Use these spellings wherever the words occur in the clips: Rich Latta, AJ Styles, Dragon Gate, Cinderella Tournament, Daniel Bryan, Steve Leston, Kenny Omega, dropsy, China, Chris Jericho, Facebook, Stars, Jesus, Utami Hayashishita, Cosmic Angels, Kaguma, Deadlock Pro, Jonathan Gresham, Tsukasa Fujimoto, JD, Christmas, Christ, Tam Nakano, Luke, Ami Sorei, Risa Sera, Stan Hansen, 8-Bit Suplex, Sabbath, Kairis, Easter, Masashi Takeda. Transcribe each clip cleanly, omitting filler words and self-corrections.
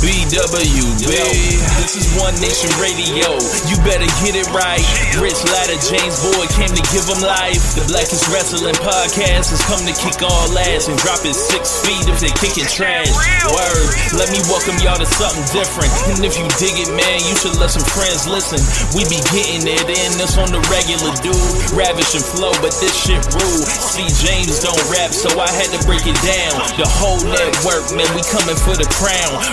BWB, this is One Nation Radio. You better get it right. Rich Latta, James Boyd came to give them life. The Blackest Wrestling Podcast has come to kick all ass and drop it 6 feet if they kicking trash. Word, let me welcome y'all to something different. And if you dig it, man, you should let some friends listen. We be getting it in, this on the regular, dude. Ravish and flow, but this shit rule. See, James don't rap, so I had to break it down. The whole network, man, we coming for the crown.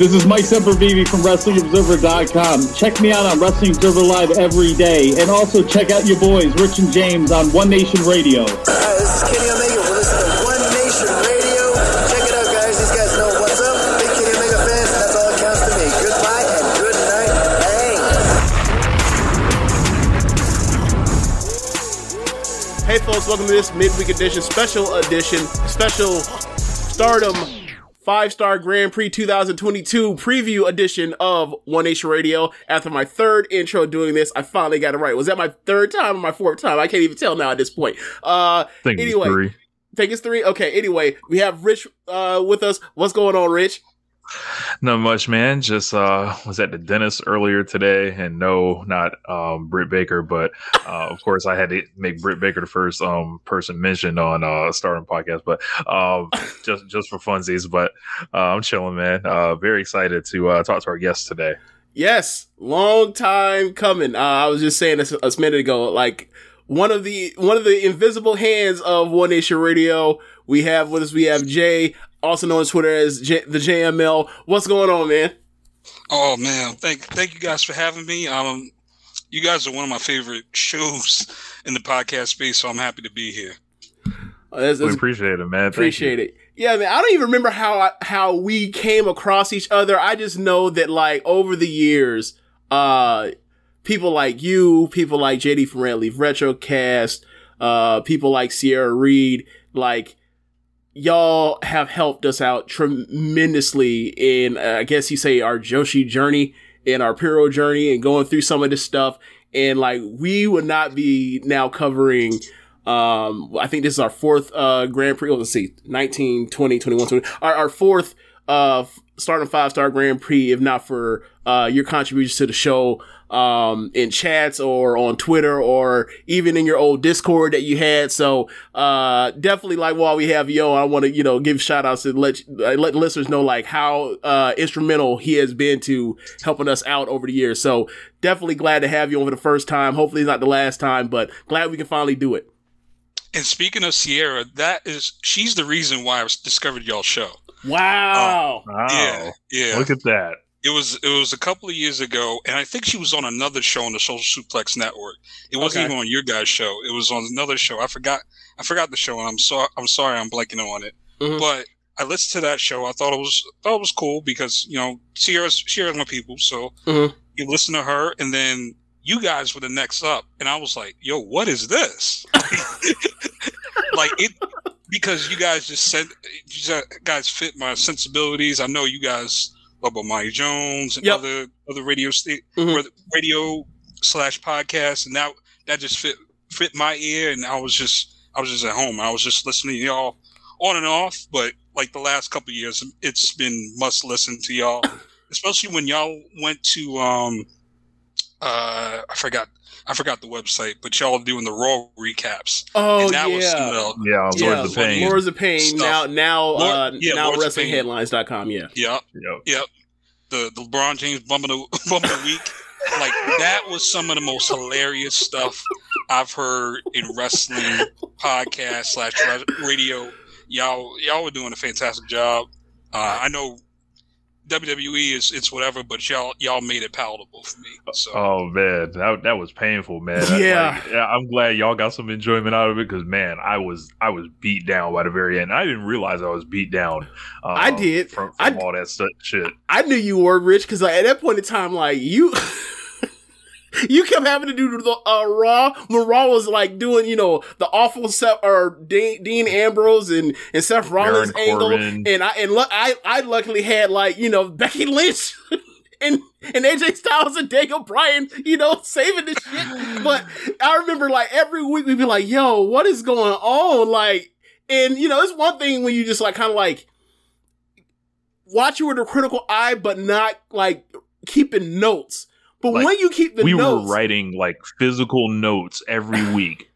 This is Mike Sempervivi from WrestlingObserver.com. Check me out on Wrestling Observer Live every day. And also check out your boys, Rich and James, on One Nation Radio. This is Kenny Omega. We're listening to One Nation Radio. Check it out, guys. These guys know what's up. Big Kenny Omega fans, and that's all that counts to me. Goodbye and good night. Bang. Hey, folks. Welcome to this midweek edition, special Stardom 5-Star Grand Prix 2022 preview edition of One Nation Radio. After my third intro doing this, I finally got it right. Was that my third time or my fourth time? I can't even tell now at this point. Anyway, it's three. Think it's three? Okay, anyway, we have Rich with us. What's going on, Rich? Not much, man. Just was at the dentist earlier today, and no, not Britt Baker, but of course I had to make Britt Baker the first person mentioned on Stardom Podcast, but just for funsies. But I'm chilling, man. Very excited to talk to our guests today. Yes, long time coming. I was just saying this a minute ago, like one of the invisible hands of One Nation Radio. We have with us, Jay, also known on Twitter as the JML. What's going on, man? Oh, man. Thank you guys for having me. You guys are one of my favorite shows in the podcast space, so I'm happy to be here. Oh, we appreciate it, man. Appreciate it. Yeah, man. I don't even remember how we came across each other. I just know that, like, over the years, people like you, people like JD from Red Leaf Retrocast, people like Sierra Reed, like, y'all have helped us out tremendously in, I guess you say, our Joshi journey and our Puro journey and going through some of this stuff. And, like, we would not be now covering, I think this is our fourth Grand Prix. Let's see, 19, 20, 21, 20. Our fourth Stardom 5-Star Grand Prix, if not for your contributions to the show in chats or on Twitter or even in your old Discord that you had. So definitely, like, while we have Yo, I want to give shout outs and let listeners know, like, how instrumental he has been to helping us out over the years. So definitely glad to have you over the first time. Hopefully it's not the last time, but glad we can finally do it. And speaking of Sierra, she's the reason why I discovered y'all's show. Wow. Wow. Yeah. Look at that. It was a couple of years ago, and I think she was on another show on the Social Suplex Network. It wasn't even on your guys' show. It was on another show. I forgot the show, and I'm sorry I'm blanking on it. Mm-hmm. But I listened to that show. I thought it was cool because, Sierra's my people, so mm-hmm. You listen to her, and then you guys were the next up, and I was like, yo, what is this? Because you guys you guys fit my sensibilities. I know you guys love Maya Jones and other radio /podcasts, and that just fit my ear. And I was just at home. I was just listening to y'all on and off. But like the last couple of years, it's been must listen to y'all, especially when y'all went to I forgot the website, but y'all doing the Raw recaps. Oh, and that was Lords of Pain. Lords of Pain. Now WrestlingHeadlines.com. Yeah. Yep. The LeBron James bump of the week. Like, that was some of the most hilarious stuff I've heard in wrestling podcast /radio. Y'all were doing a fantastic job. I know WWE is it's whatever, but y'all made it palatable for me. So. Oh man, that was painful, man. Yeah, I'm glad y'all got some enjoyment out of it because man, I was beat down by the very end. I didn't realize I was beat down. I did from all that shit. I knew you were Rich because at that point in time, like you. You kept having to do the Raw. When Raw was like doing, you know, the awful stuff, or Dean Ambrose and Seth Rollins angle, and I luckily had like, you know, Becky Lynch and AJ Styles and Daniel Bryan, you know, saving this shit. But I remember like every week we'd be like, "Yo, what is going on?" Like, and you know, it's one thing when you just like kind of like watch it with a critical eye, but not like keeping notes. But like, when you keep the notes, we were writing like physical notes every week.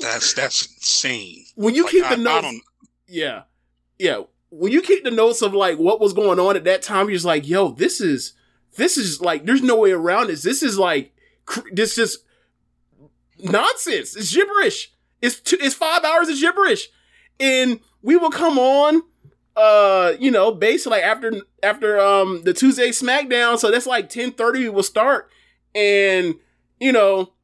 That's insane. When you like, keep the notes, yeah. When you keep the notes of like what was going on at that time, you're just like, yo, this is like, there's no way around this. This is like, this is nonsense. It's gibberish. It's 5 hours of gibberish, and we will come on. You know, basically like after the Tuesday SmackDown, so that's like 10:30 will start, and you know,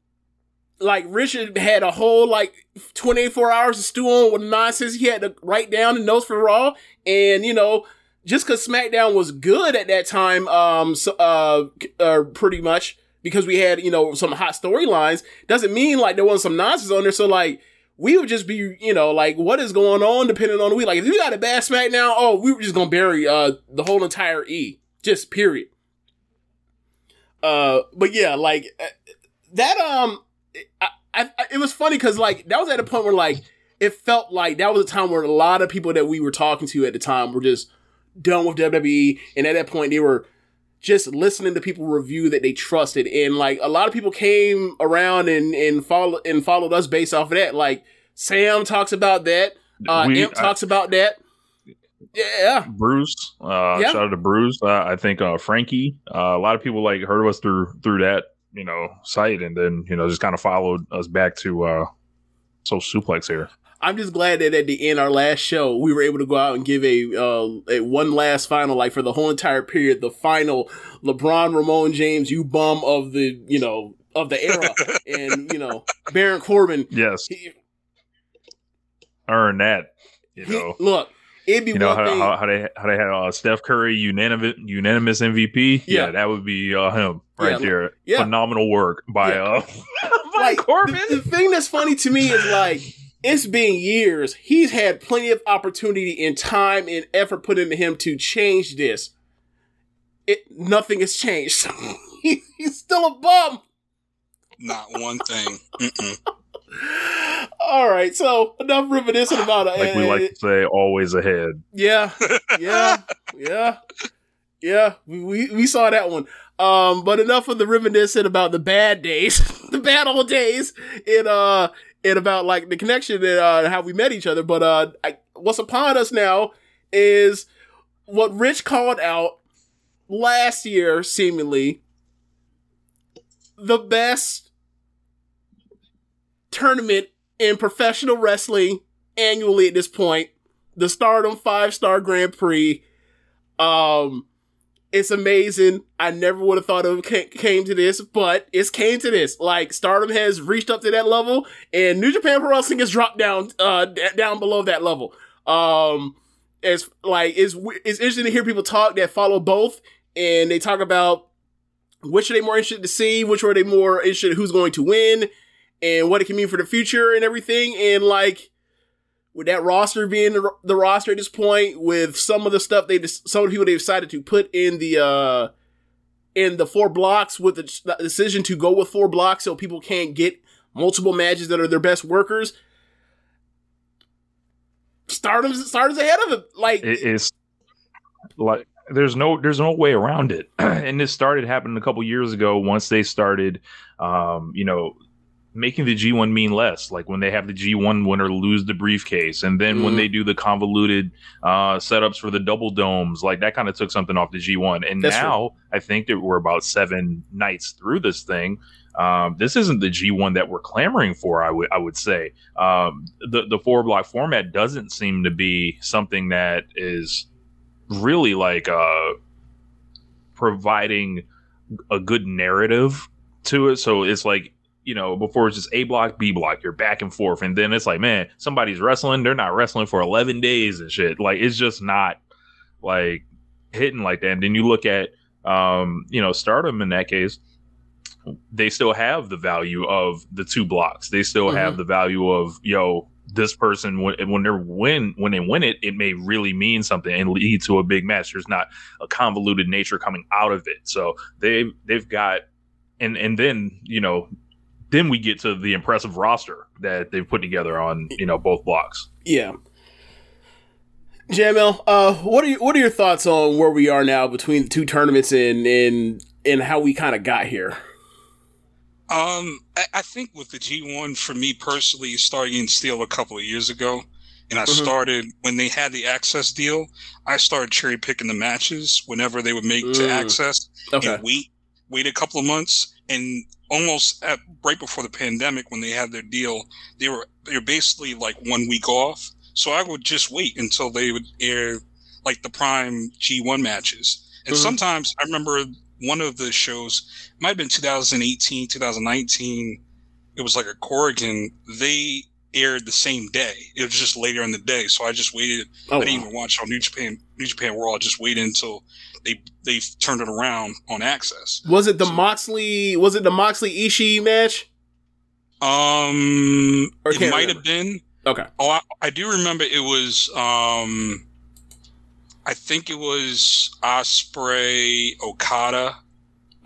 like Richard had a whole like 24 hours to stew on with nonsense. He had to write down the notes for Raw, and you know, just because SmackDown was good at that time, pretty much because we had, you know, some hot storylines, doesn't mean like there wasn't some nonsense on there. So like, we would just be, you know, like, what is going on depending on the week? Like, if you got a bad smack now, oh, we were just going to bury the whole entire E. Just period. But yeah, like, that, it was funny because, like, that was at a point where, like, it felt like that was a time where a lot of people that we were talking to at the time were just done with WWE. And at that point, they were just listening to people review that they trusted. And like a lot of people came around and followed us based off of that. Like Sam talks about that. Imp talks about that. Yeah. Bruce. Shout out to Bruce. I think Frankie. A lot of people like heard of us through that, you know, site, and then, you know, just kind of followed us back to Social Suplex here. I'm just glad that at the end, our last show, we were able to go out and give a one last final, like for the whole entire period, the final LeBron, Ramon James, you bum of the, you know, of the era, and you know, Baron Corbin. Yes, earn that. You know, look, it'd be, you know, one thing. How they had Steph Curry unanimous MVP. Yeah, that would be him right there. Yeah. Phenomenal work by by like, Corbin. The thing that's funny to me is like, it's been years. He's had plenty of opportunity and time and effort put into him to change this. Nothing has changed. He's still a bum. Not one thing. All right, so enough reminiscing about it. Like we like to say, always ahead. Yeah. We saw that one. But enough of the reminiscing about the bad days, the bad old days. And about like the connection and how we met each other. But what's upon us now is what Rich called out last year, seemingly the best tournament in professional wrestling annually at this point, the Stardom 5-Star Grand Prix. It's amazing. I never would have thought it came to this, but it's came to this. Like, Stardom has reached up to that level, and New Japan Pro Wrestling has dropped down below that level. It's interesting to hear people talk that follow both, and they talk about which are they more interested to see, which are they more interested in who's going to win, and what it can mean for the future and everything. And like, with that roster being the roster at this point, with some of the stuff some of the people they decided to put in the four blocks, with the decision to go with four blocks so people can't get multiple matches that are their best workers, Stardom's ahead of it. Like, it's like there's no way around it. And this started happening a couple years ago once they started, you know, making the G1 mean less, like when they have the G1 winner lose the briefcase, and then when they do the convoluted setups for the double domes, like that kind of took something off the G1. And that's now true. I think that we're about 7 nights through this thing. This isn't the G1 that we're clamoring for, I would say. The four block format doesn't seem to be something that is really like providing a good narrative to it. So it's like, you know, before it's just A block, B block, you're back and forth. And then it's like, man, somebody's wrestling. They're not wrestling for 11 days and shit. Like, it's just not like hitting like that. And then you look at, you know, Stardom in that case, they still have the value of the two blocks. They still have the value of, yo, this person, when they win it, it may really mean something and lead to a big match. There's not a convoluted nature coming out of it. So they've got, and then, you know, then we get to the impressive roster that they've put together on, you know, both blocks. Yeah. JML, what are your thoughts on where we are now between the two tournaments and how we kind of got here? I think with the G1, for me personally, starting in Steel a couple of years ago, and I started when they had the Access deal, I started cherry picking the matches whenever they would make to Access and wait a couple of months. And almost right before the pandemic, when they had their deal, they were basically like 1 week off. So I would just wait until they would air like the prime G1 matches. And sometimes I remember one of the shows, it might have been 2018, 2019. It was like a Corrigan. They aired the same day. It was just later in the day. So I just waited. I didn't even watch on New Japan World. I just waited until they turned it around on Access. Was it the Moxley Ishii match? It might have been. Okay. Oh, I do remember it was. I think it was Ospreay, Okada.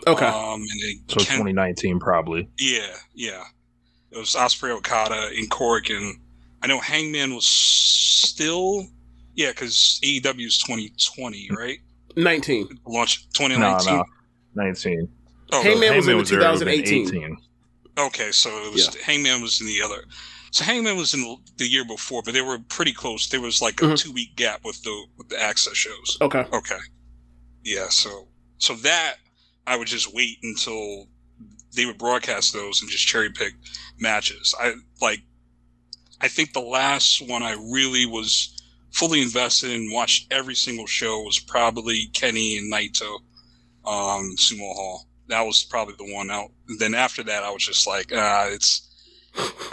Okay. So 2019 probably. Yeah. It was Ospreay, Okada, and Corrigan. I know Hangman was still, because AEW is 2020, right? 19. Launch 2019? No, 19. Oh, Hangman was in 2018. Okay, so it was Hangman was in the other. So Hangman was in the year before, but they were pretty close. There was like a 2 week gap with the Access shows. Okay. Yeah, so that I would just wait until they would broadcast those and just cherry pick matches. I think the last one I really was fully invested in, watched every single show, was probably Kenny and Naito, Sumo Hall. That was probably the one out. Then after that, I was just like, I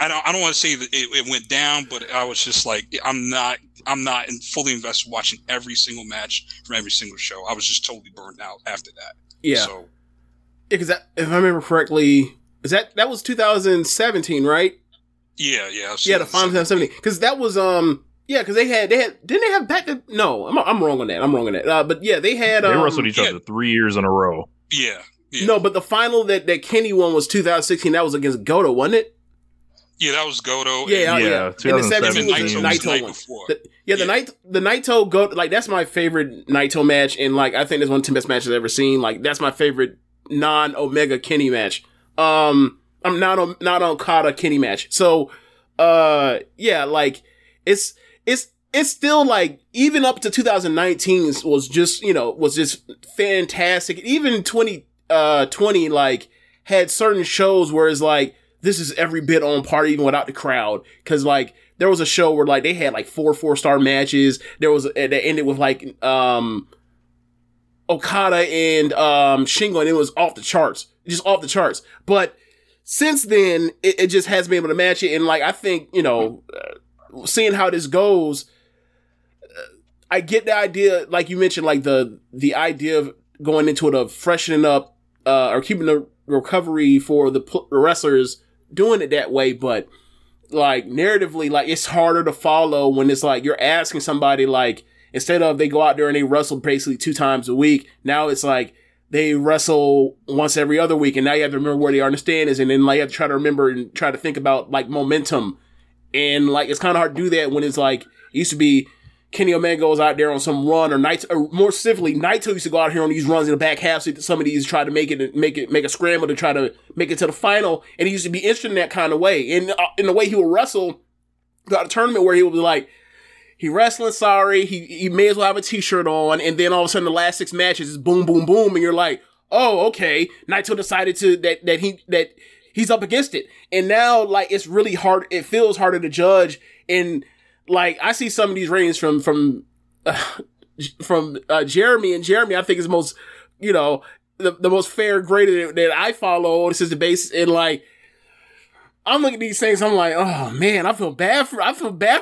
don't want to say that it went down, but I was just like, I'm not fully invested watching every single match from every single show. I was just totally burned out after that. Yeah. So, because if I remember correctly, is that was 2017, right? Yeah. The final 2017, because that was because they had back to, no, I'm wrong on that. But yeah, they had they wrestled each other 3 years in a row. Yeah. No, but the final that Kenny won was 2016. That was against Goto, wasn't it? Yeah, that was Goto. Yeah. And the 17 was Naito one. The Naito Goto, like, that's my favorite Naito match, and like I think that's one of the best matches I've ever seen. Like, that's my favorite non-Omega Kenny match. I'm not on Okada Kenny match. So, like it's still like, even up to 2019 was just fantastic. Even 2020 like had certain shows where it's like, this is every bit on par, even without the crowd. Cause like there was a show where like they had like 4 four-star matches. There was that ended with like Okada and Shingo, and it was off the charts. Just off the charts. But since then, it just hasn't been able to match it. And like, I think, you know, seeing how this goes, I get the idea, like you mentioned, like the idea of going into it, of freshening up or keeping the recovery for the wrestlers, doing it that way. But like narratively, like it's harder to follow when it's like you're asking somebody, like, instead of they go out there and they wrestle basically 2 times a week, now it's like they wrestle once every other week, and now you have to remember where they are in the standings, and then like you have to try to remember and try to think about like momentum, and like it's kind of hard to do that when it's like, it used to be Kenny Omega goes out there on some run, or Naito, or more specifically, Naito used to go out here on these runs in the back half, so some of these try to make a scramble to try to make it to the final, and he used to be interested in that kind of way, and in the way he would wrestle throughout a tournament, where he would be like, he wrestling, sorry, he may as well have a t-shirt on, and then all of a sudden the last 6 matches is boom, boom, boom, and you're like, oh, okay, Naito decided to, that he's up against it. And now, like, it's really hard, it feels harder to judge, and, like, I see some of these ratings from from Jeremy, and Jeremy I think is most, you know, the most fair grader that I follow. This is the base, and like I'm looking at these things, I'm like, oh man, I feel bad for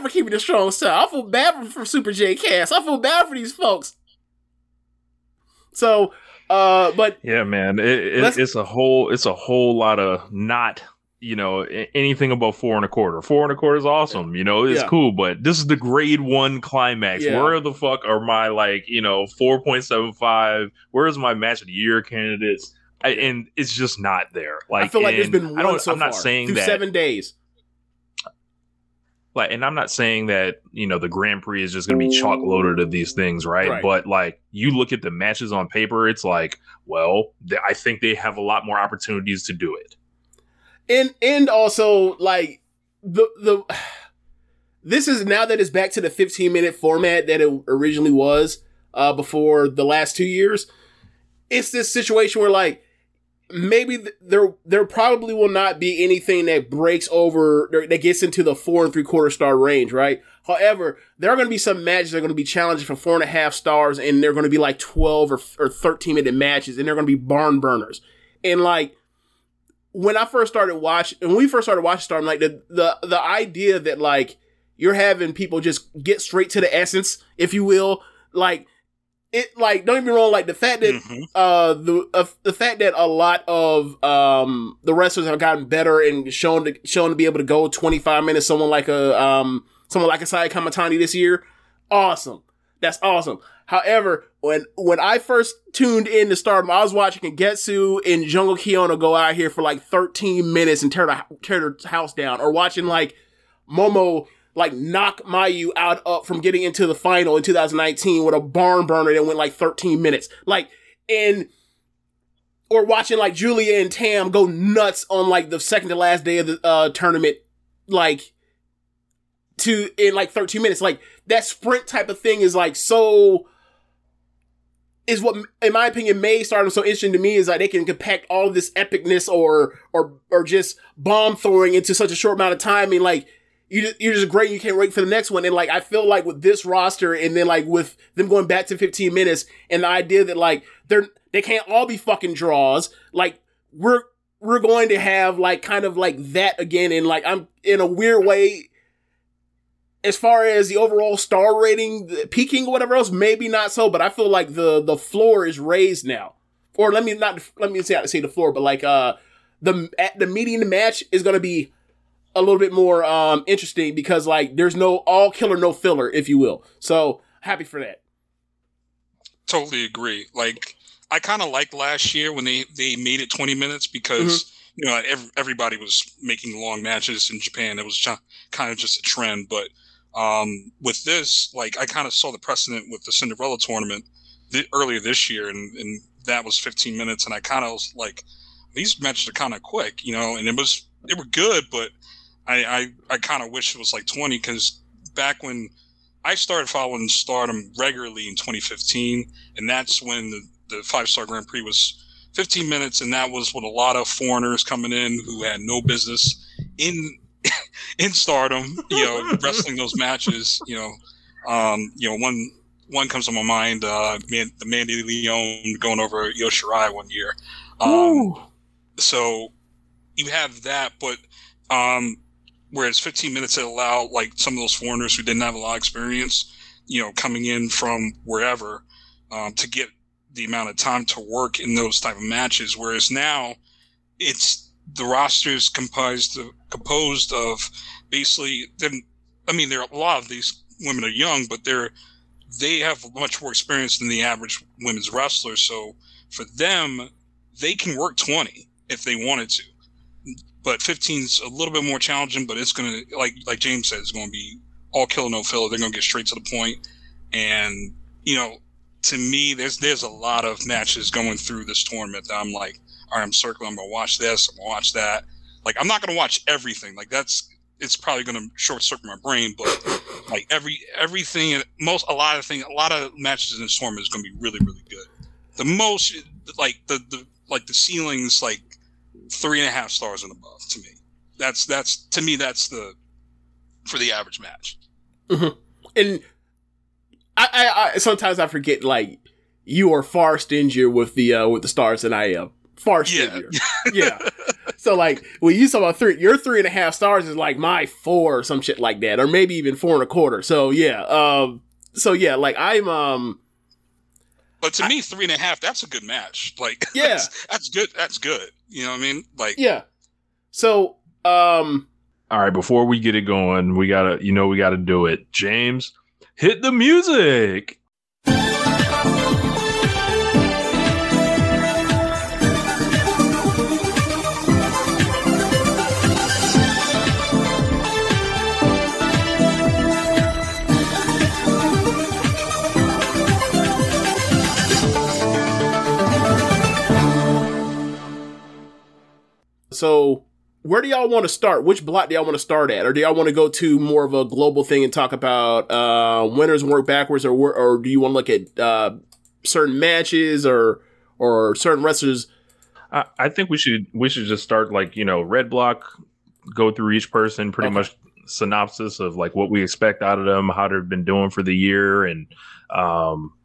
keeping the strong style. I feel bad for Super J Cast. I feel bad for these folks. So, but yeah, man, it's a whole lot of not, you know, anything above 4.25. 4.25 is awesome. You know, it's cool, but this is the grade 1 climax. Yeah. Where the fuck are my, like, you know, 4.75? Where's my match of the year candidates? And it's just not there. Like, I feel like there's been one so far. I'm not saying that 7 days. Like, and I'm not saying that, you know, the Grand Prix is just going to be chalk loaded of these things, right? But like, you look at the matches on paper, it's like, well, I think they have a lot more opportunities to do it. And also, like, this is, now that it's back to the 15-minute format that it originally was before the last 2 years. It's this situation where, like, maybe there probably will not be anything that breaks over, that gets into the 4.75-star range, right? However, there are going to be some matches that are going to be challenging for 4.5 stars, and they're going to be like 12 or 13-minute matches, and they're going to be barn burners. And like, when we first started watching Stardom, like the idea that like you're having people just get straight to the essence, if you will, like. It, like, don't get me wrong, like, the fact that the fact that a lot of the wrestlers have gotten better and shown to be able to go 25 minutes, someone like a Saya Kamatani this year, awesome. That's awesome. However, when I first tuned in to Stardom, I was watching Kagetsu and Jungle Kiona go out here for like 13 minutes and tear the house down, or watching like Momo like knock Mayu out up from getting into the final in 2019 with a barn burner that went like 13 minutes. Like, and, or watching like Julia and Tam go nuts on like the second to last day of the tournament, like in like 13 minutes. Like that sprint type of thing is like, so is what, in my opinion, made Stardom so interesting to me, is like they can compact all of this epicness or just bomb throwing into such a short amount of time. And like, you're just great. You can't wait for the next one. And like, I feel like with this roster, and then like with them going back to 15 minutes, and the idea that like they can't all be fucking draws. Like we're going to have like kind of like that again. And like, I'm in a weird way, as far as the overall star rating peaking or whatever else, maybe not so, but I feel like the floor is raised now. Or let me say the floor, but like the median match is going to be a little bit more interesting, because like there's no all killer, no filler, if you will. So happy for that. Totally agree. Like, I kind of liked last year when they made it 20 minutes, because you know, everybody was making long matches in Japan. It was kind of just a trend. But with this, like, I kind of saw the precedent with the Cinderella tournament earlier this year, and that was 15 minutes. And I kind of was like, these matches are kind of quick, you know, and they were good, but I kind of wish it was like 20, because back when I started following Stardom regularly in 2015, and that's when the 5-star Grand Prix was 15 minutes, and that was with a lot of foreigners coming in who had no business in Stardom, you know, wrestling those matches, you know. One comes to my mind, the Mandy Leon going over Io Shirai one year. So you have that, but whereas 15 minutes had allowed like some of those foreigners who didn't have a lot of experience, you know, coming in from wherever, to get the amount of time to work in those type of matches. Whereas now it's the rosters composed of basically, there are a lot of these women are young, but they have much more experience than the average women's wrestler. So for them, they can work 20 if they wanted to. But 15's a little bit more challenging, but it's going to, like James said, it's going to be all kill, no filler. They're going to get straight to the point. And, you know, to me, there's a lot of matches going through this tournament that I'm like, all right, I'm circling, I'm going to watch this, I'm going to watch that. Like, I'm not going to watch everything. Like, it's probably going to short-circuit my brain, but like everything, a lot of matches in this tournament is going to be really, really good. The most, like, the ceilings, like, 3.5 stars and above, to me. That's the for the average match. Mm-hmm. And I sometimes I forget, like, you are far stingier with the stars than I am. Far stingier. Yeah. So, like, when you talk about three, your 3.5 stars is like my 4 or some shit like that, or maybe even 4.25. So, yeah. I'm, But to me, 3.5, that's a good match. Like, yeah. That's good. That's good. You know what I mean? Like, yeah. So, all right, before we get it going, we gotta do it. James, hit the music. So, where do y'all want to start? Which block do y'all want to start at? Or do y'all want to go to more of a global thing and talk about winners and work backwards? Or do you want to look at certain matches or certain wrestlers? I think we should just start, like, you know, red block, go through each person, pretty much synopsis of, like, what we expect out of them, how they've been doing for the year, and,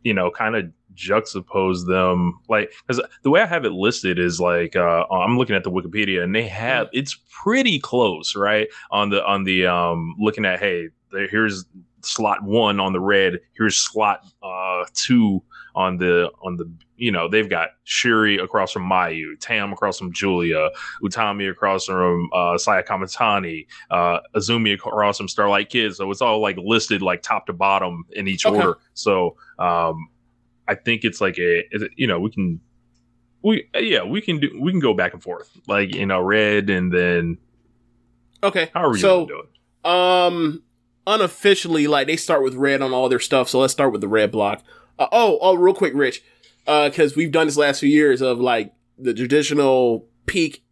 you know, kind of juxtapose them, like, because the way I have it listed is like I'm looking at the Wikipedia, and they have, it's pretty close, right? On the looking at, hey, here's slot 1 on the red, here's slot 2 on the you know, they've got Shuri across from Mayu, Tam across from Julia, Utami across from Saya Kamatani, Azumi across from Starlight Kid. So it's all, like, listed, like, top to bottom in each order. So I think it's like we can go back and forth, like, you know, red and then okay. How are we going to do it? Unofficially, like, they start with red on all their stuff, so let's start with the red block. Real quick, Rich, because we've done this last few years of, like, the traditional peak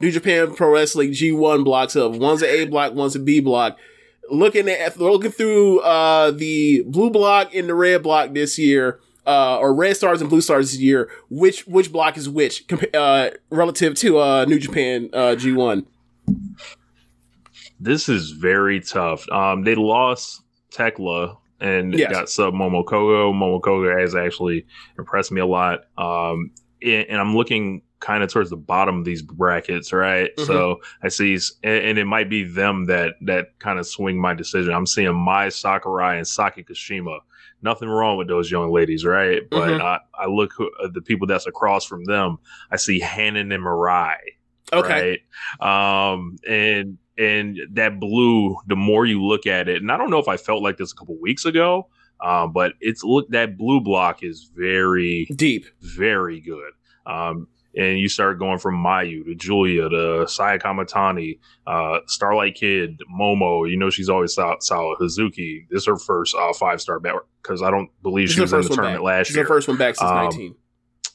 New Japan Pro Wrestling G1 blocks of one's an A block, one's a B block. Looking through the blue block and the red block this year. Or red stars and blue stars this year, which block is which relative to New Japan G1? This is very tough. They lost Tekla and got sub Momokogo. Momokogo has actually impressed me a lot. And I'm looking kind of towards the bottom of these brackets, right? Mm-hmm. So I see, and it might be them that kind of swing my decision. I'm seeing Mai Sakurai and Saki Kashima. Nothing wrong with those young ladies, right? But I look at the people that's across from them. I see Hannon and Mirai, right? And that blue. The more you look at it, and I don't know if I felt like this a couple weeks ago, but that blue block is very deep, very good. And you start going from Mayu to Julia to Saya Kamatani, Starlight Kid, Momo. You know, she's always solid. Hazuki. This is her first 5-star back, because I don't believe she was in the tournament last year. She's her first one back since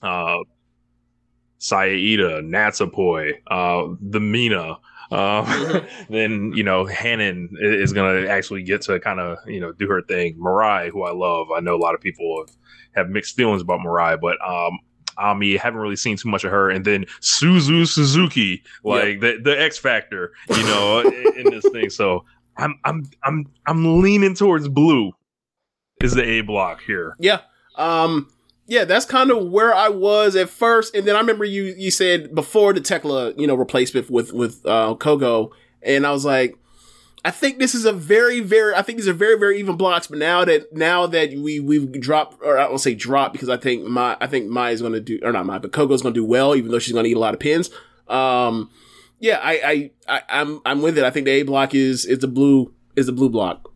19. Sayaida, Natsupoi, the Mina. Then, you know, Hannon is going to actually get to kind of, you know, do her thing. Mirai, who I love. I know a lot of people have mixed feelings about Mirai, but Ami, haven't really seen too much of her, and then Suzu Suzuki, like the X Factor, you know, in this thing. So I'm leaning towards blue is the A block here. Yeah, that's kind of where I was at first, and then I remember you said before the Tekla, you know, replacement with Kogo, and I was like, I think this is a very, very. I think these are very, very even blocks. But now that we've dropped, or I won't say drop, because I think Mai is going to do, or not Mai, but Kogo's going to do well, even though she's going to eat a lot of pins. I'm with it. I think the A block is the blue block,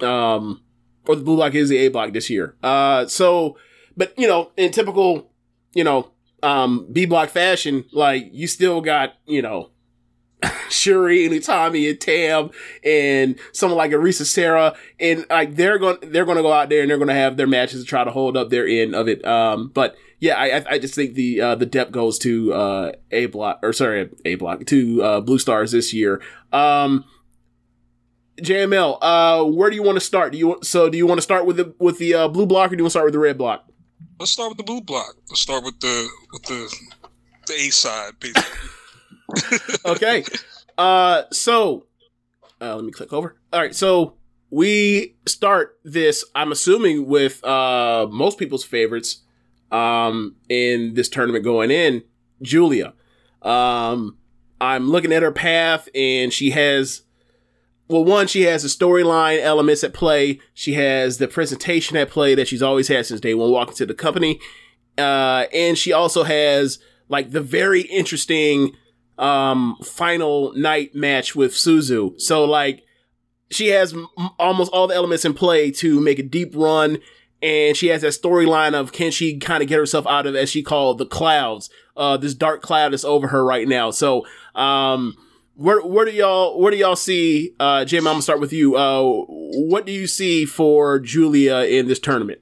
or the blue block is the A block this year. So, but you know, in typical, you know, B block fashion, like, you still got, you know, Shuri and Utami and Tam and someone like Risa Sera, and like they're going to go out there and they're going to have their matches to try to hold up their end of it. But yeah, I just think the depth goes to A block to blue stars this year. JML, where do you want to start? Do you want to start with the blue block, or do you want to start with the red block? Let's start with the blue block. Let's start with the A side, basically. Okay, so let me click over. All right, so we start this, I'm assuming, with most people's favorites in this tournament going in, Julia. I'm looking at her path, and she has... Well, one, she has the storyline elements at play. She has the presentation at play that she's always had since day one walking to the company. And she also has, like, the very interesting final night match with Suzu. So, like, she has almost all the elements in play to make a deep run. And she has that storyline of can she kind of get herself out of, as she called, the clouds. This dark cloud that's over her right now. So, Where do y'all see, Jim, I'm gonna start with you. What do you see for Julia in this tournament?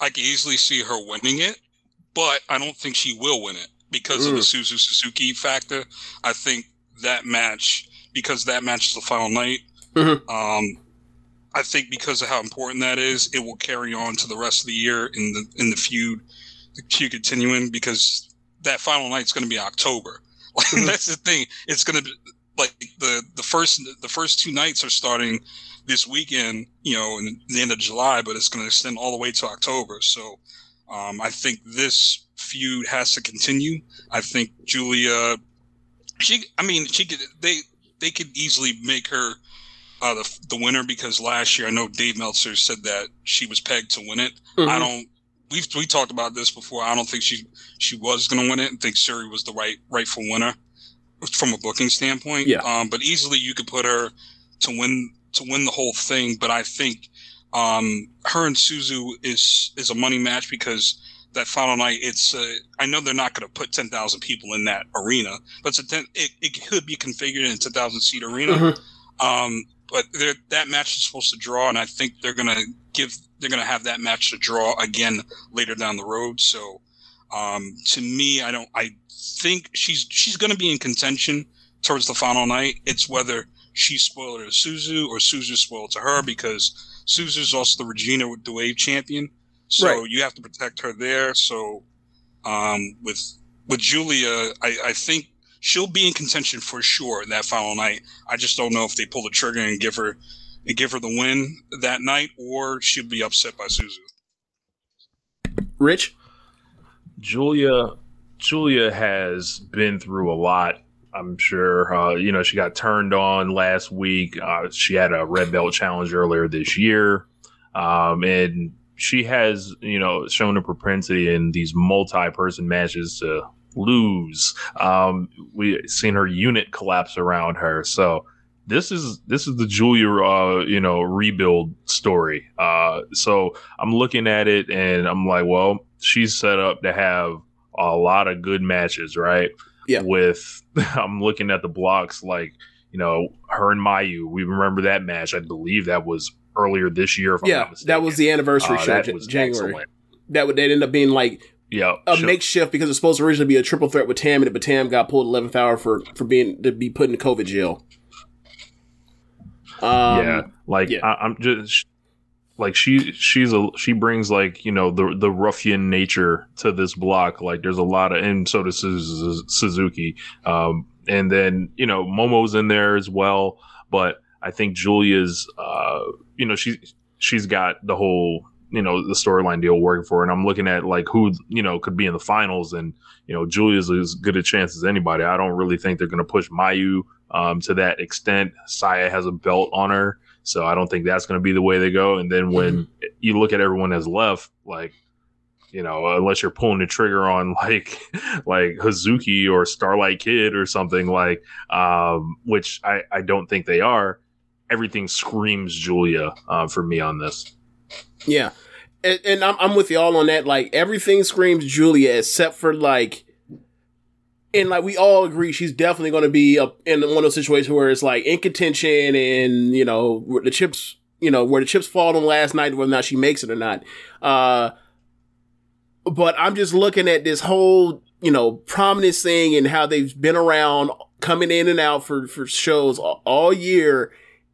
I can easily see her winning it, but I don't think she will win it because of the Suzu Suzuki factor. I think that match, because that match is the final night, I think because of how important that is, it will carry on to the rest of the year in the feud, the feud continuing, because that final night's going to be October. Like, that's the thing. It's going to be like the first two nights are starting this weekend, you know, in the end of July, but it's going to extend all the way to October. So I think this feud has to continue. I think Julia, they could easily make her the winner, because last year I know Dave Meltzer said that she was pegged to win it. Mm-hmm. We talked about this before. I don't think she was going to win it, and think Shuri was the rightful winner from a booking standpoint. Yeah. But easily you could put her to win the whole thing. But I think her and Suzu is a money match, because that final night, it's I know they're not going to put 10,000 people in that arena, but it could be configured in a 10,000 seat arena. Mm-hmm. But that match is supposed to draw, and I think they're going to have that match to draw again later down the road. So to me, I think she's going to be in contention towards the final night. It's whether she spoiled her to Suzu or Suzu spoiled to her, because Suzu's also the Regina with the Wave champion. So right. You have to protect her there. So with Julia, I think she'll be in contention for sure that final night. I just don't know if they pull the trigger and give her the win that night, or she'd be upset by Suzu. Rich? Julia has been through a lot, I'm sure. She got turned on last week. She had a Red Belt Challenge earlier this year. And she has, shown a propensity in these multi-person matches to lose. We've seen her unit collapse around her. So, This is the Julia, rebuild story. So I'm looking at it and I'm like, well, she's set up to have a lot of good matches, right? Yeah. I'm looking at the blocks, like, her and Mayu. We remember that match. I believe that was earlier this year. If I'm not mistaken. That was the anniversary show. That was January. Excellent. That would end up being like makeshift, because it's supposed to originally be a triple threat with Tam, but Tam got pulled 11th hour for being put in COVID jail. I'm just like, she brings, like, the ruffian nature to this block. Like, there's a lot of, and so does Suzuki. And then, Momo's in there as well. But I think Julia's, she's got the whole, the storyline deal working for her. And I'm looking at, like, who, could be in the finals. And, Julia's as good a chance as anybody. I don't really think they're going to push Mayu to that extent. Saya has a belt on her, so I don't think that's going to be the way they go. And then when you look at everyone that's left, like, unless you're pulling the trigger on like Hazuki or Starlight Kid or something, like, which I don't think they are, everything screams Julia for me on this. Yeah. And I'm with y'all on that. Like, everything screams Julia except for, like, and, like, we all agree she's definitely going to be in one of those situations where it's, like, in contention and, where the chips fall on last night, whether or not she makes it or not. But I'm just looking at this whole, prominence thing and how they've been around, coming in and out for shows all year.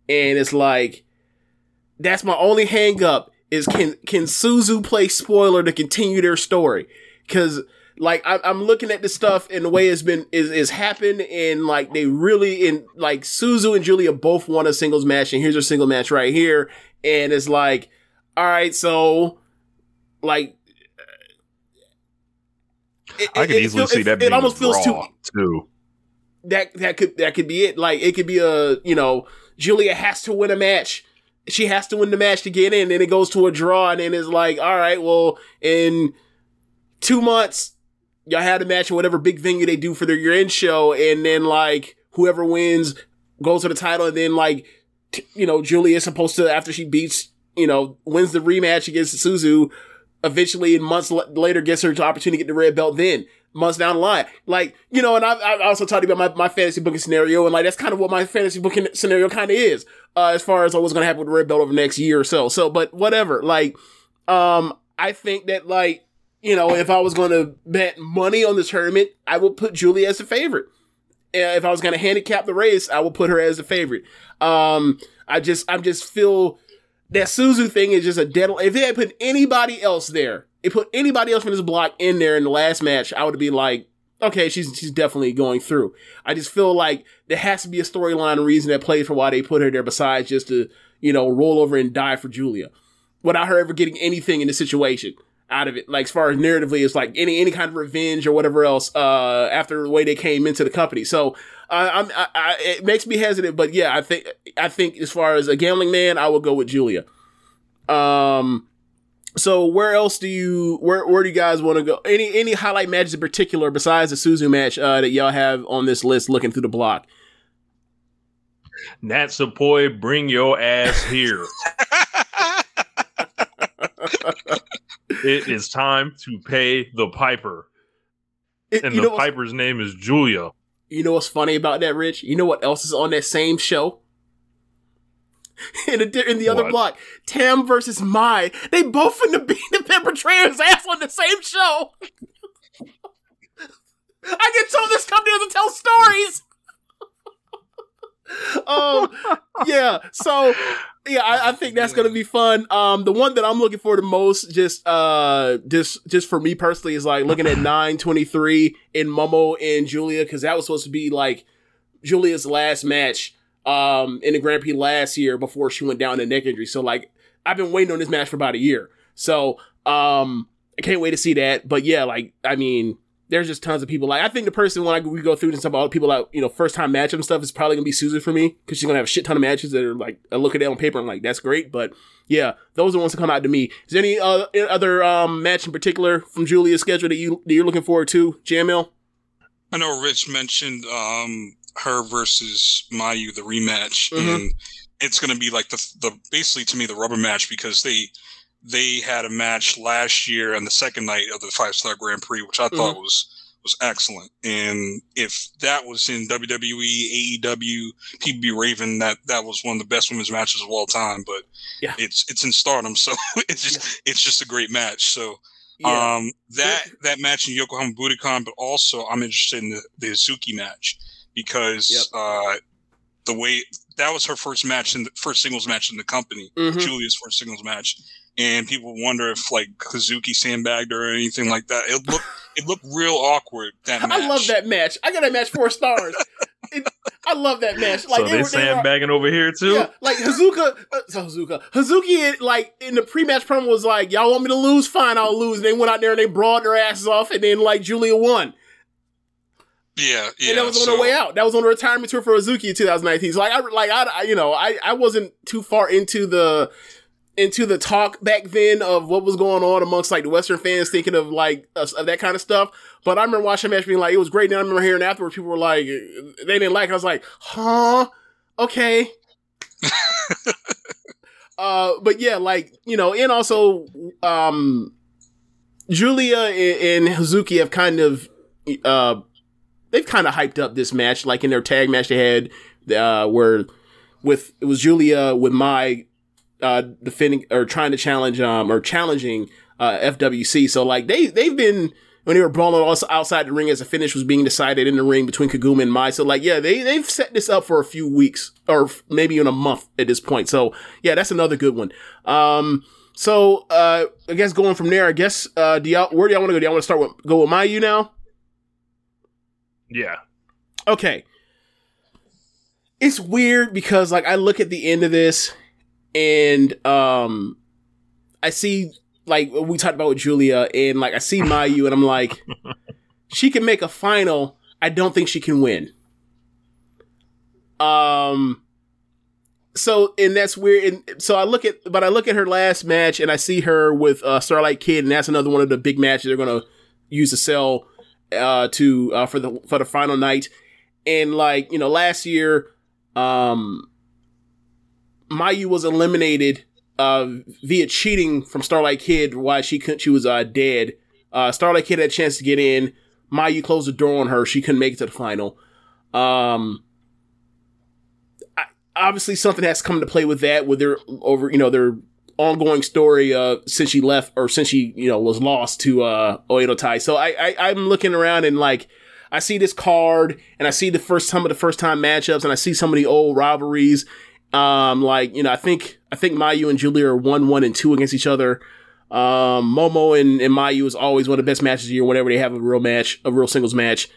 And it's like, that's my only hang up is can Suzu play spoiler to continue their story? Because Like, I'm looking at this stuff and the way it's been is happened, and like they really in like Suzu and Julia both won a singles match, and here's her single match right here, and it's like, all right, so like I could easily see that being almost drawn too. That could be it. Like it could be a, you know, Julia has to win a match. She has to win the match to get in, and it goes to a draw, and then it's like, all right, well, in 2 months, y'all had a match in whatever big venue they do for their year-end show, and then, like, whoever wins goes to the title, and then, like, Julia is supposed to, after she beats, wins the rematch against Suzu, eventually, and months later, gets her the opportunity to get the red belt then. Months down the line. Like, and I've also talked about my fantasy booking scenario, and like, that's kind of what my fantasy booking scenario kind of is, as far as what's going to happen with the red belt over the next year or so. So, but whatever. Like, I think that, like, if I was going to bet money on the tournament, I would put Julia as a favorite. If I was going to handicap the race, I would put her as a favorite. I just feel that Suzu thing is just a dead. If they had put anybody else there, it put anybody else from this block in there in the last match, I would be like, okay, she's definitely going through. I just feel like there has to be a storyline reason that plays for why they put her there besides just to, roll over and die for Julia without her ever getting anything in the situation out of it. Like, as far as narratively, it's like any kind of revenge or whatever else, after the way they came into the company. So it makes me hesitant, but yeah, I think as far as a gambling man, I will go with Julia. So where do you guys want to go? Any highlight matches in particular besides the Suzu match that y'all have on this list looking through the block? Natsupoi, bring your ass here. It is time to pay the Piper. And the Piper's name is Julia. You know what's funny about that, Rich? You know what else is on that same show? In the other block, Tam versus Mai. They both finna beat the Pepper Trailer's ass on the same show. I get told this company doesn't tell stories. I think that's gonna be fun. The one that I'm looking for the most, just for me personally, is like looking at 9/23 in Momo and Julia, because that was supposed to be like Julia's last match in the Grand Prix last year before she went down to neck injury. So like, I've been waiting on this match for about a year. So I can't wait to see that. But yeah, like, I mean, there's just tons of people. Like, I think the person we go through and stuff about all the people that, first time matchup and stuff is probably gonna be Susan for me, because she's gonna have a shit ton of matches that are like, I look at it on paper, I'm like, that's great. But yeah, those are the ones that come out to me. Is there any other match in particular from Julia's schedule that you're looking forward to, JML? I know Rich mentioned her versus Mayu, the rematch, mm-hmm. and it's going to be like the basically to me the rubber match, because they had a match last year on the second night of the 5-Star Grand Prix, which I mm-hmm. thought was excellent. And if that was in WWE, AEW, people be raving that was one of the best women's matches of all time. But yeah, it's in Stardom, so it's just a great match. So. Yeah. That match in Yokohama Budokan, but also I'm interested in the Hazuki match, because the way that was her first match in the first singles match in the company, mm-hmm. Julia's first singles match, and people wonder if like Hazuki sandbagged her or anything like that. It looked real awkward. That match. I love that match. I got that match 4 stars. I love that match. Like, so they sandbagging over here too. Yeah, like Hazuki, like in the pre-match promo was like, "Y'all want me to lose? Fine, I'll lose." And they went out there and they brawled their asses off, and then like Julia won. Yeah. And that was on her way out. That was on the retirement tour for Hazuki in 2019. So like, I wasn't too far into the talk back then of what was going on amongst like the Western fans thinking of like of that kind of stuff. But I remember watching the match being like, it was great. And I remember hearing afterwards, people were like, they didn't like it. I was like, huh? Okay. But yeah, like, and also Julia and Hazuki have kind of, they've kind of hyped up this match. Like in their tag match they had it was Julia with Mai, defending or trying to challenge or challenging FWC. So like they've been, when they were brawling also outside the ring as a finish was being decided in the ring between Kaguma and Mai. So like, yeah, they've set this up for a few weeks or maybe in a month at this point. So yeah, that's another good one. So, I guess going from there, where do y'all want to go? Do y'all want to go with Mayu now? Yeah. Okay. It's weird because, like, I look at the end of this and, I see, like, what we talked about with Julia, and, like, I see Mayu and I'm like, she can make a final. I don't think she can win. So, and that's weird. And so I look at her last match and I see her with Starlight Kid, and that's another one of the big matches they're going to use to sell for the final night. And, like, you know, last year, Mayu was eliminated via cheating from Starlight Kid while she was dead. Starlight Kid had a chance to get in. Mayu closed the door on her. She couldn't make it to the final. Obviously, something has come to play with that, with their ongoing story since she left, or since she was lost to Oedotai. So I'm looking around and, like, I see this card and I see the first time matchups, and I see some of the old rivalries. I think Mayu and Julia are 1-1-2 against each other. Momo and Mayu is always one of the best matches of the year whenever they have a real singles match.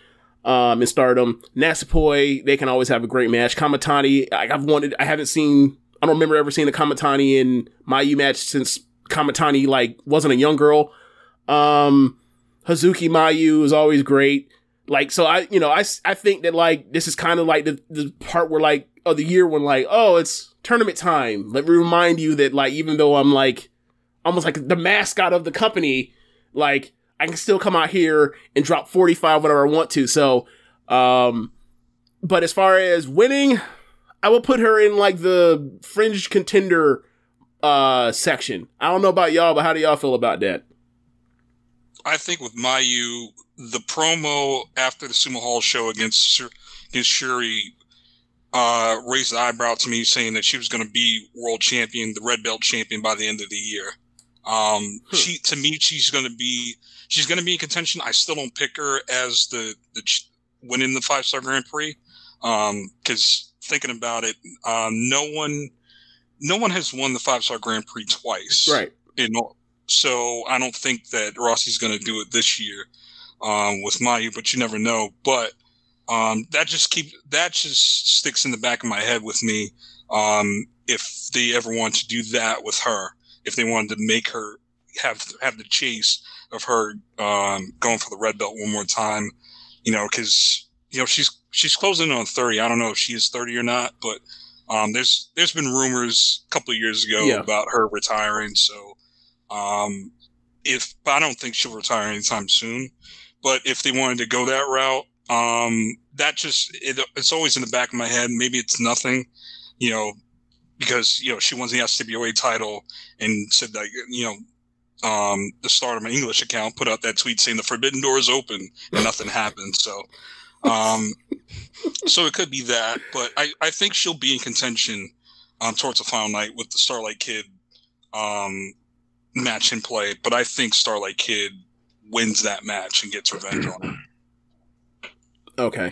In Stardom, Natsupoi, they can always have a great match. Kamatani, I don't remember ever seeing a Kamatani and Mayu match since Kamatani, like, wasn't a young girl. Hazuki Mayu is always great. Like, so I think that, like, this is kind of like the part where, like, of the year when, like, oh, it's tournament time. Let me remind you that, like, even though I'm, like, almost like the mascot of the company, like, I can still come out here and drop 45 whenever I want to. So, but as far as winning, I will put her in, like, the fringe contender section. I don't know about y'all, but how do y'all feel about that? I think with Mayu, the promo after the Sumo Hall show against Shuri raised the eyebrow to me, saying that she was going to be world champion, the red belt champion, by the end of the year. She's going to be in contention. I still don't pick her as the winning the 5-star Grand Prix. Because thinking about it, no one has won the 5-star Grand Prix twice, right? So I don't think that Rossi's going to do it this year with Mayu, but you never know. But that just sticks in the back of my head with me. If they ever want to do that with her, if they wanted to make her have the chase of her going for the red belt one more time, because she's closing in on 30. I don't know if she is 30 or not, but there's been rumors a couple of years ago about her retiring. So I don't think she'll retire anytime soon, but if they wanted to go that route, it's always in the back of my head. Maybe it's nothing, because, she won the SWA title and said that, the Stardom English account put out that tweet saying the forbidden door is open and nothing happened. So, so it could be that, but I think she'll be in contention towards the final night with the Starlight Kid match in play. But I think Starlight Kid wins that match and gets revenge on it. Okay.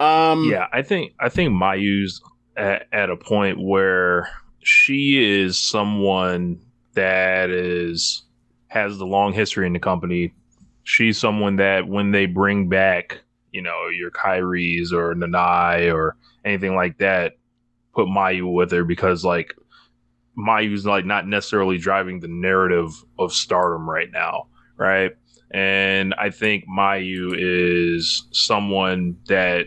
I think Mayu's at a point where she is someone that has the long history in the company. She's someone that when they bring back, your Kairis or Nanai or anything like that, put Mayu with her, because, like, Mayu's, like, not necessarily driving the narrative of Stardom right now, right? And I think Mayu is someone that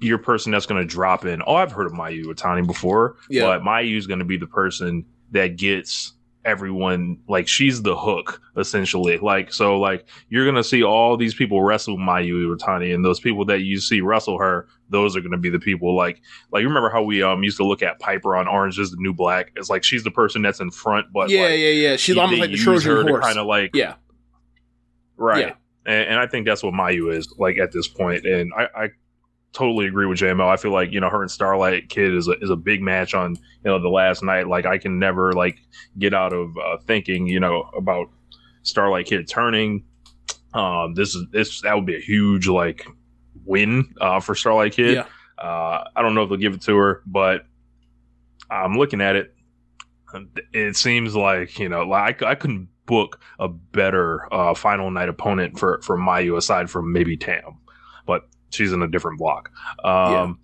your person that's going to drop in. Oh, I've heard of Mayu Uwatani before, but Mayu's going to be the person that gets everyone, like, she's the hook, essentially. Like, so, like, you're going to see all these people wrestle Mayu Uwatani, and those people that you see wrestle her, those are going to be the people, like, you remember how we used to look at Piper on Orange is the New Black? It's like, she's the person that's in front, but she's almost like the Trojan horse. Kind of like, yeah. Right. Yeah. And I think that's what Mayu is, like, at this point. And I totally agree with JML. I feel like, her and Starlight Kid is a big match on, the last night. Like, I can never, like, get out of thinking, about Starlight Kid turning. That would be a huge, like, win for Starlight Kid. Yeah. I don't know if they'll give it to her, but I'm looking at it. it seems like, you know, like I couldn't book a better final night opponent for Mayu aside from maybe Tam, but she's in a different block. I'm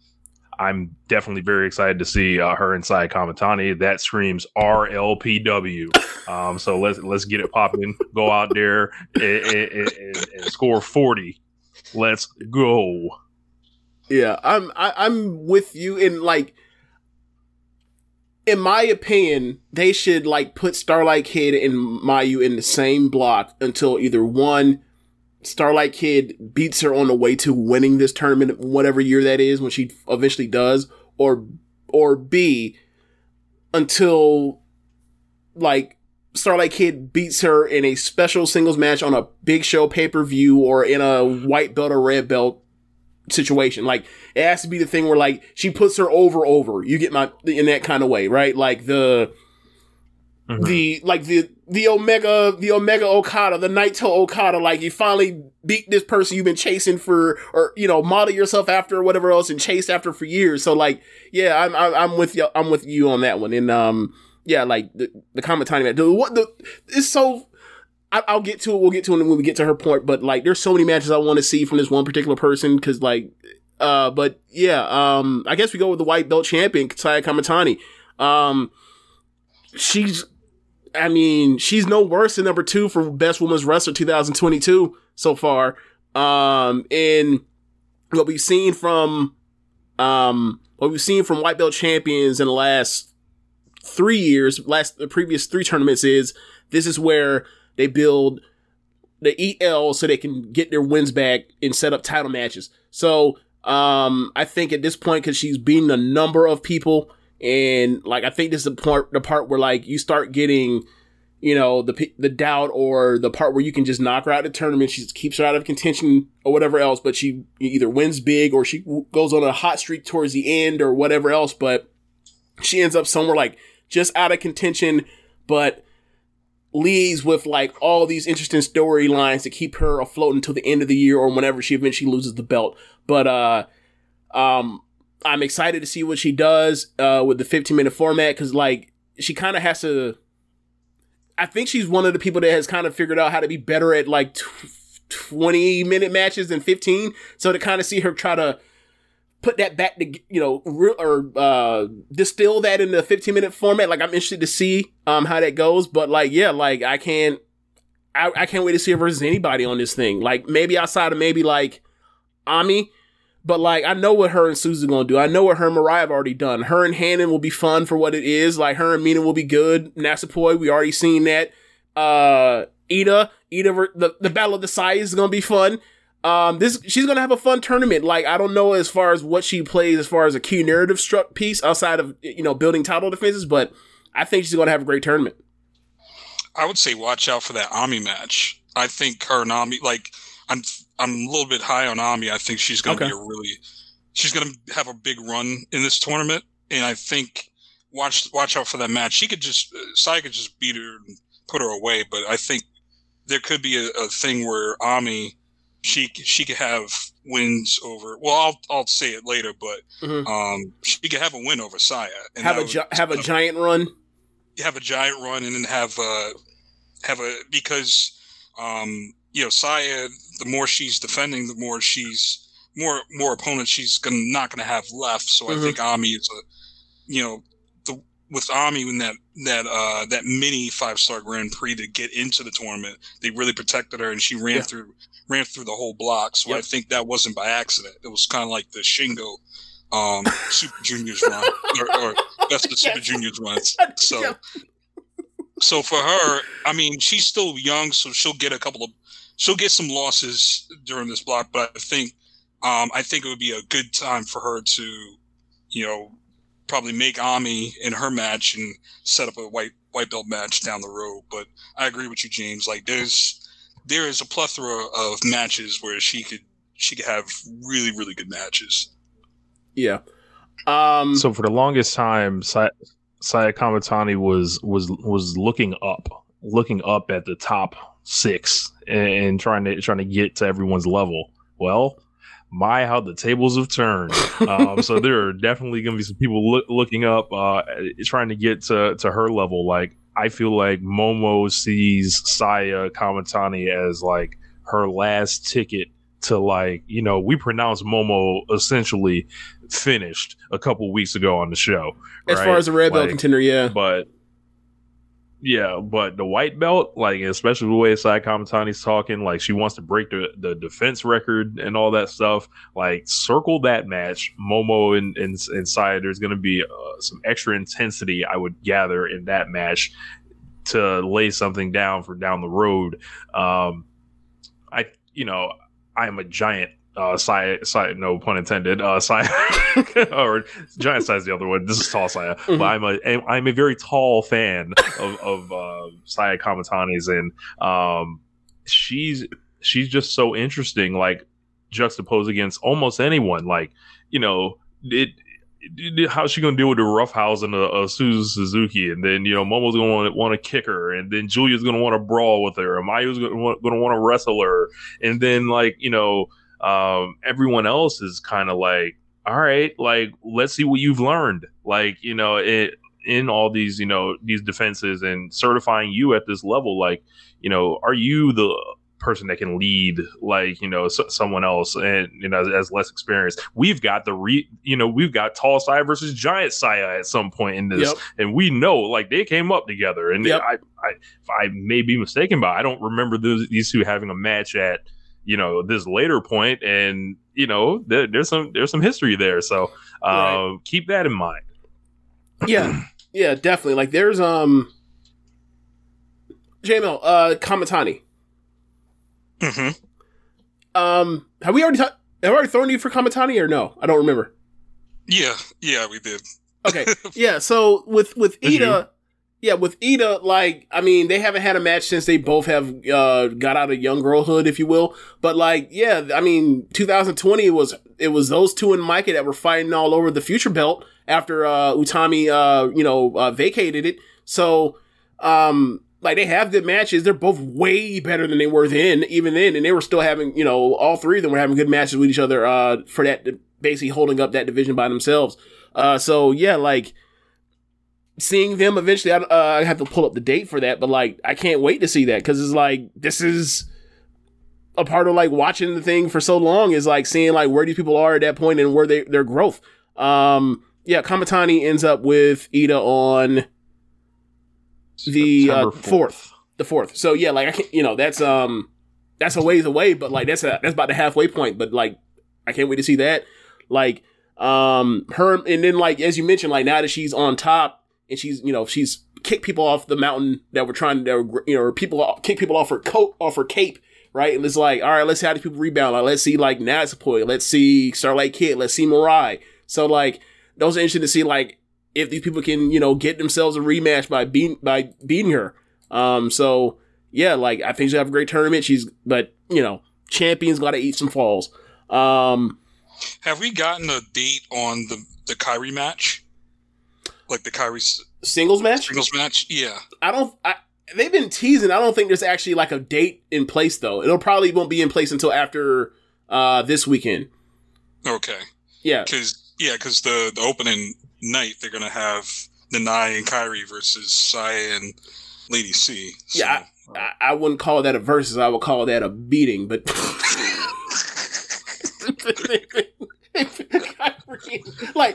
definitely very excited to see her and Saya Kamatani. That screams RLPW. So let's get it popping. Go out there and score 40. Let's go. Yeah, I'm with you. And like, in my opinion, they should like put Starlight Kid and Mayu in the same block until either one, Starlight Kid beats her on the way to winning this tournament, whatever year that is when she eventually does, or B, until like Starlight Kid beats her in a special singles match on a big show pay-per-view or in a white belt or red belt situation. Like, it has to be the thing where like she puts her over, you get my, in that kind of way, right? Like the Omega Okada, the Naito Okada, like you finally beat this person you've been chasing for, or, you know, model yourself after or whatever else and chased after for years. So like, yeah, I'm with you on that one. And yeah, like the Kamatani match. I'll get to it. We'll get to it when we get to her point. But like, there's so many matches I want to see from this one particular person because like, but yeah, I guess we go with the white belt champion Saya Kamatani. She's no worse than number 2 for Best Women's Wrestler 2022 so far. And what we've seen from white belt champions in the last 3 years, the previous 3 tournaments, is this is where they build the EL so they can get their wins back and set up title matches. So, I think at this point, cause she's beaten a number of people, and like, I think this is the part where like you start getting, you know, the doubt, or the part where you can just knock her out of the tournament. She keeps her out of contention or whatever else, but she either wins big or she goes on a hot streak towards the end or whatever else. But she ends up somewhere like just out of contention, but leaves with like all these interesting storylines to keep her afloat until the end of the year or whenever she eventually loses the belt. But, I'm excited to see what she does with the 15-minute format, because, like, she kind of has to... I think she's one of the people that has kind of figured out how to be better at, like, 20-minute matches than 15. So to kind of see her try to put that back to, you know, distill that into a 15-minute format, like, I'm interested to see how that goes. But, like, yeah, like, I can't wait to see her versus anybody on this thing. Like, maybe outside of maybe, like, Ami... But, like, I know what her and Suzu are going to do. I know what her and Mirai have already done. Her and Hannon will be fun for what it is. Like, her and Mina will be good. Natsupoi, we already seen that. Ida, the Battle of the Sai is going to be fun. She's going to have a fun tournament. Like, I don't know as far as what she plays as far as a key narrative struck piece outside of, you know, building title defenses, but I think she's going to have a great tournament. I would say watch out for that Ami match. I think her and Ami, like... I'm a little bit high on Ami. I think she's going to be she's going to have a big run in this tournament, and I think watch out for that match. She could just Saya could just beat her and put her away, but I think there could be a thing where Ami she could have wins over. Well, I'll say it later, but she could have a win over Saya and have a giant run, and then have a because. You know, Saya, the more she's defending, the more she's more opponents she's not gonna have left. So I think Ami is with Ami in that mini 5-star Grand Prix to get into the tournament, they really protected her, and she ran through the whole block. So I think that wasn't by accident. It was kind of like the Shingo Super Juniors run, or that's the Super Juniors runs. So. Yep. So for her, I mean, she's still young, so she'll get some losses during this block. But I think it would be a good time for her to, you know, probably make Ami in her match and set up a white belt match down the road. But I agree with you, James. Like there is a plethora of matches where she could have really, really good matches. Yeah. So for the longest time, Saya Kamatani was looking up at the top 6 and trying to get to everyone's level. Well, my, how the tables have turned. So there are definitely going to be some people looking up, trying to get to her level. Like, I feel like Momo sees Saya Kamatani as like her last ticket to, like, you know, we pronounced Momo essentially finished a couple weeks ago on the show. As far as a red belt contender, yeah. But the white belt, like, especially the way Saya Kamatani's talking, like, she wants to break the defense record and all that stuff. Like, circle that match, Momo and Saya. There's going to be some extra intensity, I would gather, in that match to lay something down for down the road. I'm a giant. Saya, no pun intended. Saya, or giant size. The other one. This is tall Saya, mm-hmm. But I'm a very tall fan of Saya Kamatani's, and she's just so interesting. Like, juxtaposed against almost anyone. Like, you know, how's she gonna deal with the roughhouse and a Suzu Suzuki, and then, you know, Momo's gonna want to kick her, and then Julia's gonna want to brawl with her, and Mayu's gonna want to wrestle her, and then, like, you know. Everyone else is kind of like, all right, like, let's see what you've learned, like, you know, in all these, you know, these defenses and certifying you at this level, like, you know, are you the person that can lead, like, you know, someone else, and, you know, as less experienced. We've got we've got tall Saya versus giant Saya at some point in this, yep. And we know, like, they came up together, and yep. I may be mistaken, but I don't remember these two having a match at, you know, this later point, and, you know, there's some history there, so right. Keep that in mind. yeah definitely. Like, there's JML, Kamatani, mm-hmm. Have we already thrown you for Kamatani, or no? I don't remember. Yeah we did. Okay. Yeah, so with Ida. Yeah, with Ida, like, I mean, they haven't had a match since they both have got out of young girlhood, if you will. But, like, yeah, I mean, 2020 it was those two and Micah that were fighting all over the future belt after Utami, vacated it. So, like, they have good matches. They're both way better than they were then, even then. And they were still having, you know, all three of them were having good matches with each other for that, basically holding up that division by themselves. So, yeah, like... seeing them eventually, I have to pull up the date for that, but, like, I can't wait to see that, because it's like, this is a part of, like, watching the thing for so long, is like seeing, like, where these people are at that point and where their growth. Kamatani ends up with Ida on the 4th. The 4th. So yeah, like, I can't, you know, that's a ways away, but, like, that's about the halfway point, but, like, I can't wait to see that. Like, her, and then, like, as you mentioned, like, now that she's on top. And she's kicked people off the mountain kicked people off her cape, right? And it's like, all right, let's see how these people rebound. Like, let's see, like, Natsupoi. Let's see Starlight Kid. Let's see Mirai. So, like, those are interesting to see, like, if these people can, you know, get themselves a rematch by beating her. So, yeah, like, I think she'll have a great tournament. But, you know, champions got to eat some falls. Have we gotten a date on the Kairi match? Like, the Kairi singles match? Singles match, yeah. They've been teasing. I don't think there's actually, like, a date in place, though. It'll probably won't be in place until after this weekend. Okay. Yeah. Because the opening night, they're going to have Nanai and Kairi versus Saya and Lady C. So. Yeah, I wouldn't call that a versus. I would call that a beating, but... I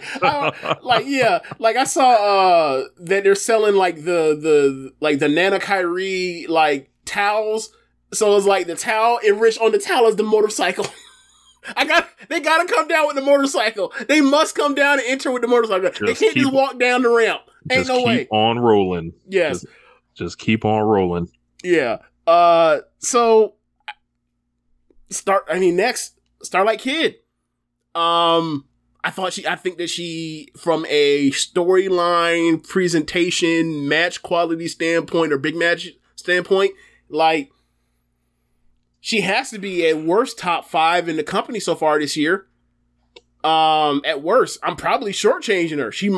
saw that they're selling, like, the Nana Kairi, like, towels. So it's like the towel enriched on the towel is the motorcycle. They gotta come down with the motorcycle. They must come down and enter with the motorcycle. They can't just walk down the ramp. Ain't no way. Keep on rolling. Yes. Just keep on rolling. Yeah. Next, Starlight Kid. I think that she, from a storyline, presentation, match quality standpoint, or big match standpoint, like, she has to be at worst top 5 in the company so far this year. At worst, I'm probably shortchanging her. She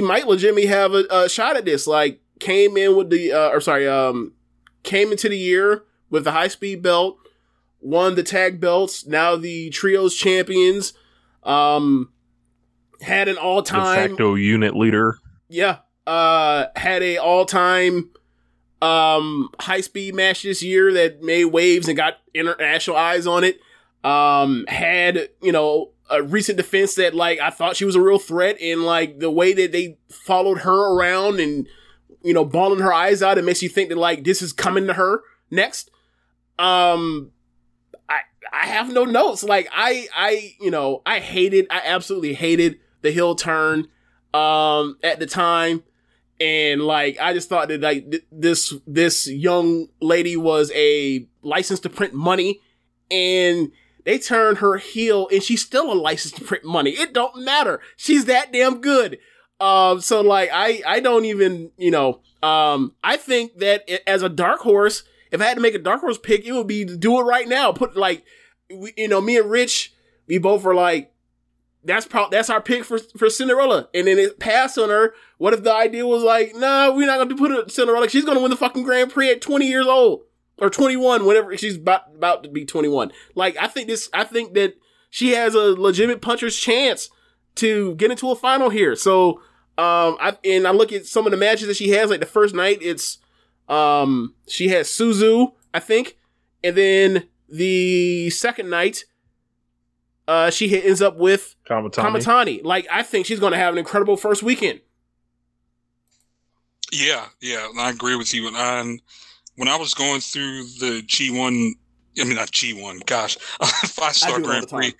might legitimately have a shot at this. Like, came into the year with the high speed belt. won the tag belts, now the trios champions, had an all-time... de facto unit leader. Yeah. Had a all-time high-speed match this year that made waves and got international eyes on it. Had, you know, a recent defense that, like, I thought she was a real threat, and, like, the way that they followed her around and, you know, bawling her eyes out, it makes you think that, like, this is coming to her next. I have no notes. Like, I absolutely hated the heel turn, at the time. And, like, I just thought that, like, this young lady was a license to print money, and they turned her heel, and she's still a license to print money. It don't matter. She's that damn good. So, like, I don't even, you know, I think that as a dark horse, if I had to make a dark horse pick, it would be to do it right now. Put, like, we, you know, me and Rich, we both were like, that's our pick for Cinderella. And then it passed on her. What if the idea was like, no, we're not going to put her Cinderella. She's going to win the fucking Grand Prix at 20 years old or 21, whatever. She's about to be 21. Like, I think that she has a legitimate puncher's chance to get into a final here. So, I look at some of the matches that she has, like the first night, it's, she has Suzu, I think. And then the second night, she ends up with Kamatani. Like, I think she's going to have an incredible first weekend. Yeah, I agree with you. And when I was going through the G1, I mean, not G1, gosh, five-star Grand Prix.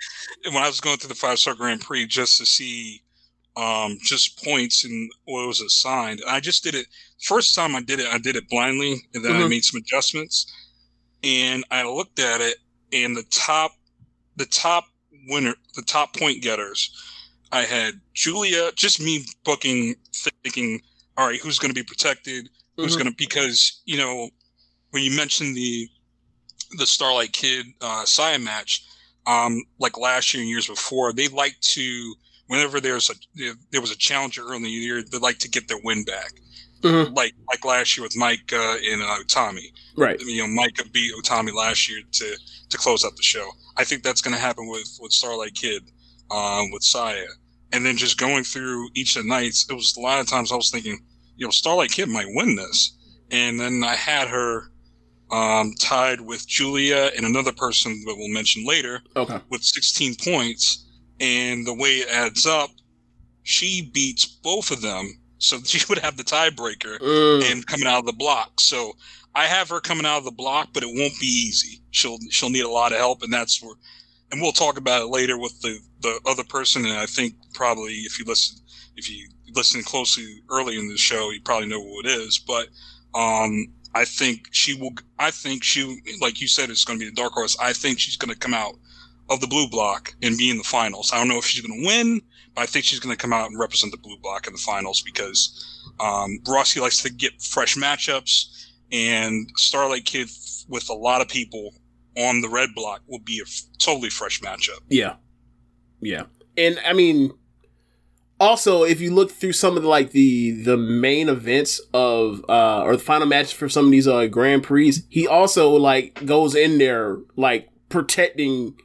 When I was going through the five-star Grand Prix just to see just points and what was assigned, I just did it. First time I did it blindly, and then I made some adjustments. And I looked at it, and the top winner, the top point getters, I had Julia, just me booking, thinking, all right, who's going to be protected? Who's going to, because, you know, when you mentioned the Starlight Kid Saya match, like last year and years before, they like to, whenever there was a challenger early in the year, they like to get their win back. Mm-hmm. Like last year with Micah and Utami. Right. You know, Micah beat Utami last year to close out the show. I think that's going to happen with Starlight Kid, with Saya. And then just going through each of the nights, it was a lot of times I was thinking, you know, Starlight Kid might win this. And then I had her tied with Julia and another person that we'll mention later with 16 points. And the way it adds up, she beats both of them. So she would have the tiebreaker and coming out of the block. So I have her coming out of the block, but it won't be easy. She'll need a lot of help, and that's where. And we'll talk about it later with the other person. And I think probably if you listen closely early in the show, you probably know who it is. But I think she will. I think she, like you said, it's going to be the dark horse. I think she's going to come out of the blue block and be in the finals. I don't know if she's going to win, but I think she's going to come out and represent the blue block in the finals because Rossi likes to get fresh matchups, and Starlight Kid with a lot of people on the red block will be a totally fresh matchup. Yeah. And I mean, also if you look through some of the, like the main events of or the final match for some of these Grand Prix, he also like goes in there like protecting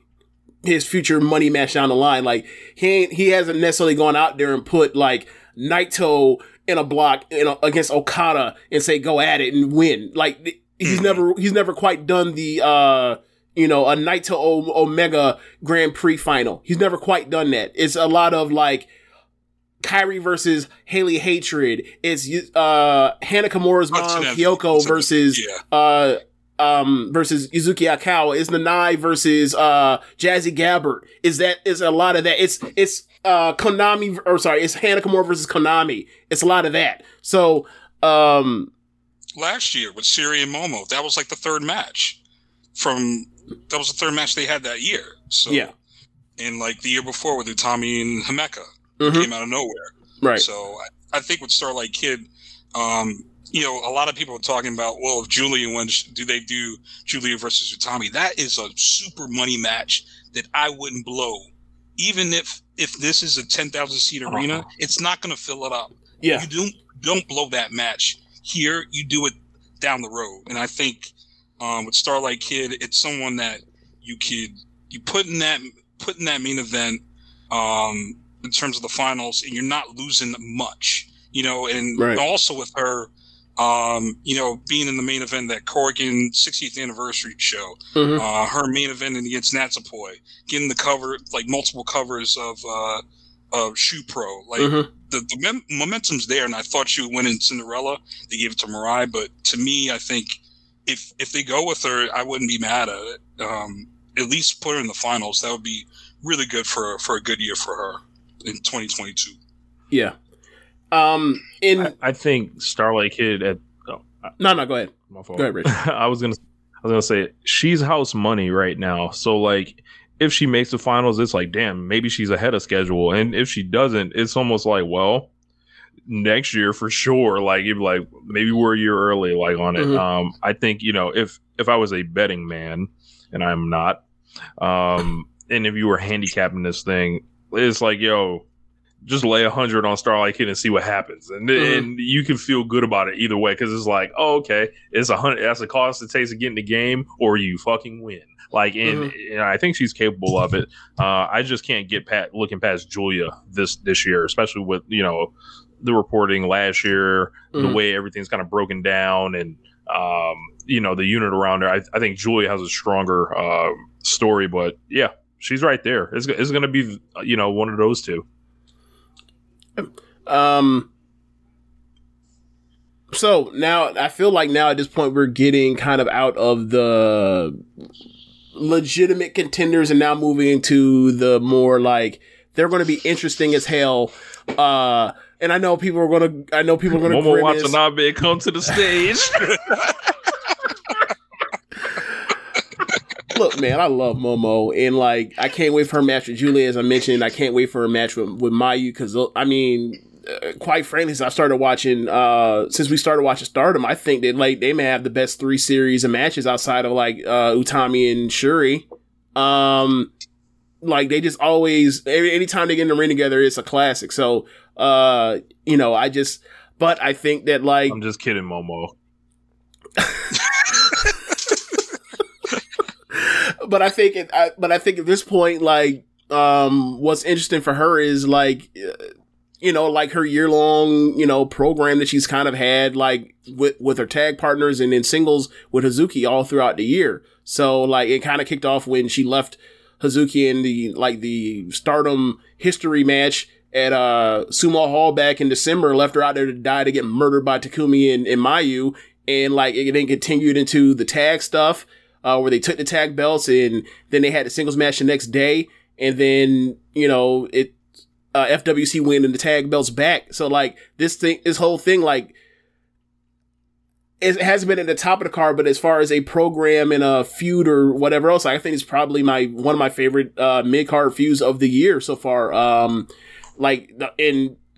his future money match down the line. Like he hasn't necessarily gone out there and put like Naito in a block against Okada and say, go at it and win. Like he's never quite done the, you know, a Naito Omega Grand Prix final. He's never quite done that. It's a lot of like Kairi versus Haley Hatred. It's, Hana Kimura's mom, Kyoko versus, versus Yuzuki Akawa. Is Nanai versus Jazzy Gabbert. Is a lot of that. It's Konami, or sorry, it's Hana Kimura versus Konami. It's a lot of that. So last year with Siri and Momo, that was like the third match. That was the third match they had that year. So yeah. And like the year before with Utami and Himeka, came out of nowhere. Right. So I think with Starlight Kid, you know, a lot of people are talking about, well, if Julia wins, do they do Julia versus Utami? That is a super money match that I wouldn't blow. Even if this is a 10,000-seat arena, it's not going to fill it up. Yeah. You don't blow that match here. You do it down the road. And I think with Starlight Kid, it's someone that you put in that main event in terms of the finals, and you're not losing much, you know. And right. Also with her, you know, being in the main event, that Corrigan 60th anniversary show, mm-hmm. Her main event against Natsupoi, getting the cover, like multiple covers of Shoe Pro, like mm-hmm. the momentum's there. And I thought she would win in Cinderella. They gave it to Mirai, but to me, I think if they go with her, I wouldn't be mad at it. At least put her in the finals. That would be really good for a good year for her in 2022. Yeah. I think Starlight Kid at no, go ahead. My fault. Go ahead, Rich. I was gonna say she's house money right now. So like if she makes the finals, it's like, damn, maybe she's ahead of schedule. And if she doesn't, it's almost like, well, next year for sure. Like you'd be like, maybe we're a year early, like on it. Mm-hmm. I think, you know, if I was a betting man, and I'm not, and if you were handicapping this thing, it's like, yo, just lay 100 on Starlight Kid and see what happens. And then mm-hmm. you can feel good about it either way. Cause it's like, oh, okay. It's 100. That's the cost it takes to get in the game, or you fucking win. Like, and, mm-hmm. and I think she's capable of it. I just can't get looking past Julia this year, especially with, you know, the reporting last year, mm-hmm. the way everything's kind of broken down and, you know, the unit around her. I think Julia has a stronger, story, but yeah, she's right there. It's going to be, you know, one of those two. So now I feel like now at this point we're getting kind of out of the legitimate contenders and now moving into the more like they're going to be interesting as hell. And I know people are going to Momo Watanabe come to the stage. Look, man, I love Momo, and like I can't wait for her match with Julia, as I mentioned. I can't wait for her match with Mayu, because I mean, quite frankly, since we started watching Stardom, I think that like they may have the best three series of matches outside of like Utami and Shuri. Like they just always, anytime they get in the ring together, it's a classic. So, you know, I think that like I'm just kidding, Momo. But I think at this point, like, what's interesting for her is like, you know, like her year long, you know, program that she's kind of had, like with her tag partners and in singles with Hazuki all throughout the year. So like it kind of kicked off when she left Hazuki in the Stardom history match at Sumo Hall back in December, left her out there to die, to get murdered by Takumi and Mayu, and like it then continued into the tag stuff. Where they took the tag belts, and then they had the singles match the next day, and then, you know, it FWC win and the tag belts back. So like this whole thing, like it hasn't been at the top of the card, but as far as a program and a feud or whatever else, I think it's probably one of my favorite mid card feuds of the year so far. And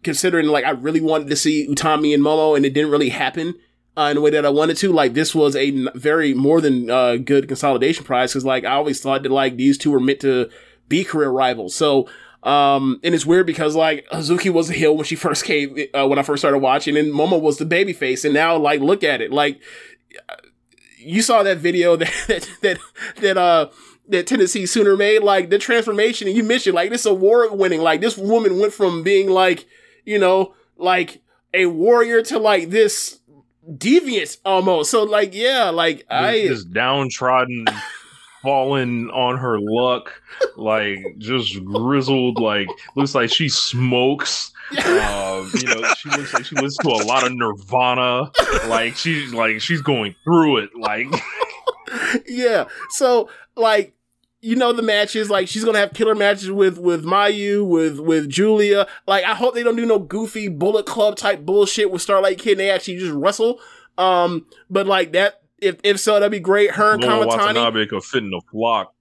considering like I really wanted to see Utami and Momo, and it didn't really happen. In the way that I wanted to, like this was a very more than good consolidation prize, because like I always thought that like these two were meant to be career rivals. So, and it's weird because like Hazuki was a heel when she first came when I first started watching, and Momo was the babyface, and now like look at it, like you saw that video that Tennessee Sooner made, like the transformation, and you mentioned like this award winning, like this woman went from being like, you know, like a warrior to like this deviant almost. So like yeah, like I just downtrodden, fallen on her luck, like just grizzled, like looks like she smokes, you know, she looks like she listens to a lot of Nirvana, like she's going through it, like yeah. So like, you know, the matches, like she's gonna have killer matches with Mayu, with Julia. Like I hope they don't do no goofy Bullet Club type bullshit with Starlight Kid and they actually just wrestle. But like that, if so, that'd be great. Her and Kamatani. Watanabe could fit in the flock.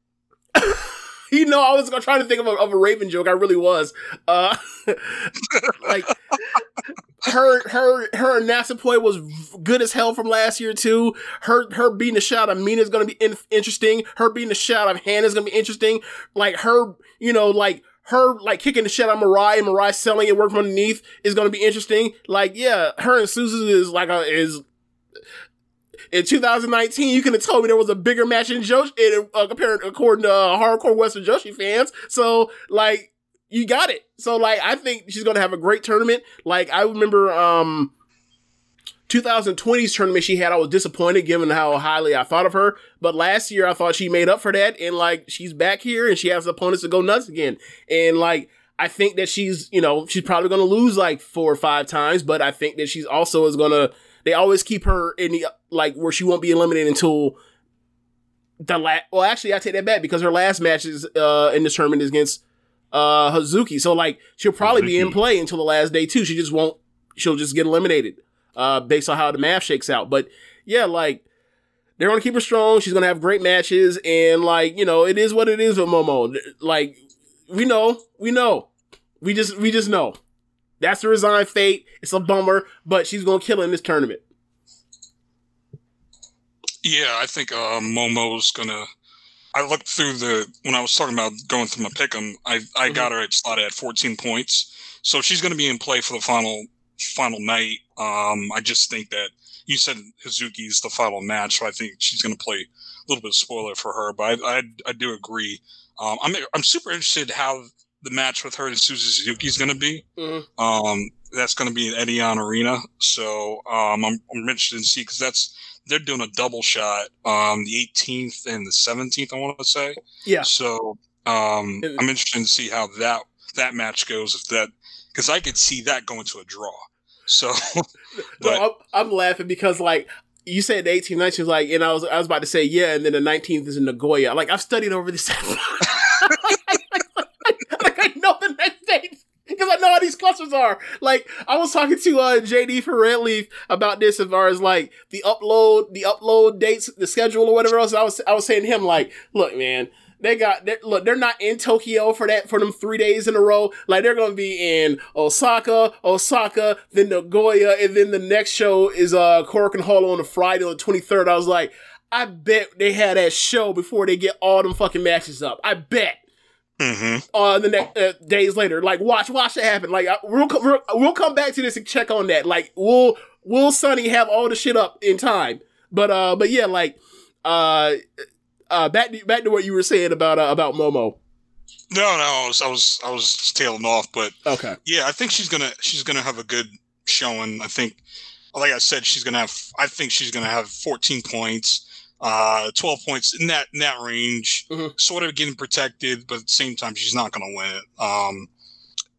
You know, I was trying to think of a Raven joke. I really was. Like her Natsupoi was good as hell from last year too. Her beating the shit out of Mina is going to be interesting. Her beating the shit out of Hannah is going to be interesting. Like her, you know, like her like kicking the shit out of Mirai and Mirai selling it work from underneath is going to be interesting. Like yeah, her and Suzu is like in 2019, you could have told me there was a bigger match in Joshi, according to hardcore Western Joshi fans. So, like, you got it. So, like, I think she's going to have a great tournament. Like, I remember 2020's tournament she had, I was disappointed given how highly I thought of her. But last year, I thought she made up for that. And, like, she's back here and she has opponents to go nuts again. And, like, I think that she's, you know, she's probably going to lose like 4 or 5 times, but I think that she's also is going to, they always keep her in the, like, where she won't be eliminated until the last, well, actually, I take that back because her last match is, in this tournament is against, Hazuki. So, like, she'll probably be in play until the last day too. She just won't, she'll just get eliminated, based on how the math shakes out. But yeah, like, they're going to keep her strong. She's going to have great matches. And, like, you know, it is what it is with Momo. Like, we know. We just know. That's the resigned fate. It's a bummer, but she's going to kill in this tournament. Yeah, I think Momo's going to... I looked through when I was talking about going through my pick'em, I got her slotted at 14 points. So she's going to be in play for the final night. I just think that you said Hazuki's the final match, so I think she's going to play a little bit of spoiler for her, but I do agree. I'm super interested how the match with her and Suzu Suzuki is going to be. Mm-hmm. That's going to be at Eon Arena. So I'm interested to see because they're doing a double shot the 18th and the 17th, I want to say. Yeah. So I'm interested to see how that match goes because I could see that going to a draw. So but, no, I'm laughing because like you said the 18th, 19th, like, and I was about to say yeah, and then the 19th is in Nagoya. Like I've studied over this. I know the next date because I know how these clusters are. Like I was talking to JD for Red Leaf about this as far as like the upload dates, the schedule or whatever else. I was saying to him like, look, man, they're not in Tokyo for them 3 days in a row. Like they're gonna be in Osaka, then Nagoya, and then the next show is Korakuen Hall on the Friday on the 23rd. I was like, I bet they had that show before they get all them fucking matches up. I bet. Mm-hmm. The next days later, like watch it happen. Like we'll come back to this and check on that. Like will Sonny have all the shit up in time? But yeah, like back to what you were saying about Momo. No, I was tailing off, but okay. Yeah, I think she's gonna have a good showing. I think, like I said, she's gonna have 14 points. 12 points in that range, sort of getting protected, but at the same time, she's not going to win it.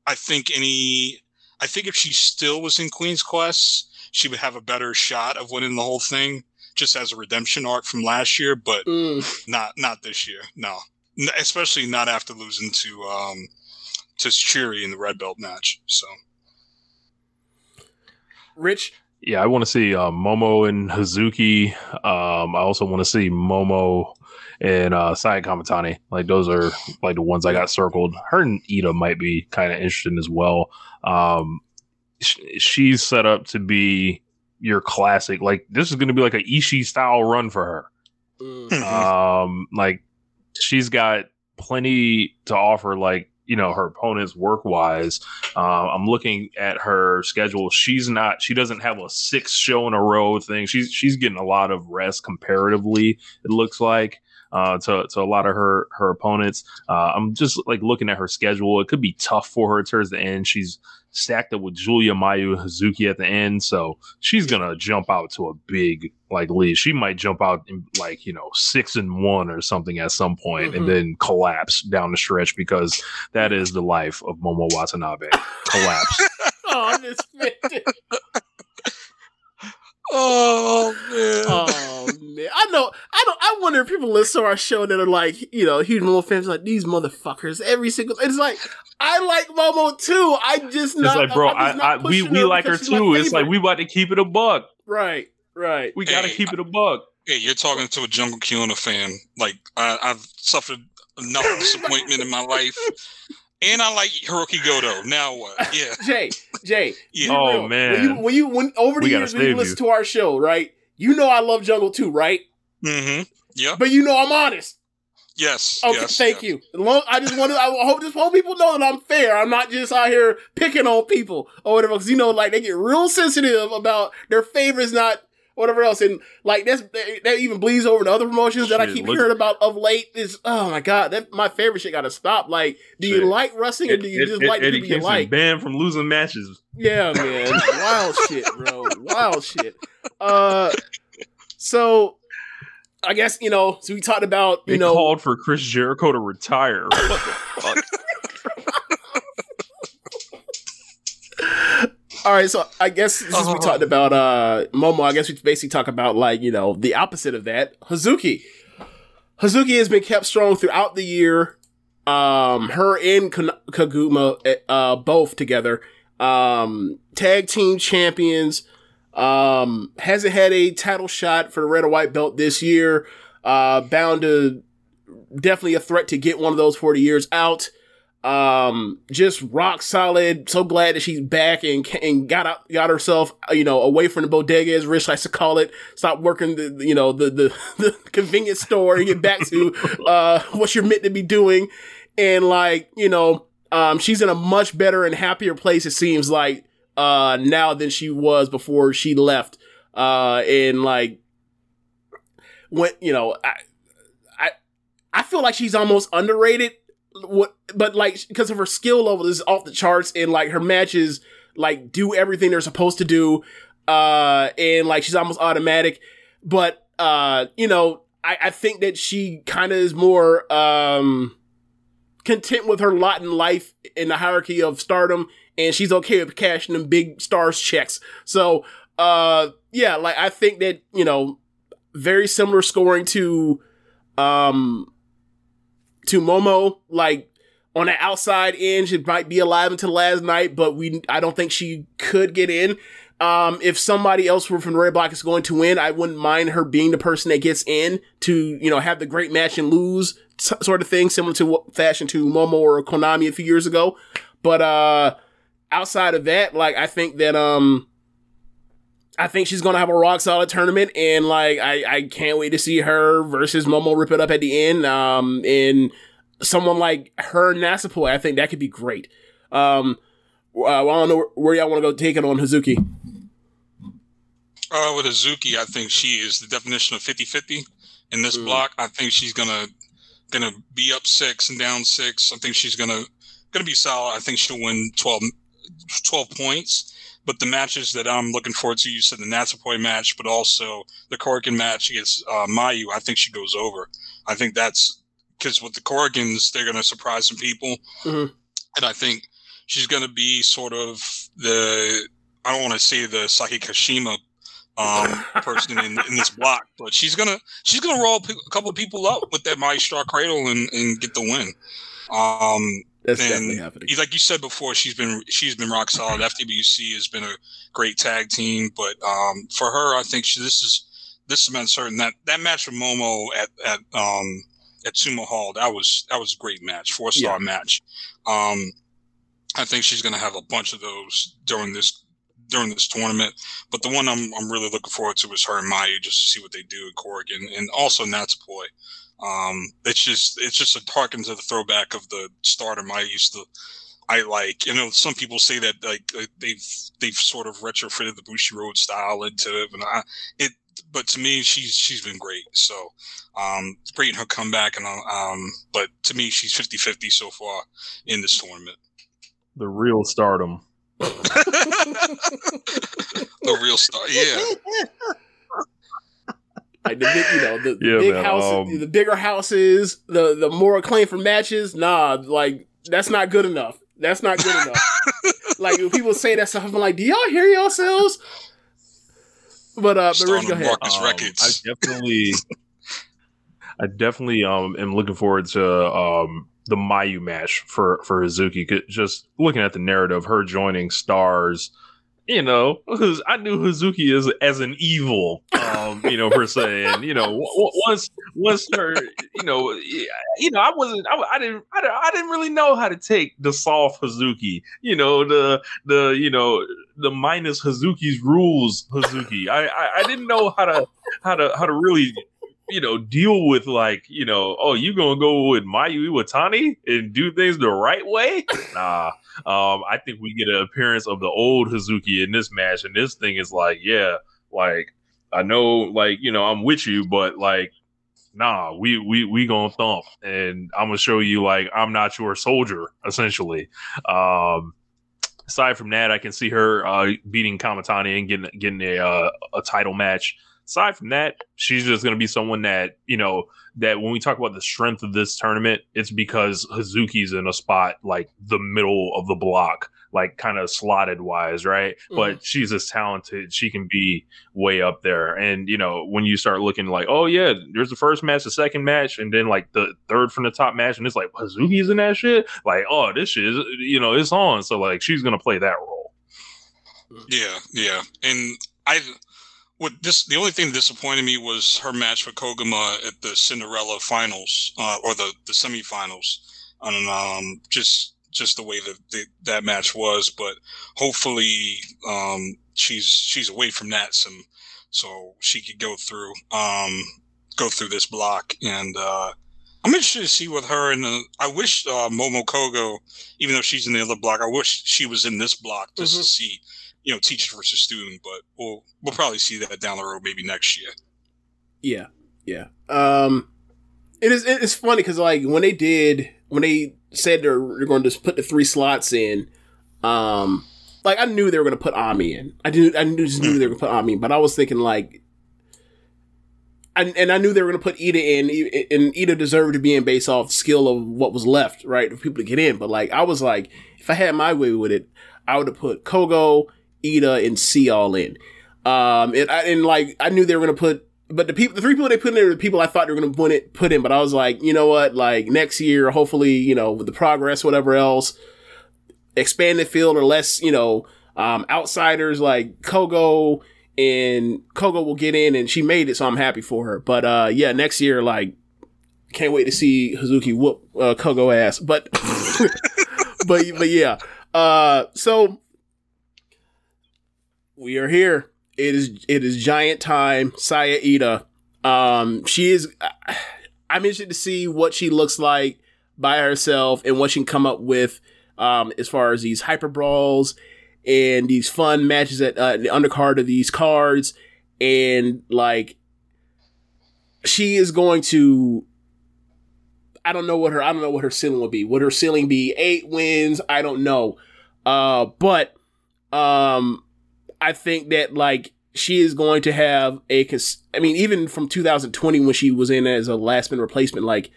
I think if she still was in Queen's Quest, she would have a better shot of winning the whole thing, just as a redemption arc from last year, but not this year. No, especially not after losing to Shuri in the red belt match. So, Rich. Yeah, I want to see Momo and Hazuki. I also want to see Momo and Saya Kamatani. Like, those are, like, the ones I got circled. Her and Ida might be kind of interesting as well. She's set up to be your classic. Like, this is going to be like an Ishii-style run for her. Like, she's got plenty to offer, like, you know, her opponents work-wise. I'm looking at her schedule. She doesn't have a 6 show in a row thing. She's getting a lot of rest comparatively, it looks like, to a lot of her opponents. I'm just, like, looking at her schedule. It could be tough for her towards the end. She's stacked up with Julia, Mayu, Hazuki at the end, so she's going to jump out to a big, like, lead. She might jump out in, like, you know, 6-1 or something at some point and then collapse down the stretch because that is the life of Momo Watanabe. Collapse. Oh, this man. Oh man. I wonder if people listen to our show that are like, you know, huge Momo fans like these motherfuckers every single. It's like I like Momo too. We like her too. It's like we about to keep it a buck. Right. We gotta keep it a buck. Hey, you're talking to a Jungle Kiona fan. Like I've suffered enough disappointment in my life. And I like Hiroki Goto. Now what? Yeah. Jay. Yeah. Oh, real. Man. When over the years, when you listen to our show, right? You know I love Jungle too, right? Mm-hmm. Yeah. But you know I'm honest. Yes. Okay, thank you. I hope people know that I'm fair. I'm not just out here picking on people or whatever. Because, you know, like, they get real sensitive about their favorites not whatever else. And like that even bleeds over to other promotions that I keep hearing about of late. Is oh my god, that my favorite shit got to stop. Like, do you like wrestling or do you just like people you like? Banned from losing matches. Yeah, man, wild shit, bro, wild shit. So I guess So we talked about they called for Chris Jericho to retire. What the fuck? All right, so I guess since we talked about Momo, I guess we basically talk about the opposite of that. Hazuki. Hazuki has been kept strong throughout the year. Her and Kaguma both together, tag team champions. Hasn't had a title shot for the red or white belt this year. Bound to definitely a threat to get one of those 40 years out. Just rock solid. So glad that she's back and got herself, away from the bodega, as Rich likes to call it. Stop working the convenience store and get back to, what you're meant to be doing. And she's in a much better and happier place, it seems like, now than she was before she left. I feel like she's almost underrated. Because of her skill level is off the charts, and her matches do everything they're supposed to do, and she's almost automatic. But I think that she kind of is more content with her lot in life in the hierarchy of Stardom, and she's okay with cashing them big Stars checks. So I think that very similar scoring to Momo, on the outside end, she might be alive until last night, but I don't think she could get in. If somebody else from the Red Block is going to win, I wouldn't mind her being the person that gets in to, have the great match and lose sort of thing, similar to what fashion to Momo or Konami a few years ago. But, outside of that, I think that, I think she's going to have a rock solid tournament, and I can't wait to see her versus Momo rip it up at the end. And someone like her, Natsupoi, I think that could be great. I don't know where y'all want to go take it on Hazuki. With Hazuki, I think she is the definition of 50-50 in this block. I think she's gonna be up 6 and down 6. I think she's gonna be solid. I think she'll win 12 points. But the matches that I'm looking forward to, you said the Natsupoi match, but also the Korokin match against Mayu, I think she goes over. I think that's because with the Korokins, they're going to surprise some people. Mm-hmm. And I think she's going to be sort of I don't want to say the Saki Kashima person in this block, but she's going to roll a couple of people up with that Mayu Straw Cradle and get the win. That's definitely happening. Like you said before, she's been rock solid. FWC has been a great tag team, but for her, I think this cements her. And that match with Momo at Sumo Hall, that was a great match, 4-star match. I think she's going to have a bunch of those during this tournament. But the one I'm really looking forward to is her and Mayu, just to see what they do at Corrigan and also Natsupoi. It's just a harken to the throwback of the Stardom some people say that they've sort of retrofitted the Bushiroad style into it, but to me, she's been great. So, great in her comeback, and, but to me, she's 50-50 so far in this tournament. The real Stardom. The real star. Yeah. The bigger houses, the more acclaim for matches. Nah, that's not good enough. That's not good enough. When people say that stuff, I'm like, do y'all hear yourselves? But Rich, go ahead. Records. I definitely am looking forward to the Mayu match for Hazuki. Just looking at the narrative, her joining Stars. Because I knew Hazuki is as an evil, per se. And once her, I didn't really know how to take the soft Hazuki. The minus Hazuki's rules Hazuki. I didn't know how to really. Deal with you gonna go with Mayu Iwatani and do things the right way? Nah. I think we get an appearance of the old Hazuki in this match, and this thing is I know, like, you know, I'm with you, but like, nah, we gonna thump, and I'm gonna show you like I'm not your soldier, essentially. Aside from that, I can see her beating Kamatani and getting a title match. Aside from that, she's just going to be someone that, you know, that when we talk about the strength of this tournament, it's because Hazuki's in a spot like the middle of the block, like kind of slotted wise, right? Mm-hmm. But she's as talented. She can be way up there. And, you know, when you start looking like, oh, yeah, there's the first match, the second match, and then like the third from the top match, and it's like Hazuki's in that shit. Like, oh, this shit is, you know, it's on. So, like, she's going to play that role. Yeah, yeah. And the only thing that disappointed me was her match with Koguma at the Cinderella finals, or the semifinals, and just the way that that match was. But hopefully, she's away from that some, so she could go through this block. And I'm interested to see with her. And I wish Momokogo, even though she's in the other block, I wish she was in this block just to see. You know, teacher versus student, but we'll probably see that down the road, maybe next year. Yeah, yeah. It's funny because like when they said they're going to just put the three slots in, like I knew they were going to put Ami in. I just knew they were going to put Ami in, but I was thinking like, and I knew they were going to put Ida in, and Ida deserved to be in based off skill of what was left, right, for people to get in. But like I was like, if I had my way with it, I would have put Kogo, Ida, and C all in. I knew they were going to put, but the three people they put in there were the people I thought they were going to put in, but I was like, you know what, like next year, hopefully, you know, with the progress, whatever else, expanded field or less, you know, outsiders like Kogo will get in, and she made it, so I'm happy for her. But yeah, next year, like, can't wait to see Hazuki whoop Kogo ass, but, but yeah. So we are here. It is giant time. Saya Ida. She is. I'm interested to see what she looks like by herself and what she can come up with, as far as these hyper brawls and these fun matches at the undercard of these cards, and like she is going to. I don't know what her ceiling will be. Would her ceiling be 8 wins? I don't know. But I think that like she is going to have even from 2020 when she was in as a last minute replacement, like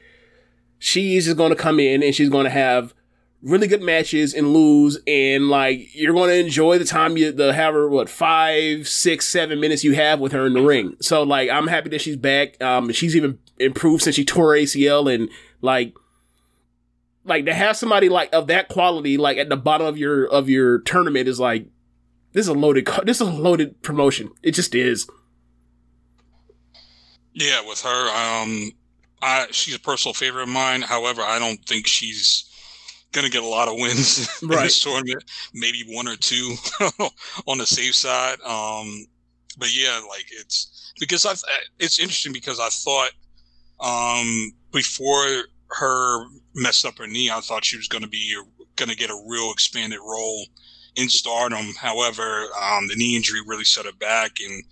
she is just going to come in and she's going to have really good matches and lose, and like you're going to enjoy the time you have her 5, 6, 7 minutes you have with her in the ring. So like I'm happy that she's back. She's even improved since she tore ACL, and like to have somebody like of that quality like at the bottom of your tournament is like this is a loaded promotion. It just is. Yeah, with her, she's a personal favorite of mine. However, I don't think she's gonna get a lot of wins in this tournament, maybe 1 or 2 on the safe side. But yeah, like it's because it's interesting because I thought before her messed up her knee, I thought she was gonna get a real expanded role in Stardom. However, the knee injury really set her back, and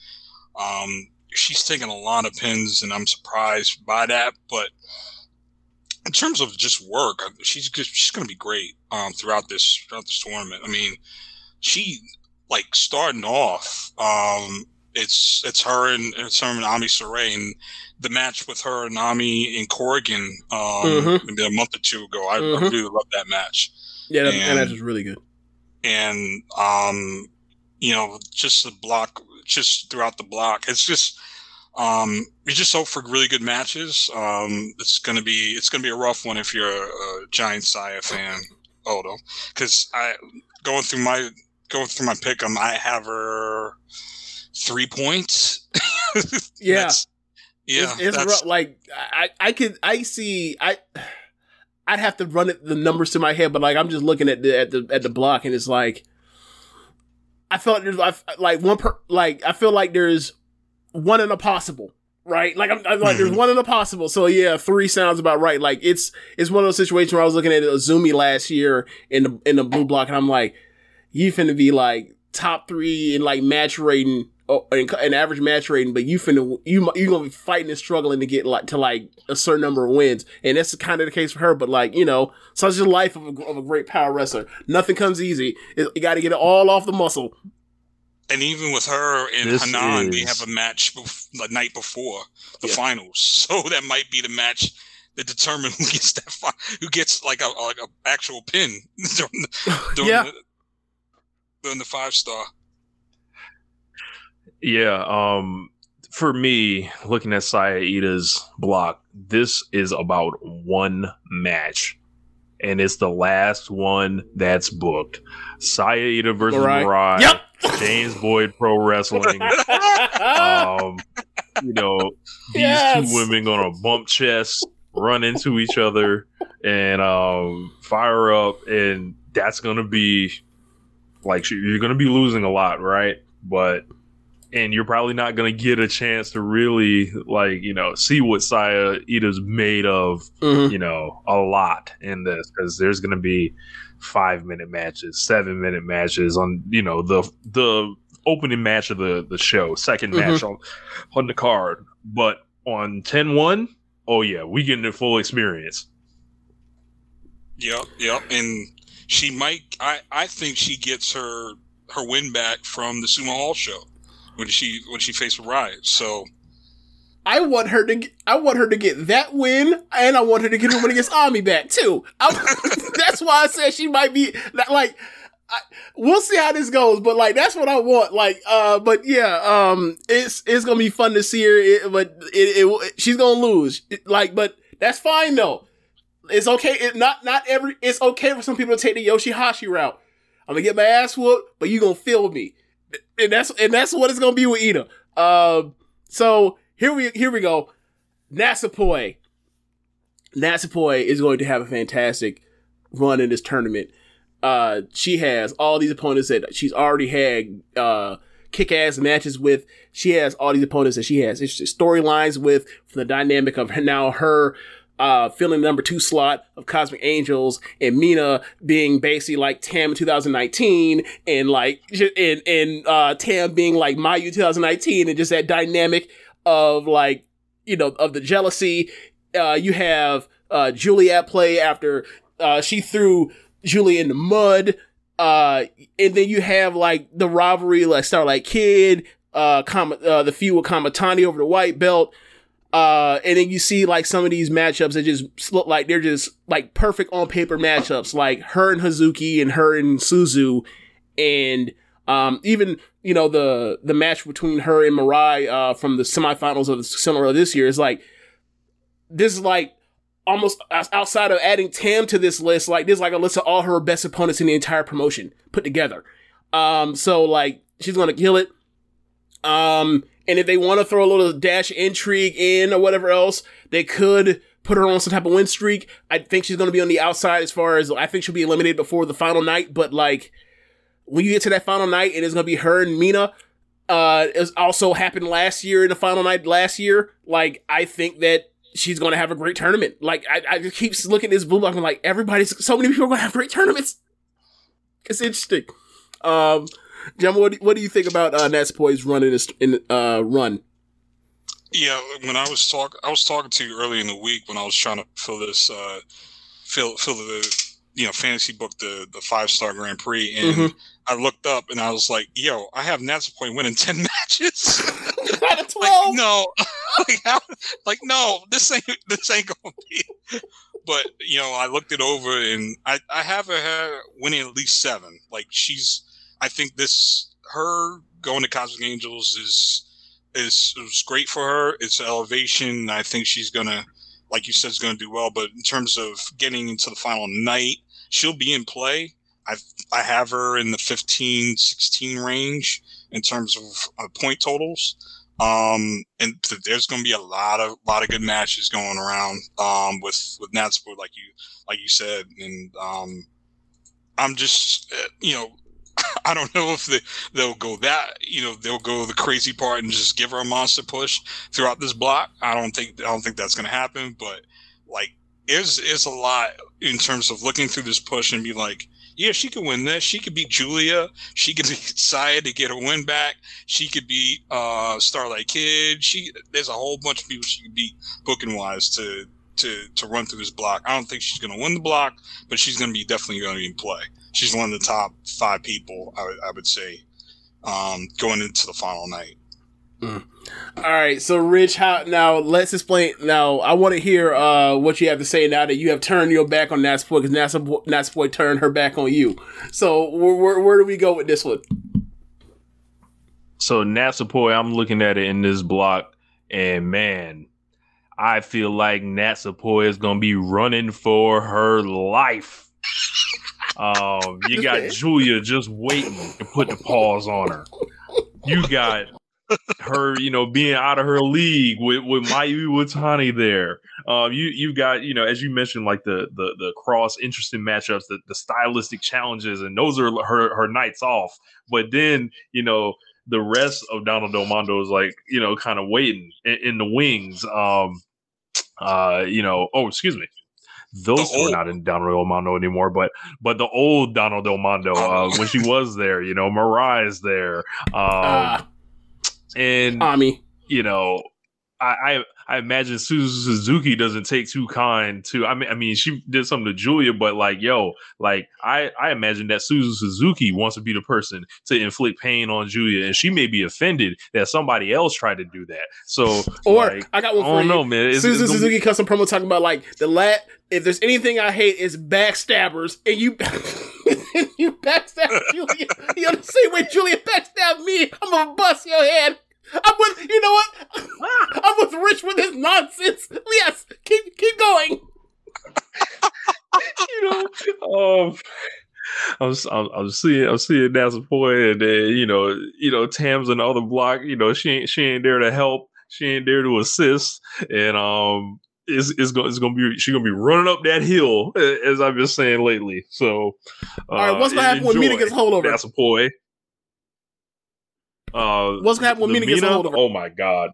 she's taken a lot of pins, and I'm surprised by that, but. In terms of just work, she's going to be great throughout this tournament. I mean, she like starting off. It's her and Ami Sorei, and the match with her and Ami in Corrigan maybe a month or two ago. I really loved that match. Yeah, that match was really good. And you know, just the block, just throughout the block, it's just. We just hope for really good matches. It's gonna be a rough one if you're a giant Saya fan, Odo. Because going through my pick 'em, I have her 3 points. Yeah, it's rough. Like I'd have to run the numbers to my head, but like I'm just looking at the block, and it's like I felt I feel like there's. One in a possible, right? Like I'm like, there's one in a possible. So yeah, 3 sounds about right. Like it's one of those situations where I was looking at Azumi last year in the blue block, and I'm like, you finna be like top 3 in like match rating an average match rating, but you gonna be fighting and struggling to get to a certain number of wins, and that's kind of the case for her. But such is the life of a great power wrestler. Nothing comes easy. You got to get it all off the muscle. And even with her and Hanan, they have a match the night before the finals, so that might be the match that determines who gets like a actual pin during the five star. Yeah, for me, looking at Saya Iida's block, this is about one match, and it's the last one that's booked. Saya Iida versus Mirai. Yep. James Boyd Pro Wrestling. These two women gonna bump chests, run into each other, and fire up, and that's gonna be you're gonna be losing a lot, right? And you're probably not going to get a chance to really, see what Saya Iida's made of, a lot in this. Because there's going to be 5-minute matches, 7-minute matches on, the opening match of the show, second match on the card. But on 10-1, we getting the full experience. Yep. And she might, I think she gets her win back from the Sumo Hall show. When she faced Riot, so I want her to get that win, and I want her to get her win against Ami back too. That's why I said she might be we'll see how this goes, but that's what I want. It's gonna be fun to see her, but she's gonna lose. But that's fine though. It's okay. It's okay for some people to take the Yoshihashi route. I'm gonna get my ass whooped, but you gonna feel me. And that's what it's gonna be with Iida. So here we go. Natsupoi. Natsupoi is going to have a fantastic run in this tournament. She has all these opponents that she's already had kick-ass matches with. She has all these opponents that she has storylines with, from the dynamic of her filling the number 2 slot of Cosmic Angels, and Mina being basically like Tam in 2019, and Tam being like Mayu 2019, and just that dynamic of of the jealousy. You have Julia at play after she threw Julia in the mud, and then you have the rivalry, Starlight Kid, the feud with Kamatani over the white belt. And then you see some of these matchups that just look like they're just perfect on paper matchups, like her and Hazuki and her and Suzu, and even the match between her and Mirai from the semifinals of the semifinal this year is almost outside of adding Tam to this list, this is a list of all her best opponents in the entire promotion put together. So she's gonna kill it. And if they want to throw a little dash intrigue in or whatever else, they could put her on some type of win streak. I think she's going to be on the outside as far as, I think she'll be eliminated before the final night. But when you get to that final night, and it's going to be her and Mina. It also happened last year in the final night last year. I think that she's going to have a great tournament. I just keep looking at this blue block and so many people are going to have great tournaments. It's interesting. Jim, what do you think about Natsupoi's run in this run? Yeah, when I was talking to you early in the week when I was trying to fill this fantasy book the 5-star Grand Prix, and I looked up and I was like, yo, I have Natsupoi winning 10 matches out of 12. This ain't gonna be. But I looked it over, and I have her winning at least 7. I think her going to Cosmic Angels is great for her. It's an elevation. I think she's gonna, like you said, is gonna do well. But in terms of getting into the final night, she'll be in play. I have her in the 15, 16 range in terms of point totals. And there's gonna be a lot of good matches going around. With Natsupoi, like you said, and I'm just I don't know if they'll go that, they'll go the crazy part and just give her a monster push throughout this block. I don't think that's going to happen, but It's a lot in terms of looking through this push and be like, yeah, she could win this. She could beat Julia. She could beat Saya to get her win back. She could beat Starlight Kid. There's a whole bunch of people she could beat booking wise to run through this block. I don't think she's going to win the block, but she's going to be definitely going to be in play. She's one of the top five people, I would say, going into the final night. Mm. All right, so Rich, now let's explain. Now I want to hear what you have to say now that you have turned your back on Natsupoi, because Natsupoi turned her back on you. So where do we go with this one? So Natsupoi, I'm looking at it in this block, and man, I feel like Natsupoi is gonna be running for her life. You got Julia just waiting to put the paws on her. You got her, being out of her league with Mayu Uwatani there. You've got, as you mentioned, like the cross interesting matchups, the stylistic challenges, and those are her nights off. But then, the rest of Donna Del Mondo is like, kind of waiting in the wings. Oh, excuse me. Those were not in Donna Del Mondo anymore, but the old Donna Del Mondo, when she was there, Mirai's there. And Ami, I imagine Suzu Suzuki doesn't take too kind to. I mean, she did something to Julia, but I imagine that Suzu Suzuki wants to be the person to inflict pain on Julia, and she may be offended that somebody else tried to do that. So, I got one for you. I don't know, man. Suzu Suzuki cuts some promo talking about if there's anything I hate, it's backstabbers, and you. You backstab Julia. You know, the same way Julia backstabbed me, I'm gonna bust your head. I'm with, I'm with Rich with his nonsense. Yes, keep going. I'm seeing Natsupoi, and then, Tam's in the other block. She ain't there to help. She ain't there to assist, and she's gonna be running up that hill, as I've been saying lately. So, all right, what's gonna happen when Mina gets a holdover? Natsupoi. What's gonna happen when Mina gets a holdover? Oh my god!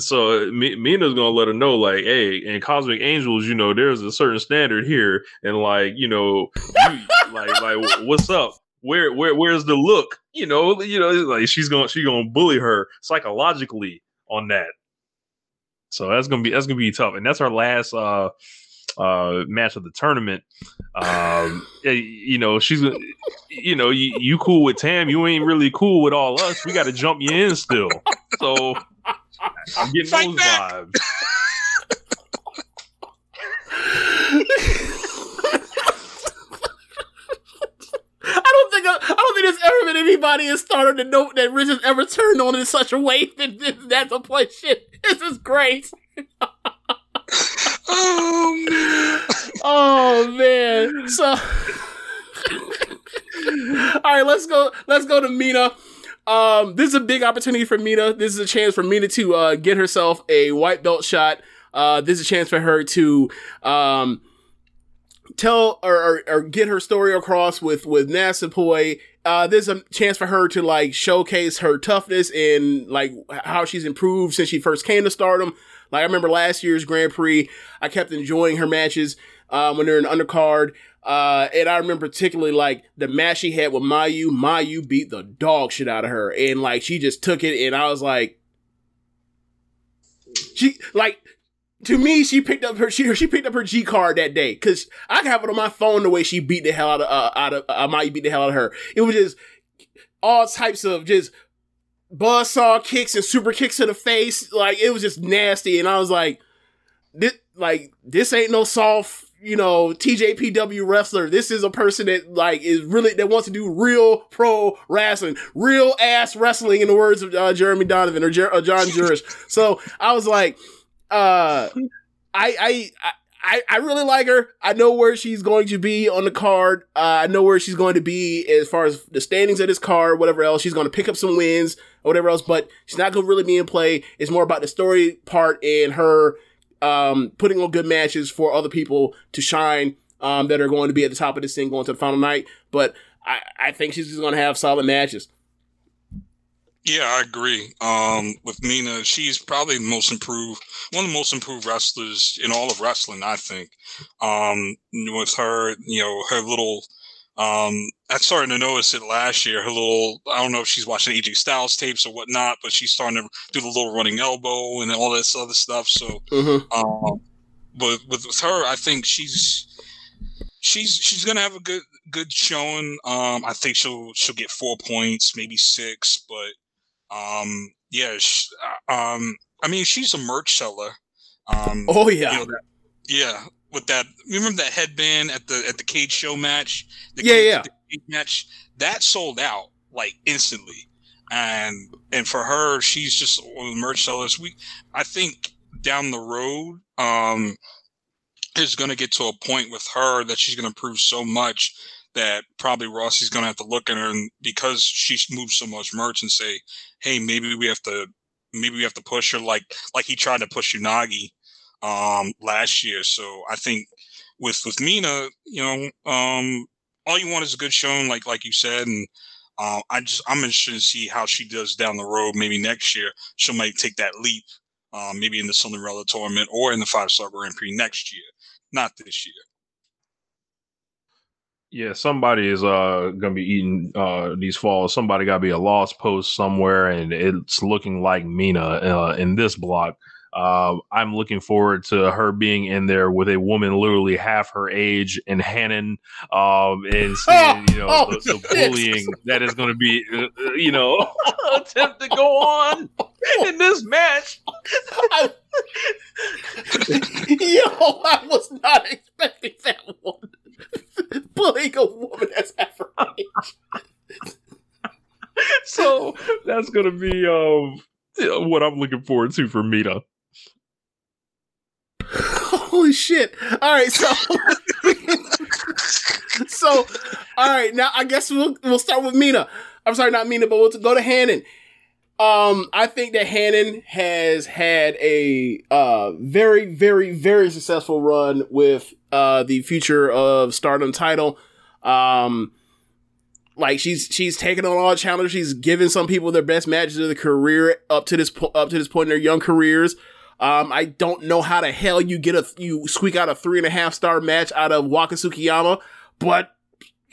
So Mina's gonna let her know, hey, in Cosmic Angels, there's a certain standard here, and what's up? Where's the look? She's gonna bully her psychologically on that. So that's gonna be tough, and that's our last match of the tournament. She's you cool with Tam, you ain't really cool with all us. We got to jump you in still. So I'm getting fight those back vibes. I don't think there's ever been anybody in Stardom to note that Rich has ever turned on in such a way that that's a point shit. This is great. Oh man. So all right, let's go to Mina. This is a big opportunity for Mina. This is a chance for Mina to get herself a white belt shot. This is a chance for her to tell or get her story across with Natsupoi. There's a chance for her to showcase her toughness and how she's improved since she first came to Stardom. I remember last year's Grand Prix, I kept enjoying her matches when they're in undercard. And I remember particularly the match she had with Mayu. Mayu beat the dog shit out of her, and she just took it. And I was like, to me, she picked up her G card that day, because I have it on my phone the way she beat the hell out of Mayu, beat the hell out of her. It was just all types of just buzzsaw kicks and super kicks to the face. It was just nasty, and I was like, this ain't no soft, TJPW wrestler. This is a person that is really, that wants to do real pro wrestling, real ass wrestling, in the words of Jeremy Donovan or John Jurish. So I was like, I really like her. I know where she's going to be on the card. I know where she's going to be as far as the standings of this card, whatever else. She's going to pick up some wins or whatever else, but she's not going to really be in play. It's more about the story part and her putting on good matches for other people to shine that are going to be at the top of this thing going to the final night. But I think she's just going to have solid matches. Yeah, I agree. With Mina, she's probably the most improved, one of the most improved wrestlers in all of wrestling, I think. With her, you know, her little, I started to notice it last year, her little, I don't know if she's watching AJ Styles tapes or whatnot, but she's starting to do the little running elbow and all this other stuff. So, but with her, I think she's going to have a good showing. I think she'll get 4 points, maybe 6, but, yeah. I mean, she's a merch seller. Oh yeah, you know, yeah. With that, remember that headband at the cage show match? The cage match that sold out like instantly, and for her, she's just one of the merch sellers. I think down the road, is going to get to a point with her that she's going to prove so much that probably Rossi's going to have to look at her, and because she's moved so much merch, and say, hey, maybe we have to push her like he tried to push Unagi last year. So I think with Mina, you know, all you want is a good showing, like you said, and I'm interested to see how she does down the road. Maybe next year she might take that leap, maybe in the Cinderella tournament or in the 5-star Grand Prix next year, not this year. Yeah, somebody is gonna be eating these falls. Somebody gotta be a lost post somewhere, and it's looking like Mina in this block. I'm looking forward to her being in there with a woman literally half her age and Hannon, and seeing, you know, the bullying that is going to be, you know, attempt to go on in this match. I was not expecting that one. Bullying a woman that's half her age. So that's going to be what I'm looking forward to for Mina. Holy shit. All right, so all right, now I guess we'll start with Mina. I'm sorry, not Mina, but we'll go to Hannon. I think that Hannon has had a very, very, very successful run with the future of Stardom title. Like she's taken on all challengers. She's given some people their best matches of the career up to this point in their young careers. I don't know how the hell you squeak out a 3.5-star match out of Waka Tsukiyama, but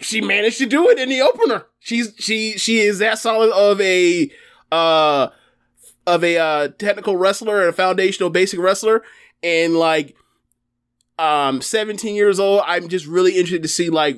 she managed to do it in the opener. She is that solid of a. Technical wrestler and a foundational basic wrestler, and 17 years old. I'm just really interested to see where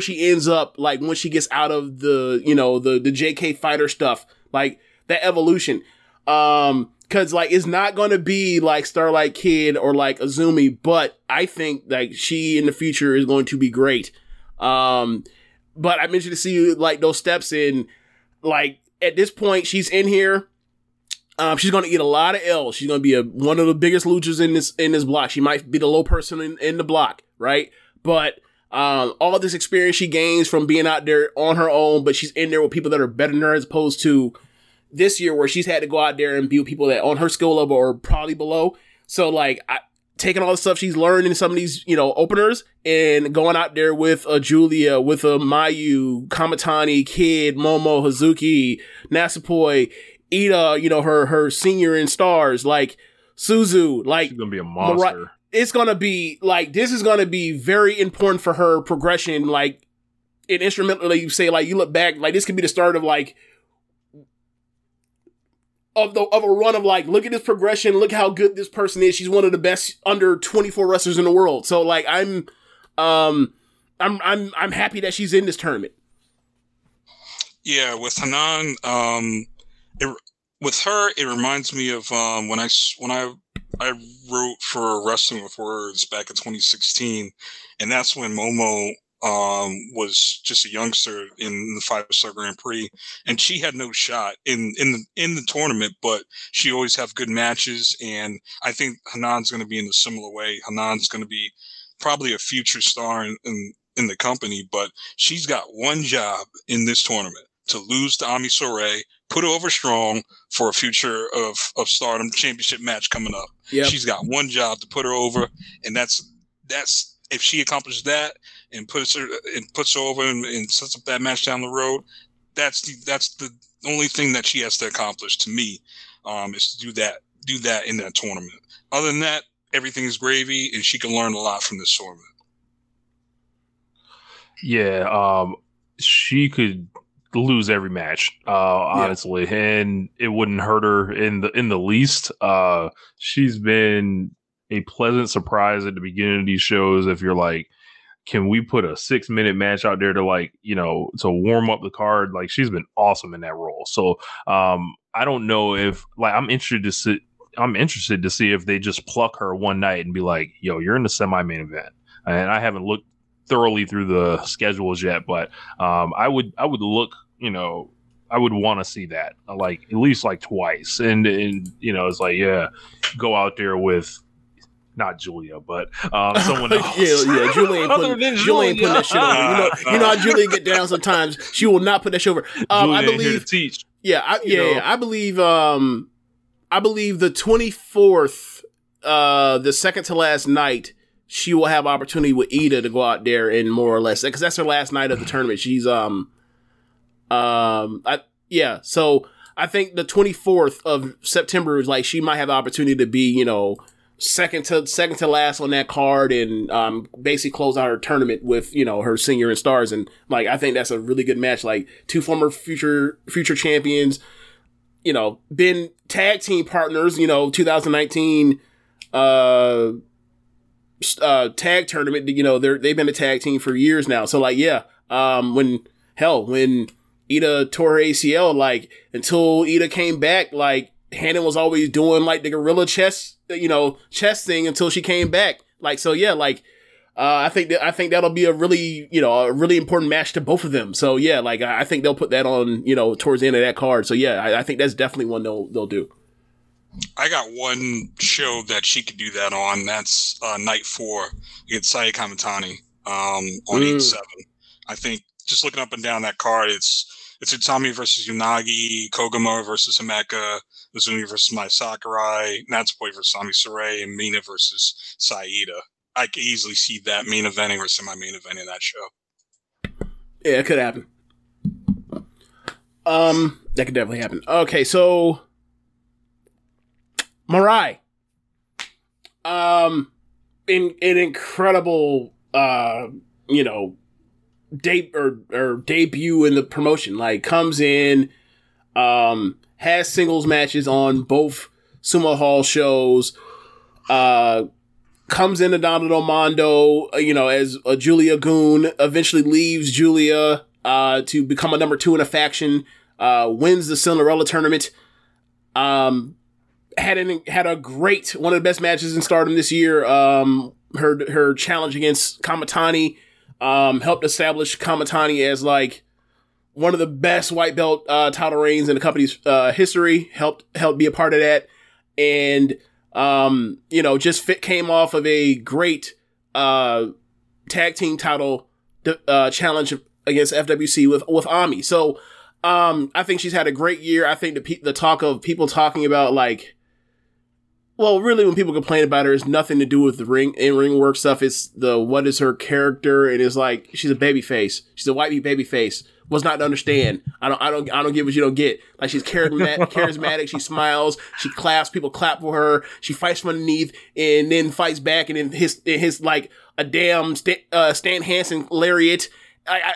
she ends up, like when she gets out of the, you know, the JK fighter stuff, like that evolution. Cause it's not going to be like Starlight Kid or like Azumi, but I think she in the future is going to be great. But I'm interested to see those steps in. At this point, she's in here. She's going to eat a lot of L's. She's going to be one of the biggest losers in this block. She might be the low person in the block, right? But all this experience she gains from being out there on her own, but she's in there with people that are better than her, as opposed to this year where she's had to go out there and be with people that on her skill level or probably below. So taking all the stuff she's learned in some of these, you know, openers and going out there with a Julia, with a Mayu, Kamatani, Kid, Momo, Hazuki, Natsupoi, Ida, you know, her senior in Stars, Suzu, she's gonna be a monster. It's gonna be this is gonna be very important for her progression. And instrumentally, you say you look back, this could be the start of a run of look at this progression, look how good this person is. She's one of the best under 24 wrestlers in the world. So I'm happy that she's in this tournament. Yeah, with Hanan, with her, it reminds me of when I wrote for Wrestling with Words back in 2016, and that's when Momo was just a youngster in the 5-star Grand Prix, and she had no shot in the tournament, but she always have good matches, and I think Hanan's going to be in a similar way. Hanan's going to be probably a future star in the company, but she's got one job in this tournament: to lose to Ami Sorei, put her over strong for a future of Stardom championship match coming up. Yep. She's got one job to put her over, and that's if she accomplishes that and puts her over and sets up that match down the road, that's the only thing that she has to accomplish to me, is to do that in that tournament. Other than that, everything is gravy, and she can learn a lot from this tournament. Yeah, she could lose every match, honestly, yeah, and it wouldn't hurt her in the least. She's been a pleasant surprise at the beginning of these shows. If you're like, can we put a 6-minute match out there to, like, you know, to warm up the card? Like, she's been awesome in that role. So I don't know if, like, I'm interested to see if they just pluck her one night and be like, yo, you're in the semi-main event. And I haven't looked thoroughly through the schedules yet, but I would look, you know, I would want to see that, like, at least like twice. And you know, it's like, yeah, go out there with not Julia, but someone else. Yeah, Julia ain't putting that shit over. You know how Julia get down sometimes. She will not put that shit over. Julia, I believe, here to teach. I believe. I believe the 24th, the second to last night, she will have opportunity with Ida to go out there and more or less, because that's her last night of the tournament. She's So I think the 24th of September is like, she might have the opportunity to be, you know, second to last on that card and basically close out her tournament with, you know, her senior and Stars. And like, I think that's a really good match. Like, two former future champions, you know, been tag team partners, you know, 2019 tag tournament, you know, they've been a tag team for years now. So, like, yeah, when Ida tore her ACL, like, until Ida came back, like, Hannah was always doing, like, the gorilla chest, you know, chest thing until she came back. Like, so, yeah, like, I think that'll be a really, you know, a really important match to both of them. So, yeah, like, I think they'll put that on, you know, towards the end of that card. So, yeah, I think that's definitely one they'll do. I got one show that she could do that on. That's night 4 against Saya Kamatani on 8/7. I think just looking up and down that card, it's Utami versus Unagi, Koguma versus Himeka, Azumi versus Mai Sakurai, Natsupoi versus Ami Sorei, and Mina versus Saida. I could easily see that main eventing or semi-main event in that show. Yeah, it could happen. That could definitely happen. Okay, so Mirai, in an incredible, you know, debut in the promotion. Like, comes in, has singles matches on both Sumo Hall shows. Comes into Donna Del Mondo, you know, as a Julia goon. Eventually leaves Julia to become a number 2 in a faction. Wins the Cinderella tournament. Had a great, one of the best matches in Stardom this year. Her challenge against Kamatani helped establish Kamatani as, like, one of the best white belt title reigns in the company's history. Helped be a part of that, and you know, just came off of a great tag team title challenge against FWC with Ami. So I think she's had a great year. I think the talk of people talking about, like, well, really, when people complain about her, it's nothing to do with the in-ring work stuff. It's the, what is her character? And it's like, she's a babyface. She's a whitey babyface. What's not to understand? I don't get what you don't get. Like, she's charismatic. She smiles. She claps. People clap for her. She fights from underneath and then fights back. And then his like a damn Stan Hansen lariat. I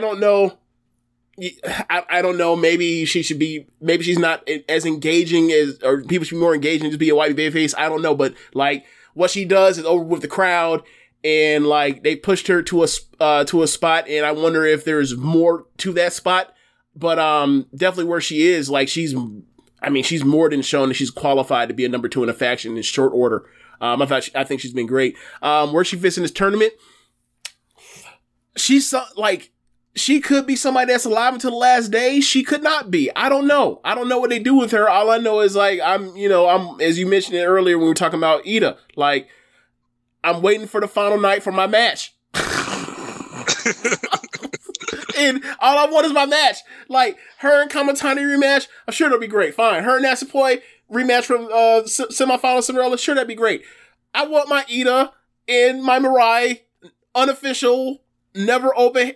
don't know. I don't know. Maybe she should be. Maybe she's not as engaging as, or people should be more engaging and just be a white babyface. I don't know, but like what she does is over with the crowd, and like they pushed her to a spot, and I wonder if there's more to that spot. But definitely where she is, like she's more than shown that she's qualified to be a number 2 in a faction in short order. I think she's been great. Where she fits in this tournament, she's like, she could be somebody that's alive until the last day. She could not be. I don't know. I don't know what they do with her. All I know is, like, I'm, as you mentioned it earlier when we were talking about Ida, like, I'm waiting for the final night for my match. And all I want is my match. Like, her and Kamatani rematch, I'm sure that'll be great. Fine. Her and Natsupoi rematch from semifinal Cinderella, sure, that'd be great. I want my Ida and my Mirai unofficial, never open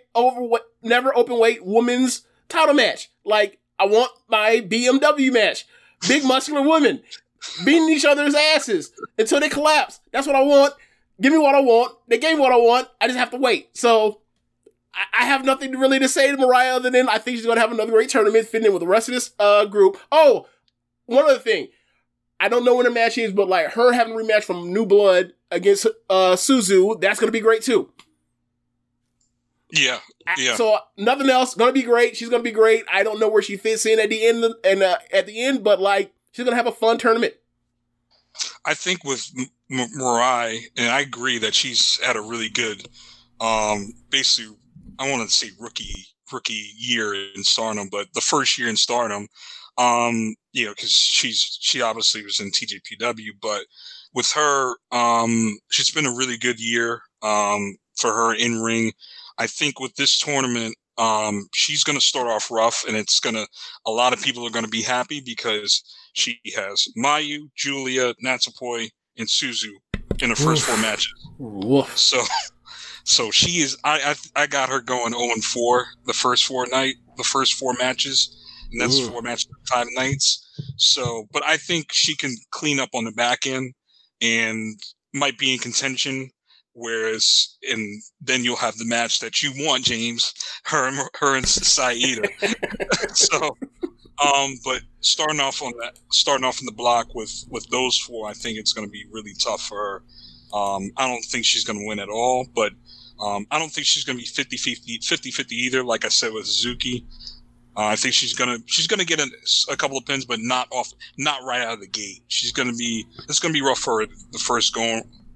weight women's title match. Like, I want my BMW match. Big muscular women beating each other's asses until they collapse. That's what I want. Give me what I want. They gave me what I want. I just have to wait. So I have nothing really to say to Mariah other than I think she's going to have another great tournament fitting in with the rest of this group. Oh, one other thing. I don't know when the match is, but like her having a rematch from New Blood against Suzu, that's going to be great too. Yeah. So nothing else. Going to be great. She's going to be great. I don't know where she fits in at the end, and at the end, but like she's going to have a fun tournament. I think with Mirai, and I agree that she's had a really good, basically, I want to say rookie year in Stardom, but the first year in Stardom, you know, because she obviously was in TJPW, but with her, she's been a really good year for her in ring. I think with this tournament, she's going to start off rough, and it's going to, a lot of people are going to be happy because she has Mayu, Julia, Natsupoi, and Suzu in the first four matches. Oof. So she is, I got her going 0-4 the first four matches, and that's four matches, 5 nights. So, but I think she can clean up on the back end and might be in contention. Whereas, and then you'll have the match that you want, James, her and Saida. So, but starting off on the block with those four, I think it's going to be really tough for her. I don't think she's going to win at all, but I don't think she's going to be 50-50 either. Like I said with Hazuki, I think she's going to get a couple of pins, but not right out of the gate. It's going to be rough for her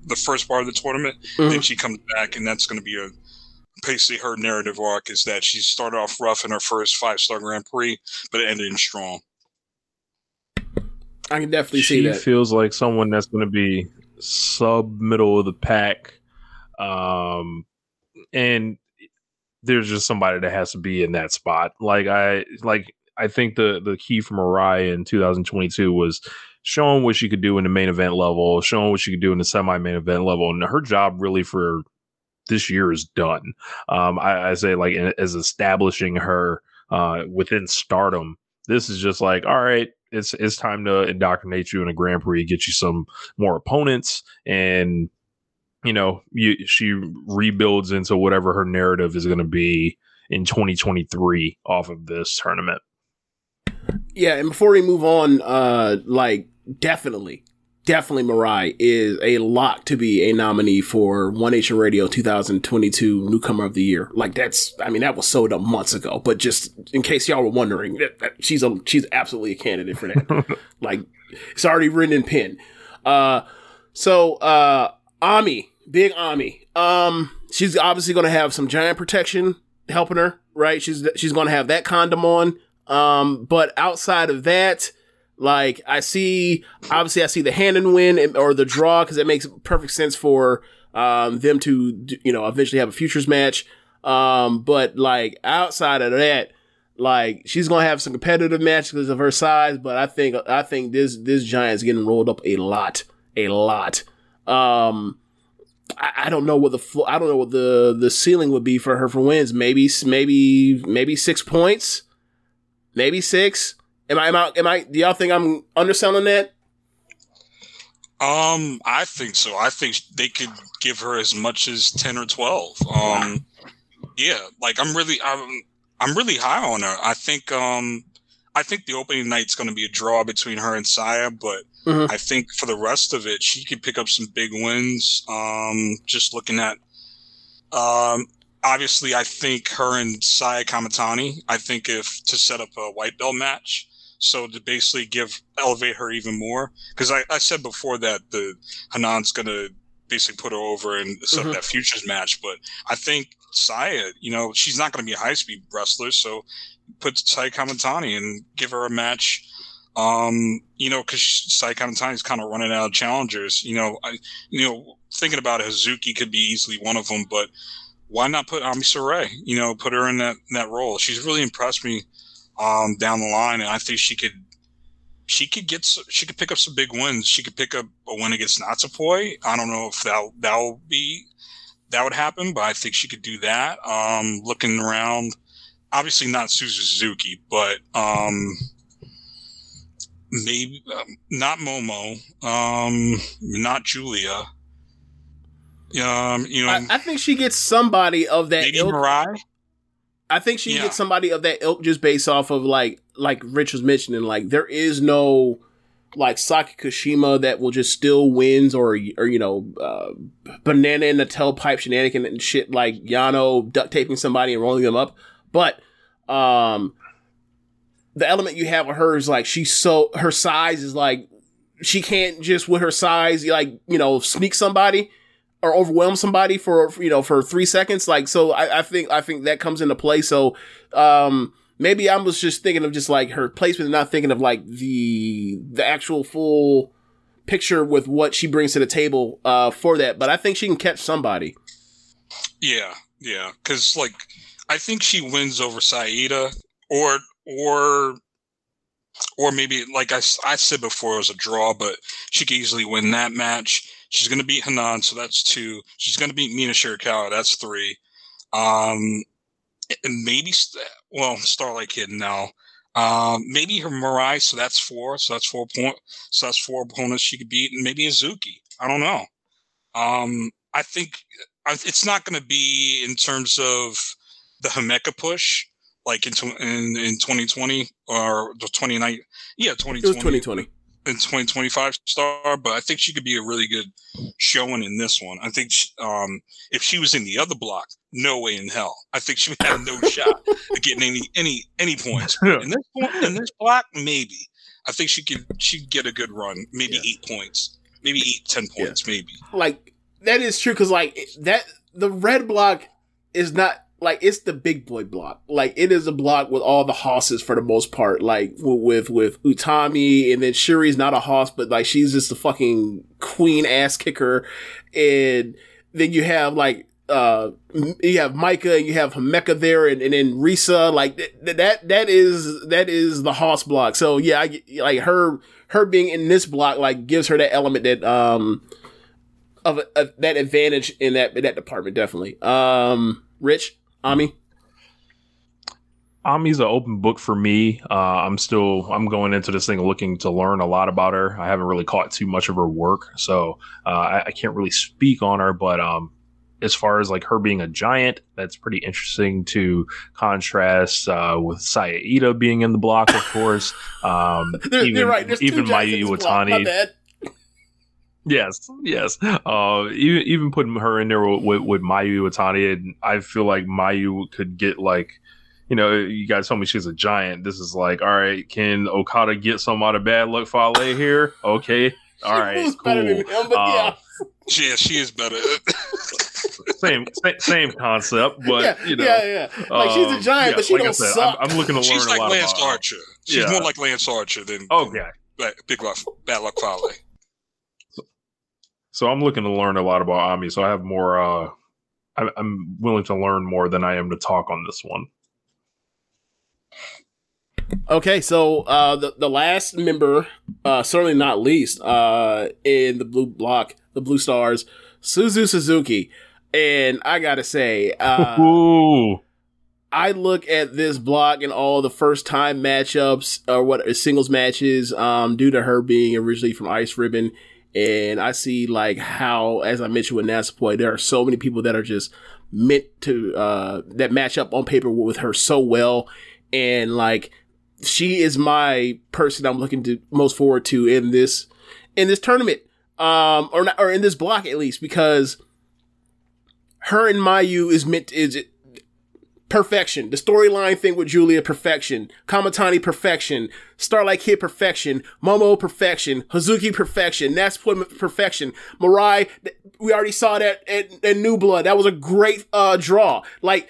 the first part of the tournament, then she comes back, and that's going to be basically her narrative arc is that she started off rough in her first 5-star Grand Prix, but it ended in strong. I can definitely see that. She feels like someone that's going to be sub-middle of the pack, and there's just somebody that has to be in that spot. I think the key for Mariah in 2022 was showing what she could do in the main event level, showing what she could do in the semi-main event level. And her job really for this year is done. I say like as establishing her within Stardom. This is just like, all right, it's time to indoctrinate you in a Grand Prix, get you some more opponents, and you know, she rebuilds into whatever her narrative is going to be in 2023 off of this tournament. Yeah, and before we move on, definitely Mirai is a lock to be a nominee for One Nation Radio 2022 Newcomer of the Year. Like that was sold up months ago, but just in case y'all were wondering, she's absolutely a candidate for that. Like it's already written in pen. So Ami, big Ami. She's obviously going to have some giant protection helping her, right? She's going to have that condom on. But outside of that, like I see the hand and win or the draw, because it makes perfect sense for them to, you know, eventually have a futures match. But like outside of that, like she's gonna have some competitive matches because of her size. But I think this giant's getting rolled up a lot. I don't know what the ceiling would be for her for wins. Maybe 6 points. Maybe 6. Am I? Do y'all think I'm underselling that? I think so. I think they could give her as much as 10 or 12. Yeah. Like I'm really high on her. I think the opening night's going to be a draw between her and Saya, but I think for the rest of it, she could pick up some big wins. Just looking at, obviously, I think her and Saya Kamatani, to set up a white belt match, so to basically elevate her even more. Because I said before that the Hanan's going to basically put her over and set up that futures match. But I think Saya, you know, she's not going to be a high-speed wrestler, so put Saya Kamatani and give her a match. You know, because Saya Kamatani is kind of running out of challengers. Thinking about it, Hazuki could be easily one of them, but why not put Ami Sorei? You know, put her in that role. She's really impressed me down the line, and I think she could pick up some big wins. She could pick up a win against Natsupoi. I don't know if that would happen, but I think she could do that. Looking around, obviously not Suzu Suzuki, but maybe not Momo, not Julia. I think she gets somebody of that maybe ilk. Mirai? I think she gets somebody of that ilk just based off of like Rich was mentioning, like there is no like Saki Kashima that will just steal wins or banana in the tailpipe shenanigans and shit like Yano duct taping somebody and rolling them up. But the element you have with her is like her size is like she can't just with her size sneak somebody or overwhelm somebody for 3 seconds. Like, so I think that comes into play. So maybe I was just thinking of just like her placement and not thinking of like the actual full picture with what she brings to the table for that. But I think she can catch somebody. Yeah. Cause like, I think she wins over Saida or maybe like I said before, it was a draw, but she could easily win that match. She's going to beat Hanan, so that's 2. She's going to beat Mina Shirakawa, that's 3. And maybe, Starlight Kid, no. Maybe her Mirai, so that's 4. So that's 4 opponents she could beat, and maybe Hazuki. I don't know. I think it's not going to be in terms of the Himeka push, like in 2020 or the 2019. Yeah, 2020. It was 2020. In 2025 star, but I think she could be a really good showing in this one. I think if she was in the other block, no way in hell. I think she would have no shot at getting any points. In this block, maybe. I think she'd get a good run, maybe 8 points, maybe 8-10 points, maybe. Like that is true because like that the red block is not. Like, it's the big boy block. Like, it is a block with all the hosses for the most part. Like, with Utami, and then Shuri's not a hoss, but, like, she's just a fucking queen ass kicker. And then you have, like, you have Micah, you have Himeka there, and then Risa. Like, that is the hoss block. So, yeah, her being in this block, like, gives her that element that, of that advantage in that department, definitely. Rich? Ami? Ami's an open book for me. I'm going into this thing looking to learn a lot about her. I haven't really caught too much of her work, so I can't really speak on her, but as far as like her being a giant, that's pretty interesting to contrast with Saida being in the block, of course. You're right. There's even Mayu Uwatani. Yes. Even putting her in there with Mayu Uwatani, I feel like Mayu could get like, you guys told me she's a giant. This is like, all right, can Okada get some out of bad luck Fale here? Okay, all right, cool. Him, yeah, she is better. Same concept, but yeah. Like she's a giant, but she like don't suck. I'm looking to learn a lot. She's like Lance Archer. She's more like Lance Archer than big luck, bad luck Fale. So I'm looking to learn a lot about Ami. So I have more. I'm willing to learn more than I am to talk on this one. Okay, so the last member, certainly not least, in the blue block, the Blue Stars, Suzu Suzuki, and I gotta say, I look at this block and all the first time matchups or singles matches, due to her being originally from Ice Ribbon. And I see, like, how, as I mentioned with Natsupoi, there are so many people that are just meant to, that match up on paper with her so well. And, like, she is my person I'm looking to most forward to in this tournament, or in this block at least, because her and Mayu is perfection. The storyline thing with Julia, perfection. Kamatani, perfection. Starlight Kid, perfection. Momo, perfection. Hazuki, perfection. Natsupoi, perfection. Mirai, we already saw that at New Blood. That was a great draw. Like,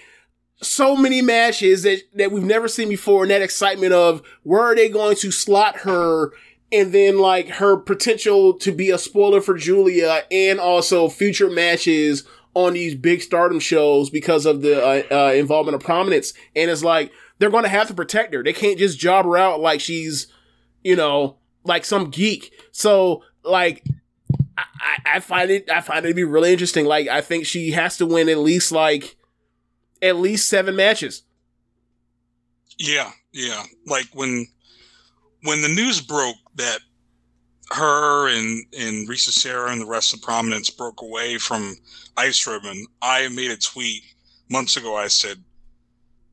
so many matches that we've never seen before, and that excitement of where are they going to slot her, and then, like, her potential to be a spoiler for Julia, and also future matches on these big Stardom shows because of the involvement of Prominence. And it's like, they're going to have to protect her. They can't just job her out like she's, like some geek. So, like, I find it to be really interesting. Like, I think she has to win at least 7 matches. Yeah. Like when the news broke that her and Risa Sera and the rest of Prominence broke away from Ice Ribbon, I made a tweet months ago. I said,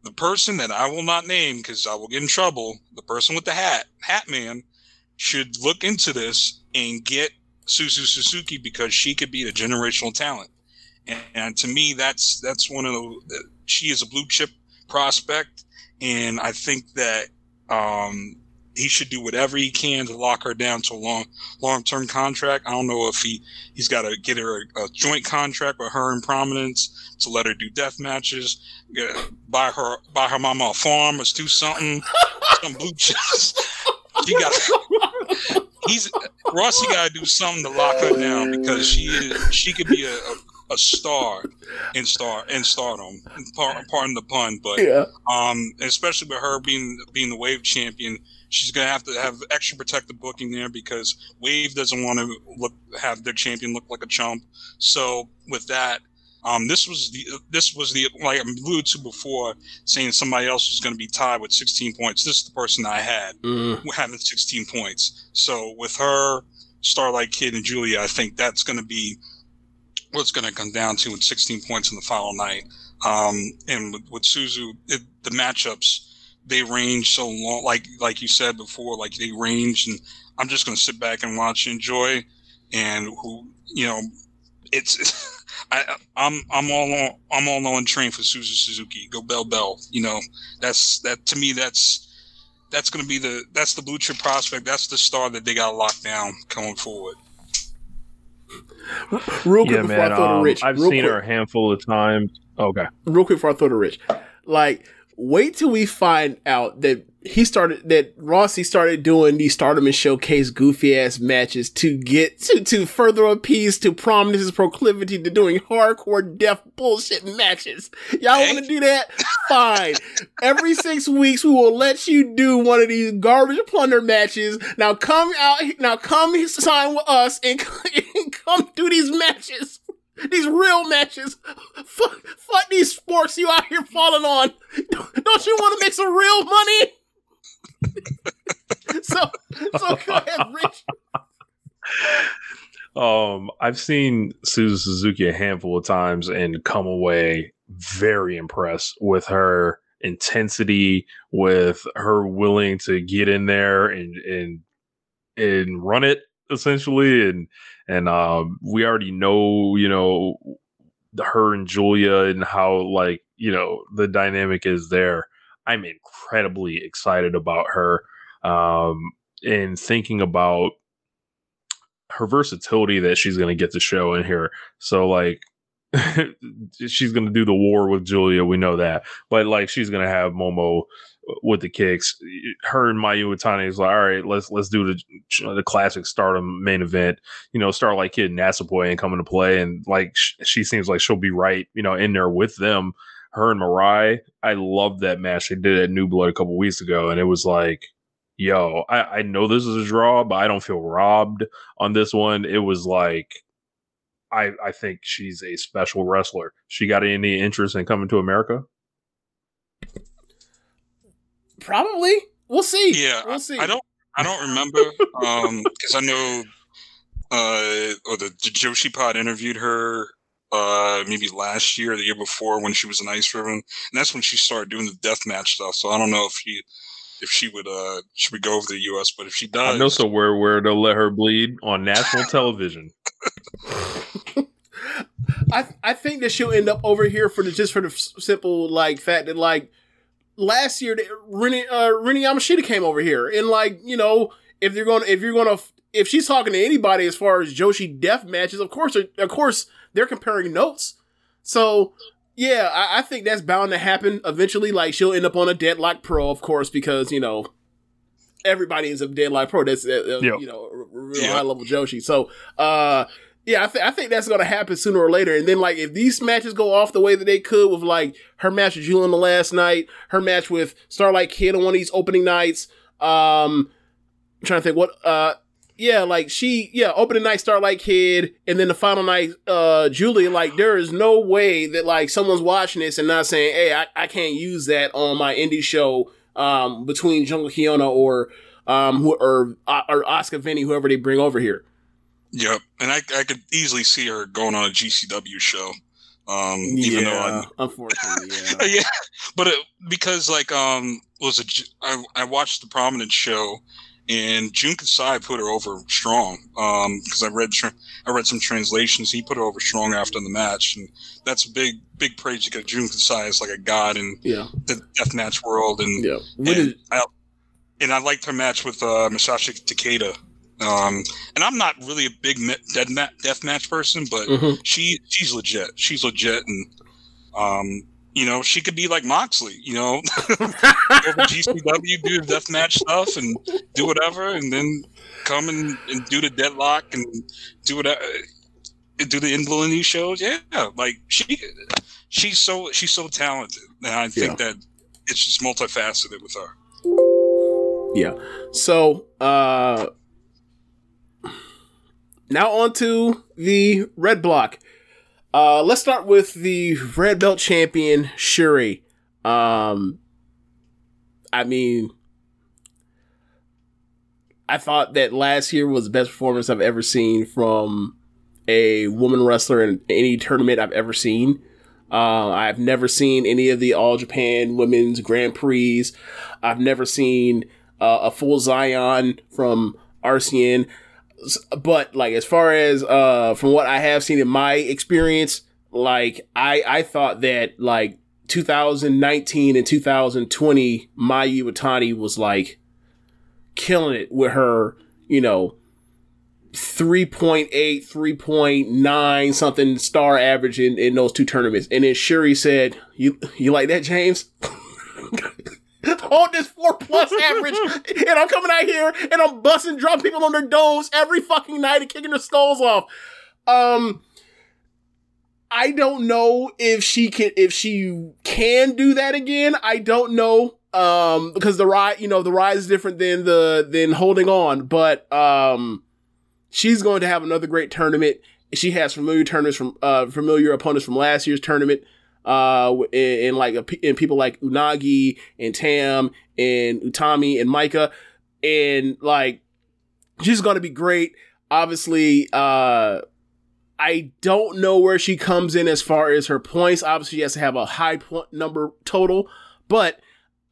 the person that I will not name because I will get in trouble, the person with the hat, Hat Man, should look into this and get Suzu Suzuki because she could be a generational talent. And to me, that's one of the, she is a blue chip prospect. And I think that he should do whatever he can to lock her down to a long-term contract. I don't know if he's got to get her a joint contract with her in Prominence to let her do death matches, buy her mama a farm, let's do something, some blue chips. Rossi got to do something to lock her down because she could be a star in Stardom. Pardon the pun, but yeah. Especially with her being the Wave champion, she's gonna have to have extra protective booking there because Wave doesn't want to have their champion look like a chump. So with that, this was the like I alluded to before, saying somebody else was going to be tied with 16 points. This is the person I had having 16 points. So with her, Starlight Kid, and Julia, I think that's going to be what's going to come down to with 16 points in the final night. And with Suzu, the matchups, they range so long, like you said before, like they range, and I'm just going to sit back and watch and enjoy. And who, you know, it's I'm all on train for Suzu Suzuki. Go Bell Bell. You know, that's going to be the blue chip prospect. That's the star that they got locked down coming forward. Real quick, before I throw to Rich. I've seen her a handful of times. Okay. Real quick before I throw to Rich, like, wait till we find out that Rossi started doing these Stardom and Showcase goofy ass matches to get to further appease to Prominence's proclivity to doing hardcore death bullshit matches. Y'all want to do that? Fine. Every 6 weeks we will let you do one of these garbage plunder matches. Now come out. Now come sign with us and come do these matches. These real matches. Fuck these sports you out here falling on. Don't you want to make some real money? So go ahead, Rich. I've seen Suzu Suzuki a handful of times and come away very impressed with her intensity, with her willing to get in there and run it essentially. And we already know, you know, her and Julia and how, like, you know, the dynamic is there. I'm incredibly excited about her, and thinking about her versatility that she's going to get to show in here. So, like, she's going to do the war with Julia. We know that. But, like, she's going to have Momo with the kicks. Her and Mayu Uwatani is like, all right, let's do the classic Stardom main event. You know, Starlight Kid and Natsupoi ain't coming to play. And, like, she seems like she'll be right, you know, in there with them. Her and Mirai, I love that match they did at New Blood a couple weeks ago, and it was like, yo, I know this is a draw, but I don't feel robbed on this one. It was like, I think she's a special wrestler. She got any interest in coming to America? Probably. We'll see. Yeah, we'll see. I don't remember because I know the Joshi Pod interviewed her. Maybe last year or the year before when she was in Ice Ribbon. And that's when she started doing the deathmatch stuff. So I don't know if she would go over to the US, but if she does, I know somewhere where they'll let her bleed on national television. I think that she'll end up over here for the simple, like, fact that, like, last year Rini Yamashita came over here, and, like, you know, if she's talking to anybody as far as Joshi death matches, of course they're comparing notes. So, yeah, I think that's bound to happen eventually. Like, she'll end up on a Deadlock Pro, of course, because, you know, everybody ends up Deadlock Pro. That's you know, real high level Joshi. So, yeah, I think that's going to happen sooner or later. And then, like, if these matches go off the way that they could with, like, her match with Julia on the last night, her match with Starlight Kid on one of these opening nights. I'm trying to think what. Yeah, like, opening night Starlight Kid, and then the final night, Julia, like, there is no way that, like, someone's watching this and not saying, hey, I can't use that on my indie show between Jungle Kiona or Asuka Vinny, whoever they bring over here. Yep, and I could easily see her going on a GCW show. Even though unfortunately, but because I watched the Prominent show, and Jun Kasai put her over strong. Because I read some translations, he put her over strong after the match, and that's a big praise because Jun Kasai is like a god in the deathmatch world, and I liked her match with Masashi Takeda. And I'm not really a big deathmatch person, but she's legit. She's legit, and she could be like Moxley, over GCW, do the deathmatch stuff, and do whatever, and then come and do the deadlock and do whatever, and do the Invalini shows. Yeah, like she's so talented, and I think that it's just multifaceted with her. Yeah. So. Now on to the red block. Let's start with the red belt champion, Shuri. I thought that last year was the best performance I've ever seen from a woman wrestler in any tournament I've ever seen. I've never seen any of the All Japan Women's Grand Prix. I've never seen a full Zion from RCN. But as far as from what I have seen in my experience, I thought that 2019 and 2020 Mayu Uwatani was killing it with her 3.8 3.9 something star average in those two tournaments, and then Shuri said, you like that, James? Hold this 4+ average, and I'm coming out here and I'm busting, dropping people on their domes every fucking night and kicking their skulls off. I don't know if she can do that again. I don't know, because the ride is different than holding on. But she's going to have another great tournament. She has familiar opponents from last year's tournament. And people like Unagi and Tam and Utami and Micah, and she's gonna be great. Obviously, I don't know where she comes in as far as her points. Obviously, she has to have a high point number total, but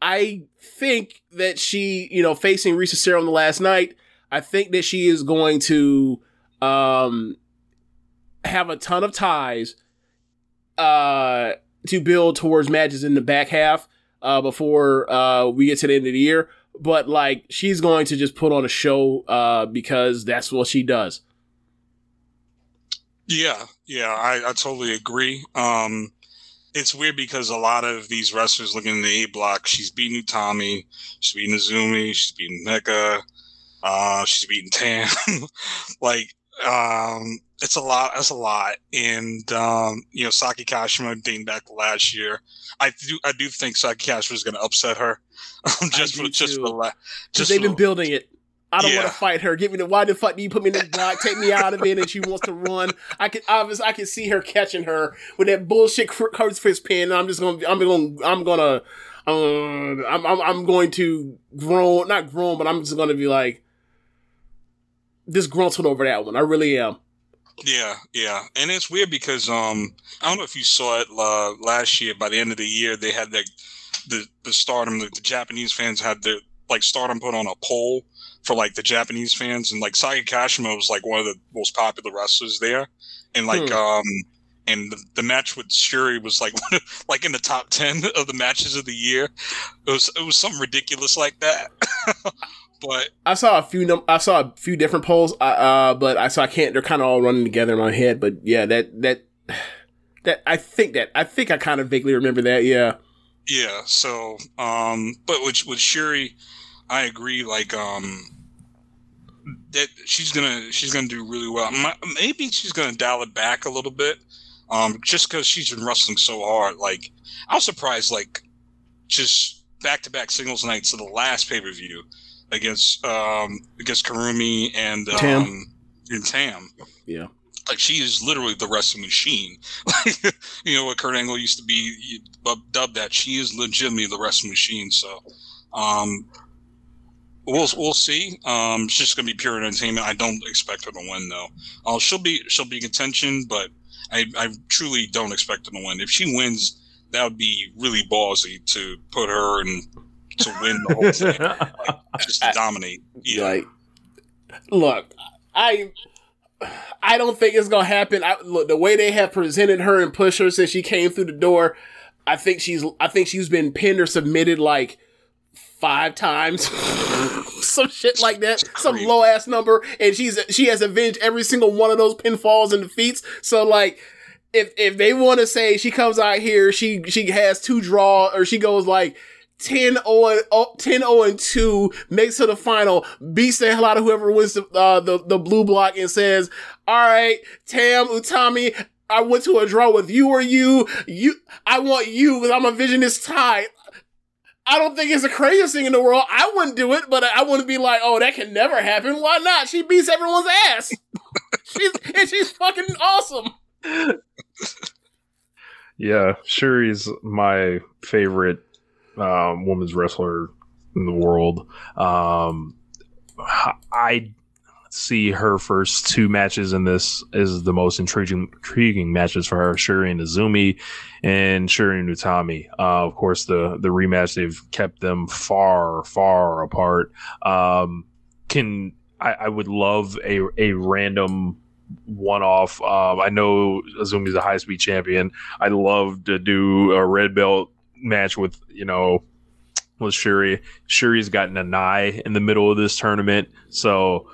I think that she, facing Risa Sera on the last night, I think that she is going to have a ton of ties to build towards matches in the back half before we get to the end of the year. But she's going to just put on a show because that's what she does. Yeah, I totally agree. It's weird because a lot of these wrestlers looking in the A block, she's beating Utami, she's beating Azumi, she's beating Mecca, she's beating Tam. It's a lot. That's a lot. And, Saki Kashima dating back to last year. I do think Saki Kashima is going to upset her. They've been building it. I don't want to fight her. Why the fuck do you put me in this block? Take me out of it. And she wants to run. I can see her catching her with that bullshit Curtis Fist pin. And I'm just going to be like, this grunted over that one. I really am. Yeah. And it's weird because I don't know if you saw it last year. By the end of the year, they had the Stardom. The Japanese fans had their Stardom put on a poll for the Japanese fans, and Saya Kamatani was one of the most popular wrestlers there, and and the match with Shuri was in the top 10 of the matches of the year. It was something ridiculous like that. But I saw a few different polls, but I can't. They're kind of all running together in my head. But yeah, that I think I kind of vaguely remember that. Yeah. So, but with Shuri, I agree. That she's gonna do really well. Maybe she's gonna dial it back a little bit, just because she's been wrestling so hard. I was surprised. Just back-to-back singles nights of the last pay-per-view. Against Karumi and Tam. Yeah. She is literally the wrestling machine. What Kurt Angle used to be dubbed that. She is legitimately the wrestling machine. So We'll see. It's just going to be pure entertainment. I don't expect her to win, though. She'll be in contention, but I truly don't expect her to win. If she wins, that would be really ballsy to put her and to win the whole thing, just to dominate. Yeah. Look, I don't think it's gonna happen. Look, the way they have presented her and pushed her since she came through the door, I think she's been pinned or submitted like 5 times, some shit like that, some low ass number, and she has avenged every single one of those pinfalls and defeats. So like, if they want to say she comes out here, she has 2 draw or she goes like 10-0-2, makes to the final, beats the hell out of whoever wins the blue block and says, all right, Tam, Utami, I went to a draw with you or you, I want you because I'm a visionist tie. I don't think it's the craziest thing in the world. I wouldn't do it, but I wouldn't be like, oh, that can never happen. Why not? She beats everyone's ass. She's fucking awesome. Yeah, Shuri's my favorite women's wrestler in the world. I see her first 2 matches in this is the most intriguing matches for her, Shuri and Azumi and Shuri and Utami. Of course, the rematch, they've kept them far, far apart. I would love a random one-off. I know Azumi's a high-speed champion. I'd love to do a red belt match with Shuri. Shuri's gotten a Nai in the middle of this tournament, so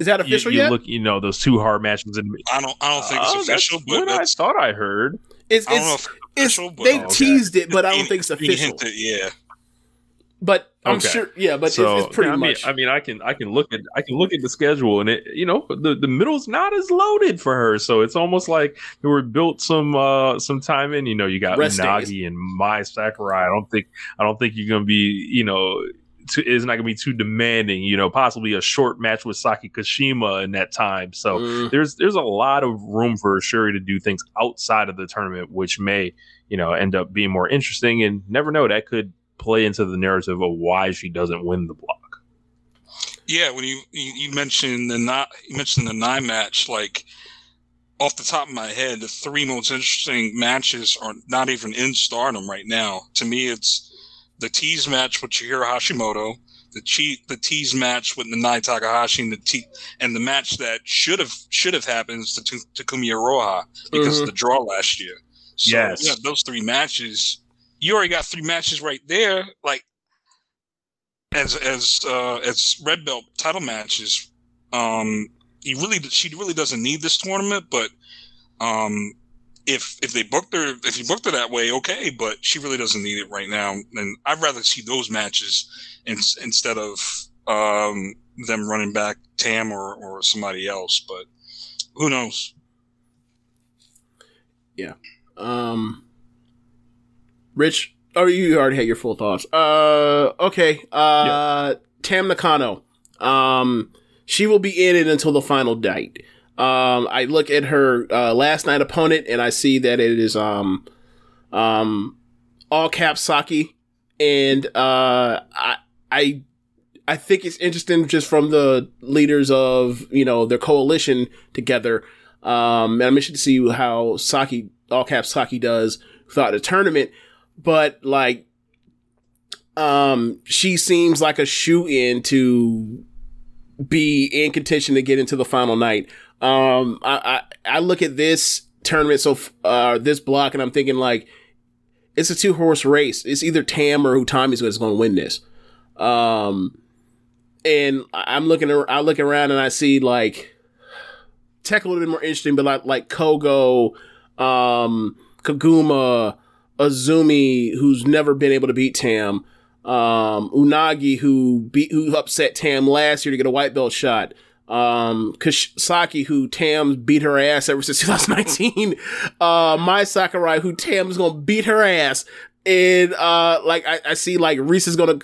is that official yet? Look, those 2 hard matches. I don't think it's official. But I thought I heard teased it, but I don't think it's official. Hinted, yeah, but I'm sure. Yeah, but so, it's pretty much. I mean, I can look at the schedule, and it the middle's not as loaded for her, so it's almost like they were built some time in. You got Unagi and Mai Sakurai. I don't think you're gonna be it's not gonna be too demanding. Possibly a short match with Saki Kashima in that time. So there's a lot of room for Shuri to do things outside of the tournament, which may end up being more interesting. And never know, that could play into the narrative of why she doesn't win the block. Yeah, when you mentioned the 9 match, like off the top of my head, the 3 most interesting matches are not even in Stardom right now. To me, it's the tease match with Chihiro Hashimoto, the tease match with Nanai Takahashi, and the match that should have happened is to Takumi Aroha because of the draw last year. So yes, those 3 matches. You already got 3 matches right there, like as red belt title matches. She really doesn't need this tournament, but if you booked her that way, okay. But she really doesn't need it right now, and I'd rather see those matches instead of them running back Tam or somebody else. But who knows? Yeah. Rich, you already had your full thoughts. Okay. Yep. Tam Nakano. She will be in it until the final night. I look at her last night opponent, and I see that it is all caps Saki, and I think it's interesting just from the leaders of their coalition together. And I'm interested to see how Saki, all caps Saki, does throughout the tournament. But like, she seems like a shoe-in to be in contention to get into the final night. I look at this tournament, this block, and I'm thinking like, it's a 2-horse race. It's either Tam or Utami that's going to win this. And I look around and I see like, tech a little bit more interesting, but like Kogo, Kaguma, Azumi, who's never been able to beat Tam, Unagi, who upset Tam last year to get a white belt shot, Saki, who Tam beat her ass ever since 2019, Mai Sakurai, who Tam's gonna beat her ass, and I see like Risa's gonna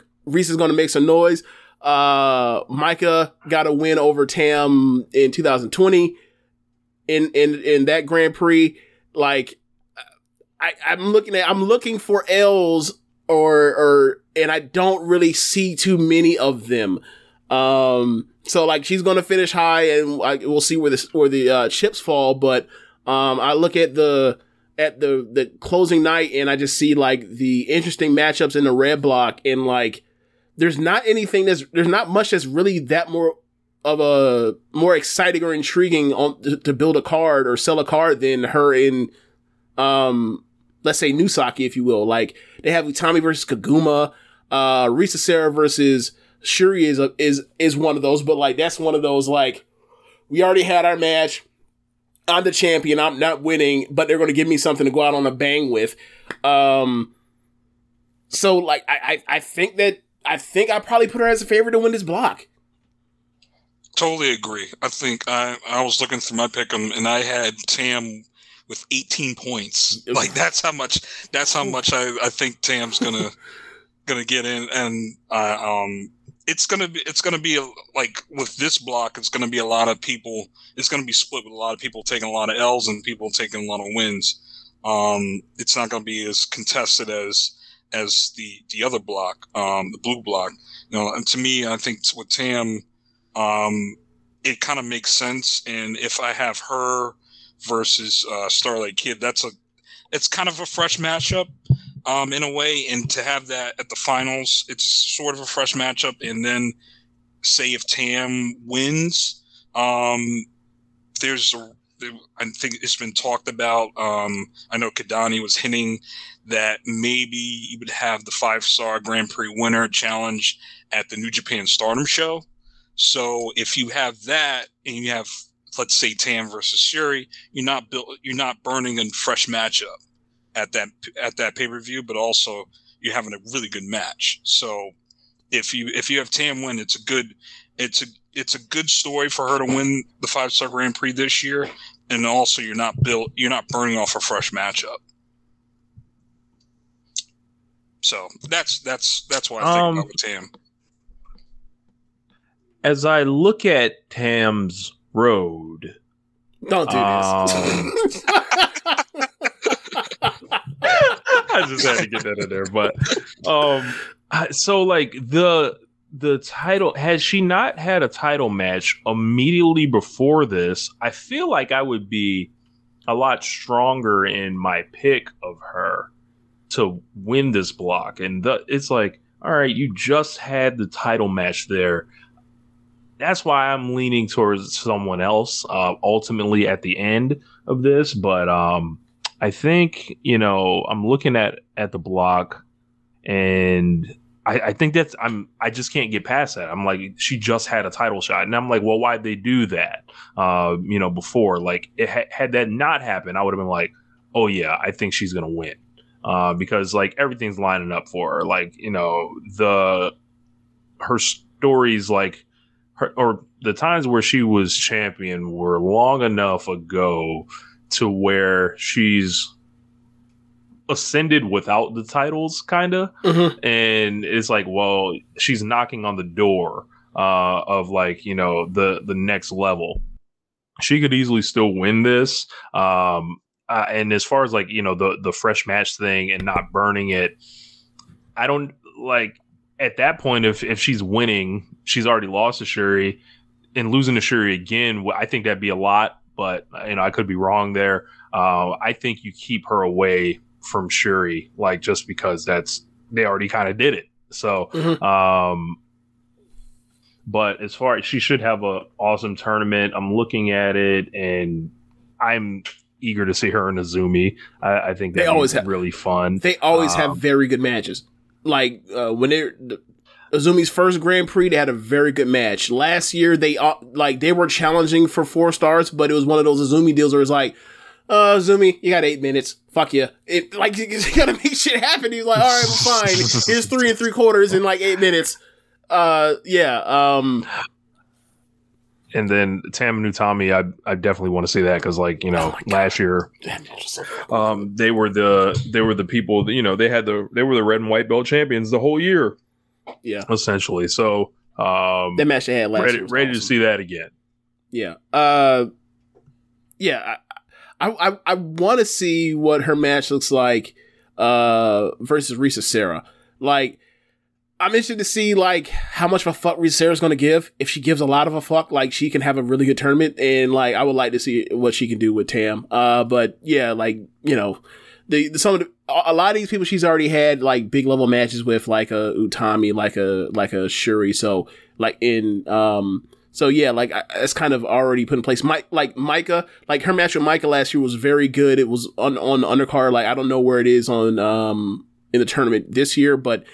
make some noise. Micah got a win over Tam in 2020 in that Grand Prix. Like, I'm looking for L's and I don't really see too many of them. So like she's going to finish high, and we'll see where the chips fall. But I look at the closing night, and I just see like the interesting matchups in the red block, and like there's not much that's really that more exciting or intriguing to build a card or sell a card than her in let's say Nusaki, if you will. Like they have Utami versus Koguma, Risa Sera versus Shuri is one of those, but like that's one of those like we already had our match. I'm the champion. I'm not winning, but they're going to give me something to go out on a bang with. So like I think I probably put her as a favorite to win this block. Totally agree. I think I was looking through my pick 'em, and I had Tam with 18 points. Like that's how much I think Tam's gonna get in, and it's gonna be like with this block, it's gonna be a lot of people. It's gonna be split with a lot of people taking a lot of L's and people taking a lot of wins. It's not gonna be as contested as the other block, the blue block. You know, and to me, I think with Tam, it kind of makes sense. And if I have her versus Starlight Kid, it's kind of a fresh matchup. In a way, and to have that at the finals, it's sort of a fresh matchup. And then, say if Tam wins, I think it's been talked about. I know Kadani was hinting that maybe you would have the 5-star Grand Prix winner challenge at the New Japan Stardom show. So if you have that, and you have, let's say, Tam versus Shuri, you're not burning a fresh matchup at that pay-per-view, but also you're having a really good match. So if you have Tam win, it's a good story for her to win the 5-star Grand Prix this year, and also you're not burning off a fresh matchup. So that's why I think about Tam. As I look at Tam's road, don't do this. I just had to get that in there, but so like the title, had she not had a title match immediately before this, I feel like I would be a lot stronger in my pick of her to win this block. And it's like, all right, you just had the title match there. That's why I'm leaning towards someone else ultimately at the end of this, but I think, you know, I'm looking at the block, and I think that's I just can't get past that. I'm like, she just had a title shot, and I'm like, well, why'd they do that? You know, before, like, it had that not happened, I would have been like, oh yeah, I think she's gonna win, because like everything's lining up for her, like, you know, her stories, like her, or the times where she was champion were long enough ago to where she's ascended without the titles, kind of. Mm-hmm. And it's like, well, she's knocking on the door of, like, you know, the next level. She could easily still win this. And as far as, like, you know, the fresh match thing and not burning it, I don't, like, at that point, if she's winning, she's already lost to Shuri, and losing to Shuri again, I think that'd be a lot. But, you know, I could be wrong there. I think you keep her away from Shuri, like, just because they already kind of did it. So, mm-hmm. But as far as, she should have an awesome tournament. I'm looking at it, and I'm eager to see her in Azumi. I think that was really fun. They always have very good matches. Like, when they're... Azumi's first Grand Prix, they had a very good match. Last year, they were challenging for 4 stars, but it was one of those Azumi deals where it's like, Azumi, you got 8 minutes. Fuck you. It, like, you gotta make shit happen. He's like, all right, well, fine. Here's 3 3/4 in like 8 minutes. Yeah. And then Tam and Utami, I definitely want to see that, because, like, you know, last year, they were the people, you know, they were the red and white belt champions the whole year. Yeah, essentially. So that match they had last year, ready awesome. To see that again. Yeah, yeah. I want to see what her match looks like versus Risa Sera, Like, I'm interested to see, like, how much of a fuck Risa Sera's going to give. If she gives a lot of a fuck, like, she can have a really good tournament. And, like, I would like to see what she can do with Tam. But, yeah, like, you know, a lot of these people she's already had, like, big-level matches with, like a Utami, like a Shuri. So, like, so, yeah, like, it's kind of already put in place. Micah, like, her match with Micah last year was very good. It was on the undercard. Like, I don't know where it is in the tournament this year, but...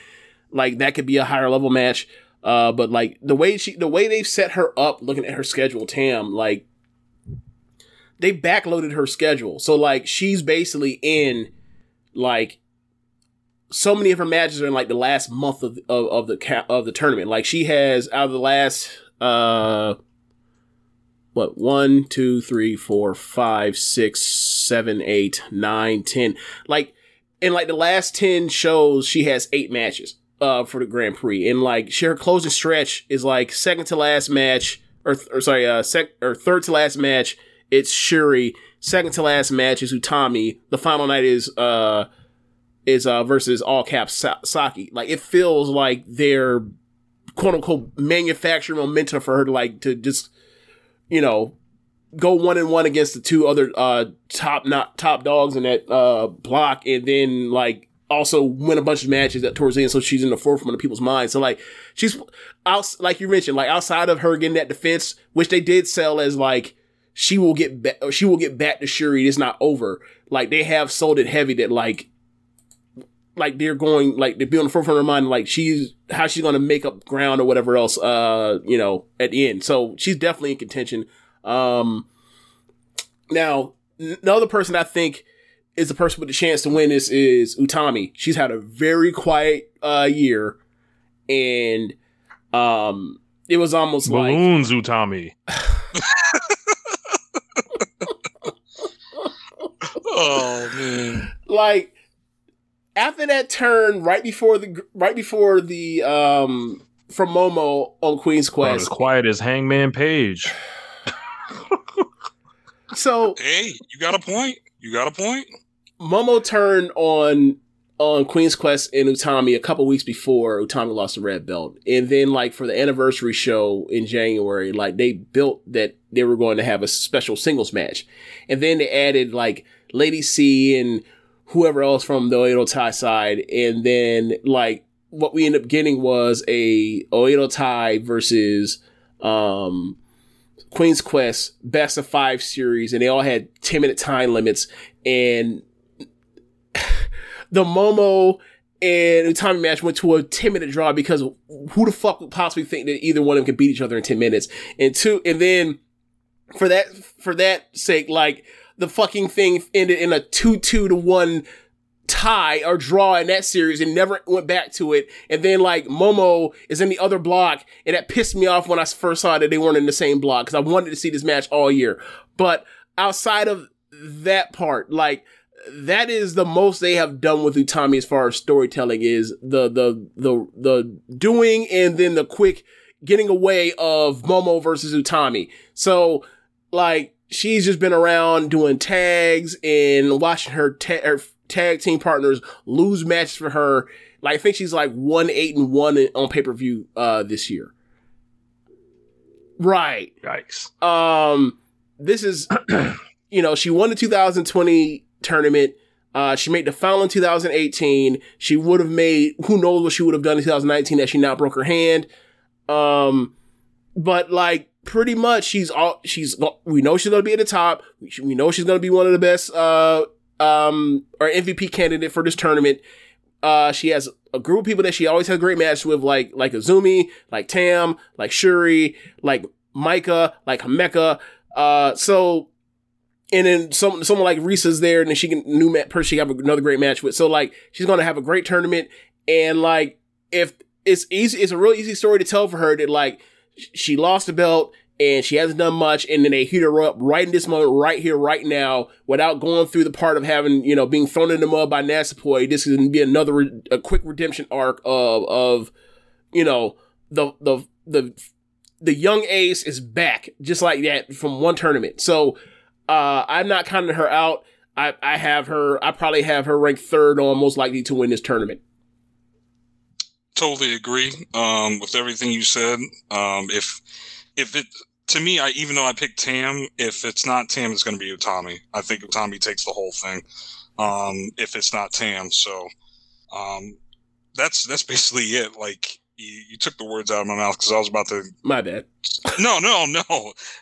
like, that could be a higher level match. But like the way they've set her up, looking at her schedule, Tam, like, they backloaded her schedule. So, like, she's basically in, like, so many of her matches are in, like, the last month of the tournament. Like, she has, out of the last, 1, 2, 3, 4, 5, 6, 7, 8, 9, 10. Like, in, like, the last 10 shows, she has 8 matches. For the Grand Prix, and like her closing stretch is like third to last match. It's Shuri. Second to last match is Utami. The final night is versus All Caps Saki. Like, it feels like they're quote unquote manufacturing momentum for her to, like, to just, you know, go 1-1 against the two other top dogs in that block, and then, like, also win a bunch of matches towards the end, so she's in the forefront of people's minds. So, like, she's out, like you mentioned, like, outside of her getting that defense, which they did sell as, like, she will get back to Shuri. It's not over. Like, they have sold it heavy that, like they're going, like, they're being on the forefront of her mind, like, how she's going to make up ground or whatever else, you know, at the end. So she's definitely in contention. Now, another person I think is the person with the chance to win this is Utami. She's had a very quiet year, and it was almost balloons, like... Utami. Oh, man. Like, after that turn right before the from Momo on Queen's Quest... as quiet as Hangman Page. So... hey, you got a point. Momo turned on Queen's Quest and Utami a couple weeks before Utami lost the red belt. And then, like, for the anniversary show in January, like, they built that they were going to have a special singles match. And then they added, like, Lady C and whoever else from the Oedo Tai side. And then, like, what we ended up getting was a Oedo Tai versus Queen's Quest best of 5 series, and they all had 10-minute time limits, and the Momo and Utami match went to a 10-minute draw because who the fuck would possibly think that either one of them could beat each other in 10 minutes? And then for that sake, like, the fucking thing ended in a 2-2-1 tie or draw in that series and never went back to it. And then, like, Momo is in the other block, and that pissed me off when I first saw that they weren't in the same block, because I wanted to see this match all year. But outside of that part, like, that is the most they have done with Utami as far as storytelling, is the doing and then the quick getting away of Momo versus Utami. So, like, she's just been around doing tags and watching her tag team partners lose matches for her. Like, I think she's like 1-8-1 on pay-per-view this year. Right. Yikes. This is, you know, she won the 2020 tournament. She made the final in 2018. She would have made, who knows what she would have done in 2019 that she now broke her hand. But, like, pretty much we know she's going to be at the top. We know she's going to be one of the best, or MVP candidate for this tournament. She has a group of people that she always has great matches with, like Azumi, like Tam, like Shuri, like Micah, like Himeka. So, and then someone like Risa's there, and then she have another great match with. So, like, she's going to have a great tournament. And, like, if it's easy, it's a real easy story to tell for her that, like, she lost the belt, and she hasn't done much, and then they heat her up right in this moment, right here, right now, without going through the part of having, you know, being thrown in the mud by Natsupoi. This is going to be another quick redemption arc of, you know, the young ace is back, just like that, from one tournament. So, I'm not counting her out. I probably have her ranked third on most likely to win this tournament. totally agree with everything you said. If it, to me, even though I picked Tam, if it's not Tam, it's going to be Utami. I think Utami takes the whole thing. If it's not Tam, so that's basically it. Like you took the words out of my mouth because I was about to. My bad. No.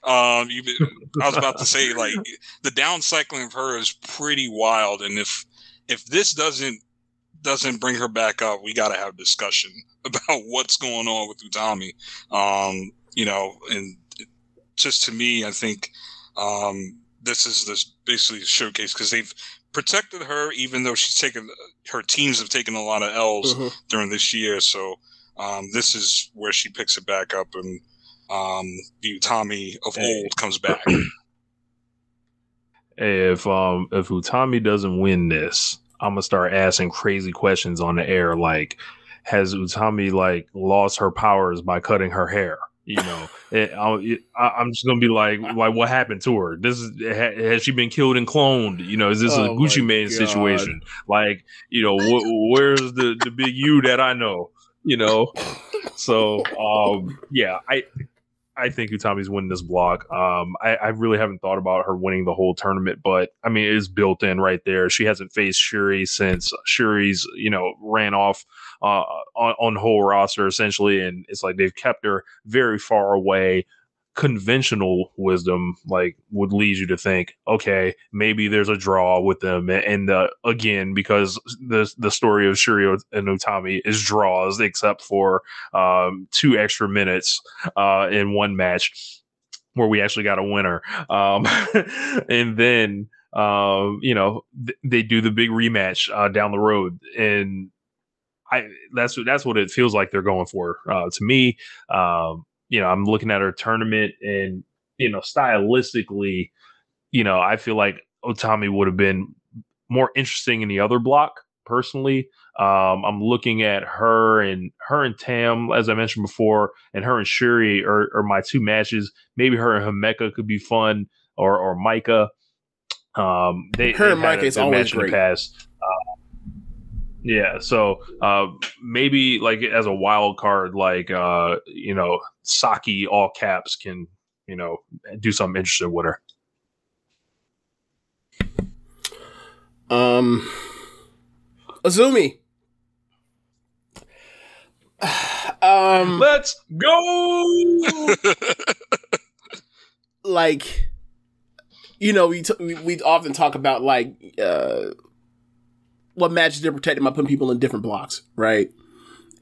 I was about to say like the downcycling of her is pretty wild, and if this doesn't bring her back up, we got to have a discussion about what's going on with Utami. And just to me, I think this is this basically showcase because they've protected her, even though her teams have taken a lot of L's during this year. So this is where she picks it back up, and the Utami of old comes back. If Utami doesn't win this, I'm gonna start asking crazy questions on the air, like, has Utami like lost her powers by cutting her hair? You know, I'm just gonna be like, what happened to her? Has she been killed and cloned? You know, is this a Gucci Mane situation? Like, you know, where's the big you that I know? You know, so yeah, I think Utami's winning this block. I really haven't thought about her winning the whole tournament, but I mean, it's built in right there. She hasn't faced Shuri since Shuri's, ran off on the whole roster essentially. And it's like they've kept her very far away. Conventional wisdom would lead you to think, okay, maybe there's a draw with them, and again, because the story of Shuri and Utami is draws, except for 2 extra minutes in one match where we actually got a winner, and then they do the big rematch down the road, and that's what it feels like they're going for to me. I'm looking at her tournament and, stylistically, I feel like Utami would have been more interesting in the other block personally. I'm looking at her and Tam, as I mentioned before, and her and Shuri are my 2 matches. Maybe her and Himeka could be fun, or Micah. They and Micah is always great. Yeah, so maybe as a wild card, Saki all caps can do something interesting with her. Azumi. Let's go. We often talk about what matches they're protecting by putting people in different blocks, right?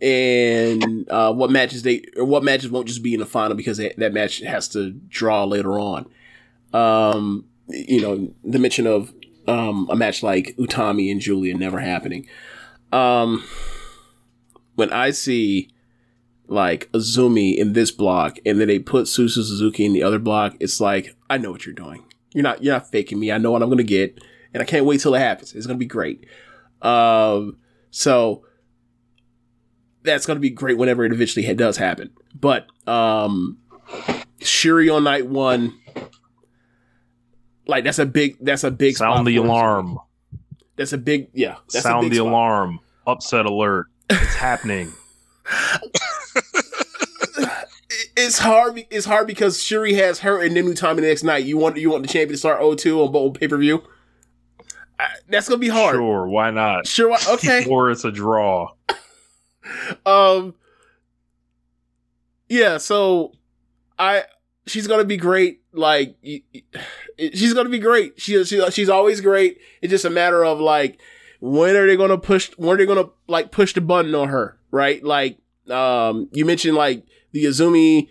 And what matches won't just be in the final because that match has to draw later on. The mention of a match like Utami and Julia never happening. When I see Azumi in this block and then they put Suzu Suzuki in the other block, it's like, I know what you're doing. You're not faking me. I know what I'm going to get, and I can't wait till it happens. It's going to be great. So that's going to be great whenever it eventually does happen. But Shuri on night 1, that's a big sound the alarm. That's a big, yeah. That's sound a big the spot. Alarm. Upset alert. It's happening. It's hard because Shuri has her and then Utami the next night. You want the champion to start 0-2 on both pay-per-view? That's gonna be hard. Sure, why not? Sure, okay. Or it's a draw. Yeah. So, she's gonna be great. She's gonna be great. She's always great. It's just a matter of when are they gonna push? When are they gonna push the button on her? Right? You mentioned the Azumi.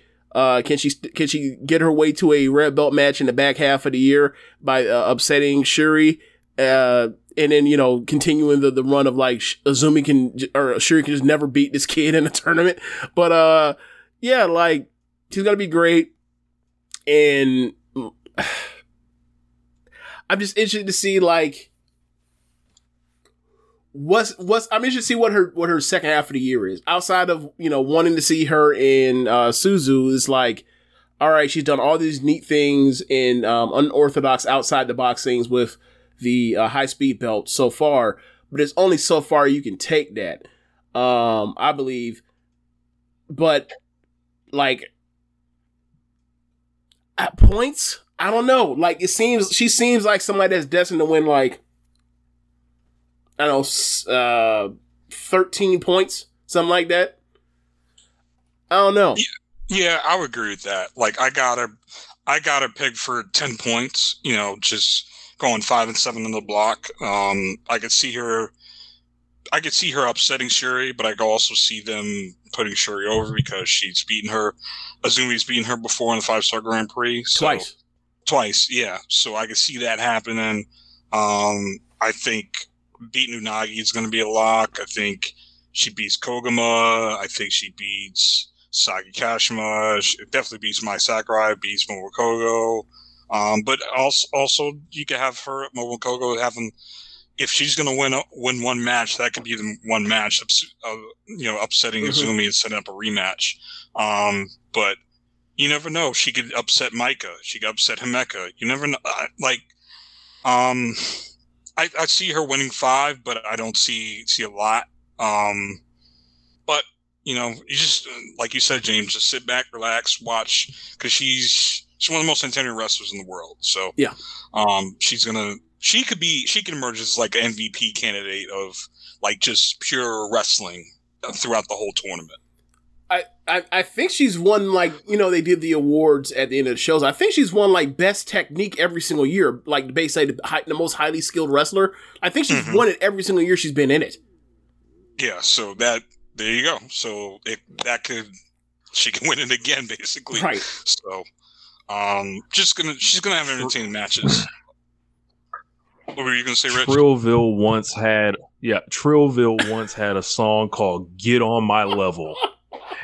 Can she get her way to a red belt match in the back half of the year by upsetting Shuri? And then, continuing the run of Azumi Shuri can just never beat this kid in a tournament. But, yeah, she's going to be great. And I'm just interested to see, I'm interested to see what her second half of the year is. Outside of, wanting to see her in, Suzu, it's all right, she's done all these neat things in, unorthodox outside the box things with the high speed belt so far, but it's only so far you can take that. I believe. But, like, at points, I don't know. Like, it seems, she seems like somebody that's destined to win, like, I don't know, 13 points, something like that. I don't know. Yeah, I would agree with that. Like, I got her pegged for 10 points, you know, just going 5 and 7 in the block. I could see her upsetting Shuri, but I could also see them putting Shuri over because she's beaten her. Azumi's beaten her before in the 5-star Grand Prix. So, Twice, yeah. So I could see that happening. I think beating Unagi is going to be a lock. I think she beats Koguma. I think she beats Saki Kashima. She definitely beats Mai Sakurai, beats Momokogo. But also you could have her, Momokogo, having... If she's going to win one match, that could be the one match, upsetting Azumi and setting up a rematch. But you never know. She could upset Micah. She could upset Himeka. You never know. I see her winning 5, but I don't see a lot. But you know, you just like you said, James, just sit back, relax, watch, because she's one of the most intimidating wrestlers in the world. So yeah, she's gonna. She can emerge as like an MVP candidate of like just pure wrestling throughout the whole tournament. I think she's won, like, you know, they did the awards at the end of the shows. I think she's won like best technique every single year, like basically the most highly skilled wrestler. I think she's won it every single year she's been in it. Yeah, so that there you go. So she can win it again, basically. Right. So she's gonna have entertaining matches. What were you going to say, Rich? Trillville once had a song called Get On My Level.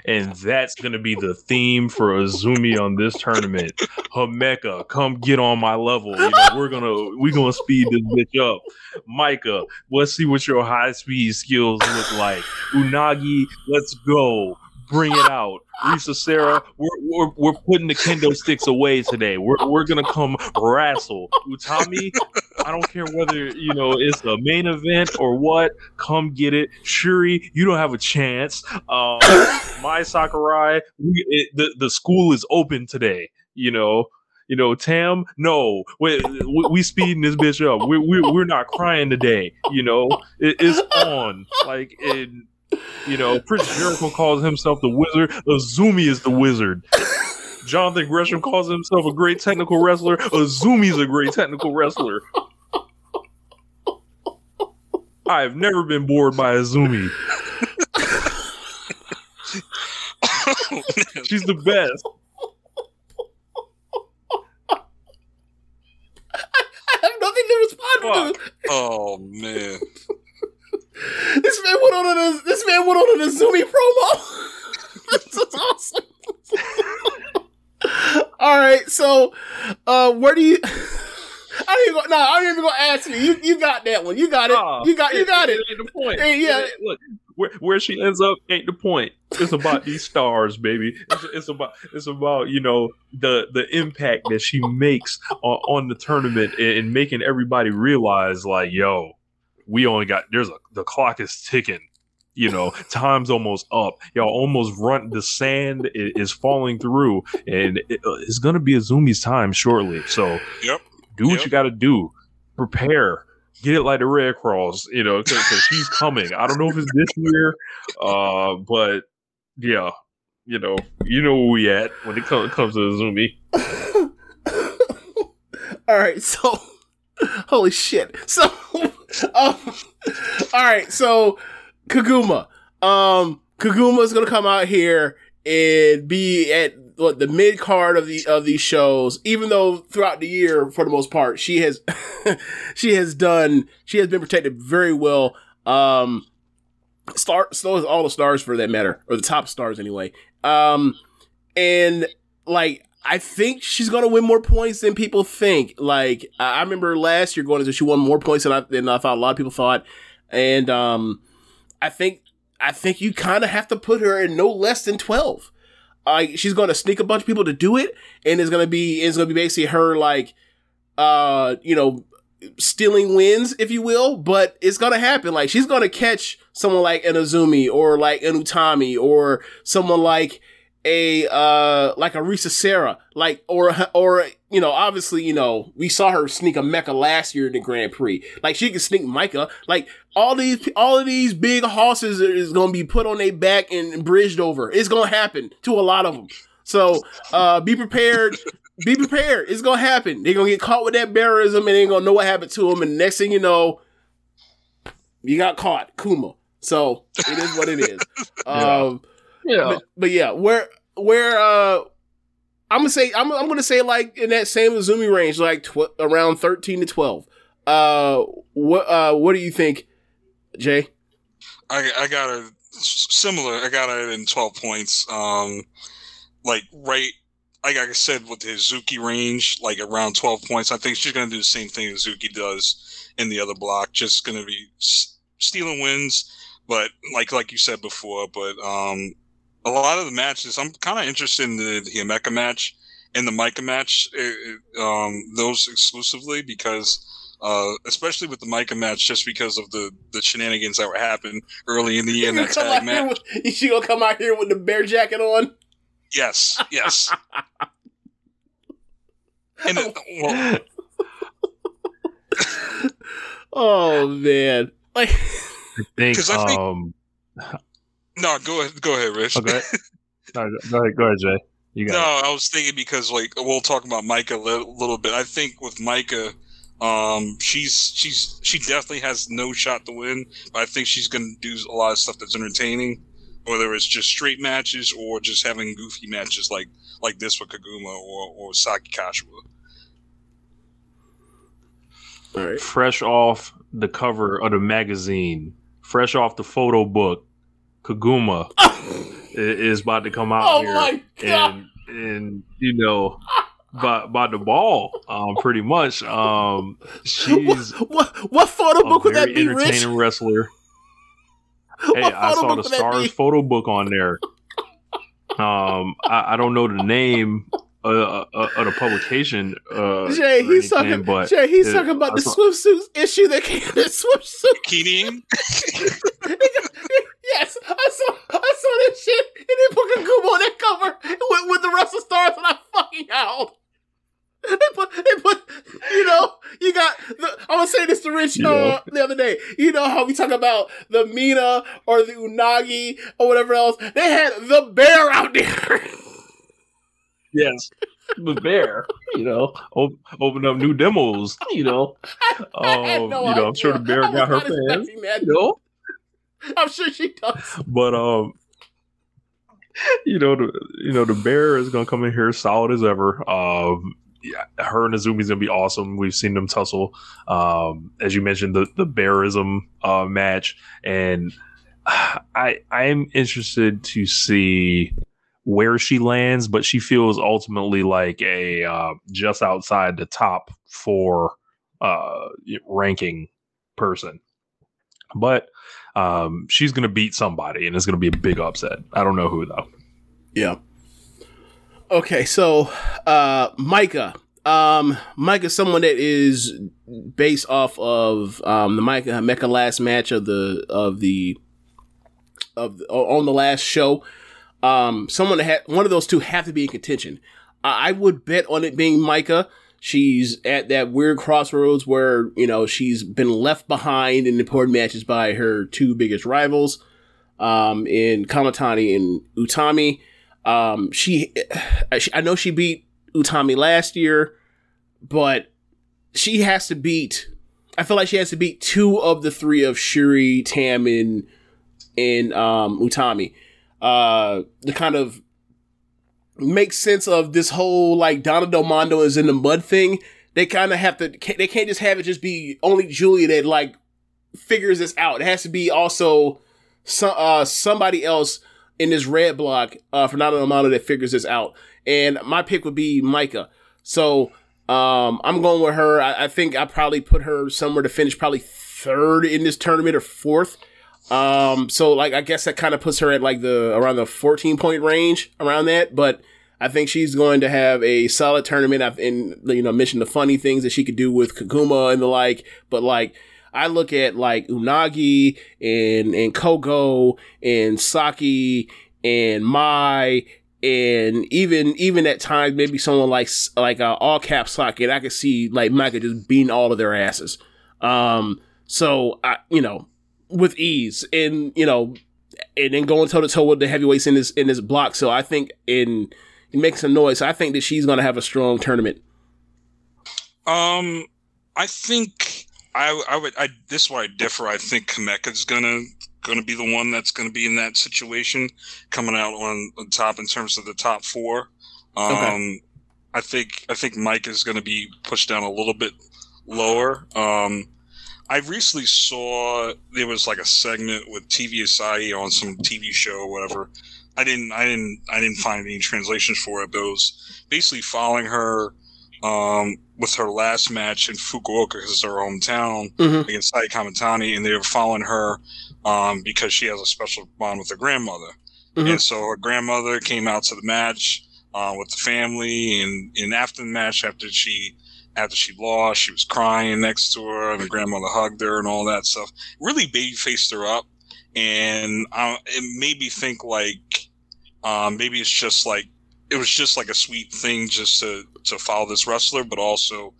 And that's going to be the theme for Azumi on this tournament. Himeka, come get on my level. You know, we're gonna speed this bitch up. Micah, let's see what your high speed skills look like. Unagi, let's go. Bring it out. Risa Sera, we're putting the kendo sticks away today. We're gonna come wrestle. Utami, I don't care whether, you know, it's the main event or what. Come get it. Shuri, you don't have a chance. Mai Sakurai, the school is open today. You know, Tam, no, we speeding this bitch up. We're not crying today. You know, it's on. Like, it. You know, Chris Jericho calls himself the Wizard. Azumi is the Wizard. Jonathan Gresham calls himself a great technical wrestler. Azumi's a great technical wrestler. I've never been bored by Azumi. She's the best. I have nothing to respond to. Oh, man. This man went on an Azumi promo. This is awesome. All right, so where do you? I'm not even gonna ask you. You got that one. You got it. You got it. Ain't the point. Yeah. Look, where she ends up ain't the point. It's about these stars, baby. It's about you know the impact that she makes on the tournament and making everybody realize like, yo. We only got the clock is ticking, you know, time's almost up. Y'all almost run. The sand is falling through, and it's gonna be Azumi's time shortly. So, do what you gotta do. Prepare. Get it like the Red Cross, you know, because she's coming. I don't know if it's this year, but yeah, you know where we at when it comes to Azumi. All right, so. Holy shit. So, all right. So, Kaguma. Kaguma's going to come out here and be at the mid card of these shows, even though throughout the year, for the most part, she has been protected very well. So is all the stars for that matter, or the top stars anyway. And like, I think she's going to win more points than people think. Like, I remember last year going into, she won more points than I thought a lot of people thought. And, I think you kind of have to put her in no less than 12. She's going to sneak a bunch of people to do it. And it's going to be basically her, like, you know, stealing wins, if you will, but it's going to happen. Like, she's going to catch someone like an Azumi or like an Utami or someone like a Risa Sera, like, or, you know, obviously, you know, we saw her sneak a Mecha last year in the Grand Prix. Like, she can sneak Micah. Like, all of these big horses is going to be put on their back and bridged over. It's going to happen to a lot of them. So, be prepared. Be prepared. It's going to happen. They're going to get caught with that barbarism and they ain't going to know what happened to them. And next thing you know, you got caught. Kuma. So, it is what it is. Yeah. But yeah, where I'm gonna say like in that same Azumi range, like around 13 to 12. What do you think, Jay? I got her similar. I got it in 12 points. Like right, like I said with the Hazuki range, like around 12 points. I think she's gonna do the same thing Hazuki does in the other block. Just gonna be stealing wins, but like you said before, but a lot of the matches, I'm kind of interested in the Himeka match and the Micah match, those exclusively because, especially with the Micah match, just because of the shenanigans that were happening early in the year in that tag match. Is she going to come out here with the bear jacket on? Yes, yes. And oh, man. Like, I think no, go ahead, Rich. Okay. No, go ahead, Jay. You got it. I was thinking because like we'll talk about Micah a little bit. I think with Micah, she definitely has no shot to win, but I think she's going to do a lot of stuff that's entertaining, whether it's just straight matches or just having goofy matches like this with Koguma or Saki Kashima. All right. Fresh off the cover of the magazine, fresh off the photo book, Kaguma is about to come out here and you know by the ball, pretty much. She's what photo book would that be? Entertaining Rich? Wrestler. Hey, I saw the Stars photo book on there. I don't know the name of the publication. Jay, he's talking about the swimsuits issue that came in the swimsuit. Keating. Yes, I saw that shit, and they put Kaguma on that cover with the Wrestle Stars, and I fucking howled. They put, you know, you got. I was saying this to Rich the other day. You know how we talk about the Mina or the Unagi or whatever else? They had the bear out there. Yes, the bear. You know, open up new demos. You know, I had no idea. I'm sure the bear got her fans. You know. I'm sure she does. But the bear is gonna come in here solid as ever. Yeah, her and Azumi's gonna be awesome. We've seen them tussle. As you mentioned, the bearism match, and I am interested to see where she lands, but she feels ultimately like a just outside the top 4 ranking person. But she's going to beat somebody, and it's going to be a big upset. I don't know who, though. Yeah. Okay, so Micah. Micah is someone that is based off of the Himeka last match on the last show. Someone that one of those two have to be in contention. I would bet on it being Micah. She's at that weird crossroads where, you know, she's been left behind in important matches by her two biggest rivals, in Kamatani and Utami. I know she beat Utami last year, but I feel like she has to beat 2 of the 3 of Shuri, Tam, and Utami, to kind of make sense of this whole like Donna Del Mondo is in the mud thing. They kind of have to. They can't just have it just be only Julia that like figures this out. It has to be also somebody else in this red block for Donna Del Mondo that figures this out. And my pick would be Micah. So I'm going with her. I think I probably put her somewhere to finish probably 3rd in this tournament or 4th. So like I guess that kind of puts her at like around the 14 point range around that, but I think she's going to have a solid tournament. I've mentioned the funny things that she could do with Koguma and the like, but like I look at like Unagi and Kogo and Saki and Mai. And even at times, maybe someone like all caps socket, I could see like Micah just beating all of their asses. So with ease, and then going toe to toe with the heavyweights in this block. So I think in making some noise, I think that she's going to have a strong tournament. I think this why I differ. I think Himeka's going to be the one that's going to be in that situation, coming out on top in terms of the top four. Okay. I think Mike is going to be pushed down a little bit lower. I recently saw there was like a segment with TV Asahi on some TV show or whatever. I didn't find any translations for it, but it was basically following her with her last match in Fukuoka, because it's her hometown, mm-hmm. against Saya Kamatani, and they were following her because she has a special bond with her grandmother. Mm-hmm. And so her grandmother came out to the match with the family, and after the match, after she lost, she was crying next to her, and the grandmother hugged her and all that stuff. Really baby-faced her up, and it made me think maybe it's just like, it was just like a sweet thing just to follow this wrestler, but also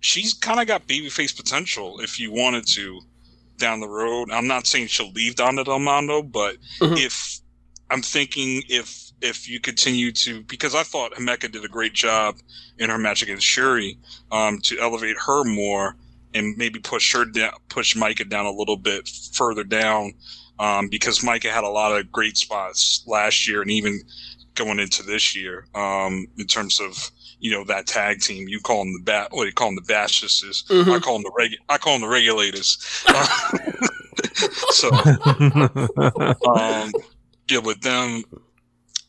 she's kind of got babyface potential if you wanted to down the road. I'm not saying she'll leave Donna Del Mondo, but mm-hmm. if I'm thinking if you continue to, because I thought Himeka did a great job in her match against Shuri to elevate her more and maybe push Micah down a little bit further down because Micah had a lot of great spots last year and even going into this year, in terms of that tag team, you call them the Bash Sisters. Mm-hmm. I call them the Regulators. With them.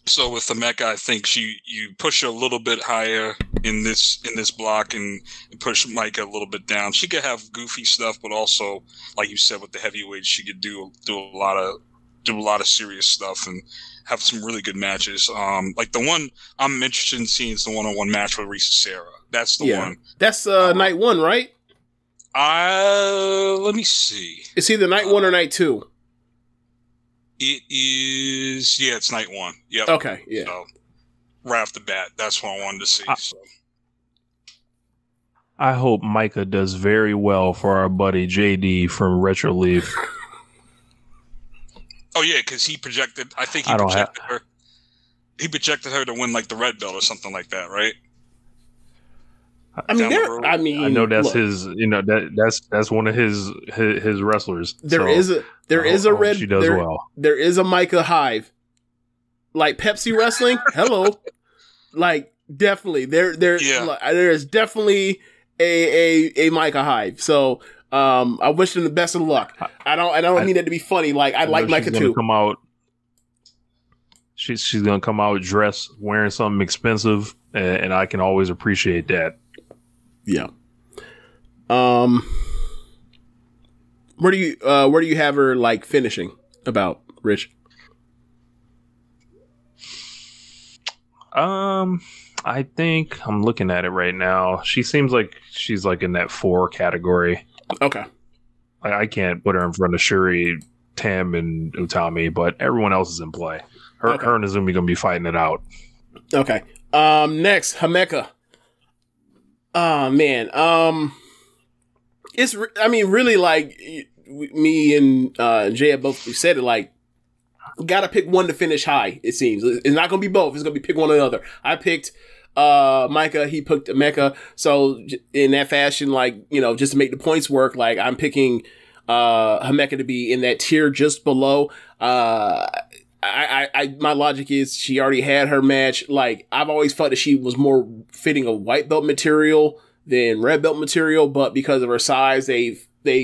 So with Himeka, I think you push her a little bit higher in this block and push Micah a little bit down. She could have goofy stuff, but also, like you said, with the heavyweights, she could do a lot of serious stuff and have some really good matches. Like the one I'm interested in seeing is the one-on-one match with Risa Sera. That's the one. That's night one, right? Let me see. It's either night one or night two. It is. Yeah, it's night one. Yep. Okay. Yeah. So, right off the bat, that's what I wanted to see. I hope Micah does very well for our buddy JD from Retro Leaf. Oh yeah, because he projected. I think he projected her. He projected her to win like the red belt or something like that, right? I know that's his. That's one of his wrestlers. There is a Micah Hive, like Pepsi Wrestling. Hello, like definitely there is definitely a Micah Hive. So. I wish him the best of luck. I don't mean that to be funny. Like I like Micah too. Come out. She's gonna come out dressed, wearing something expensive, and I can always appreciate that. Yeah. Where do you have her like finishing about, Rich? I think I'm looking at it right now. She seems like she's like in that 4 category. Okay. I can't put her in front of Shuri, Tam, and Utami, but everyone else is in play. Her and Azumi going to be fighting it out. Okay. Next, Himeka. Oh, man. Really, like, me and Jay have both said it, like, got to pick one to finish high, it seems. It's not going to be both. It's going to be pick one or the other. I picked... Micah, he picked Himeka. So in that fashion, like, just to make the points work, like I'm picking, Himeka to be in that tier just below. My logic is she already had her match. Like I've always felt that she was more fitting of white belt material than red belt material, but because of her size, they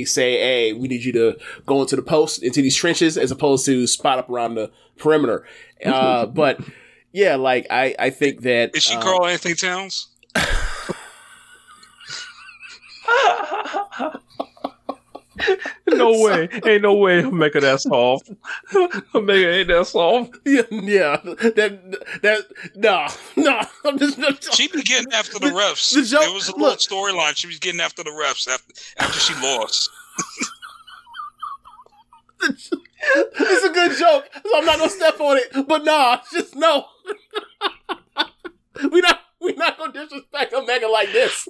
say, hey, we need you to go into the post, into these trenches, as opposed to spot up around the perimeter. But yeah, like, I think that... Is she Carl Anthony Towns? No way. Ain't no way Himeka that soft. Himeka ain't that soft. Yeah. No. She was getting after the refs. There was a little storyline. She was getting after the refs after she lost. It's a good joke, so I'm not gonna step on it. But nah, just no. We not gonna disrespect Himeka like this.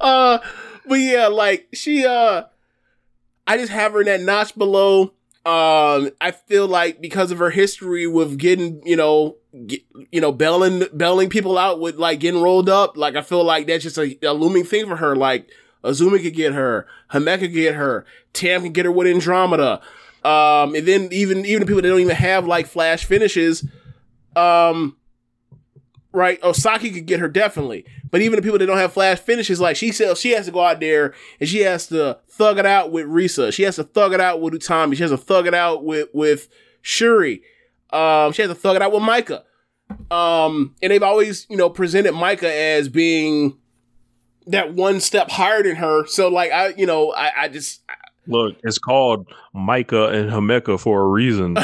But yeah, like she, I just have her in that notch below. I feel like because of her history with getting, bailing people out with like getting rolled up. Like I feel like that's just a looming thing for her. Like Azumi could get her, Himeka could get her, Tam can get her with Andromeda. And then even people that don't even have like flash finishes, right? Saki could get her definitely, but even the people that don't have flash finishes, like she says, she has to go out there and she has to thug it out with Risa. She has to thug it out with Utami. She has to thug it out with Shuri. She has to thug it out with Micah. And they've always, presented Micah as being that one step higher than her. So like, I just look, it's called Micah and Himeka for a reason.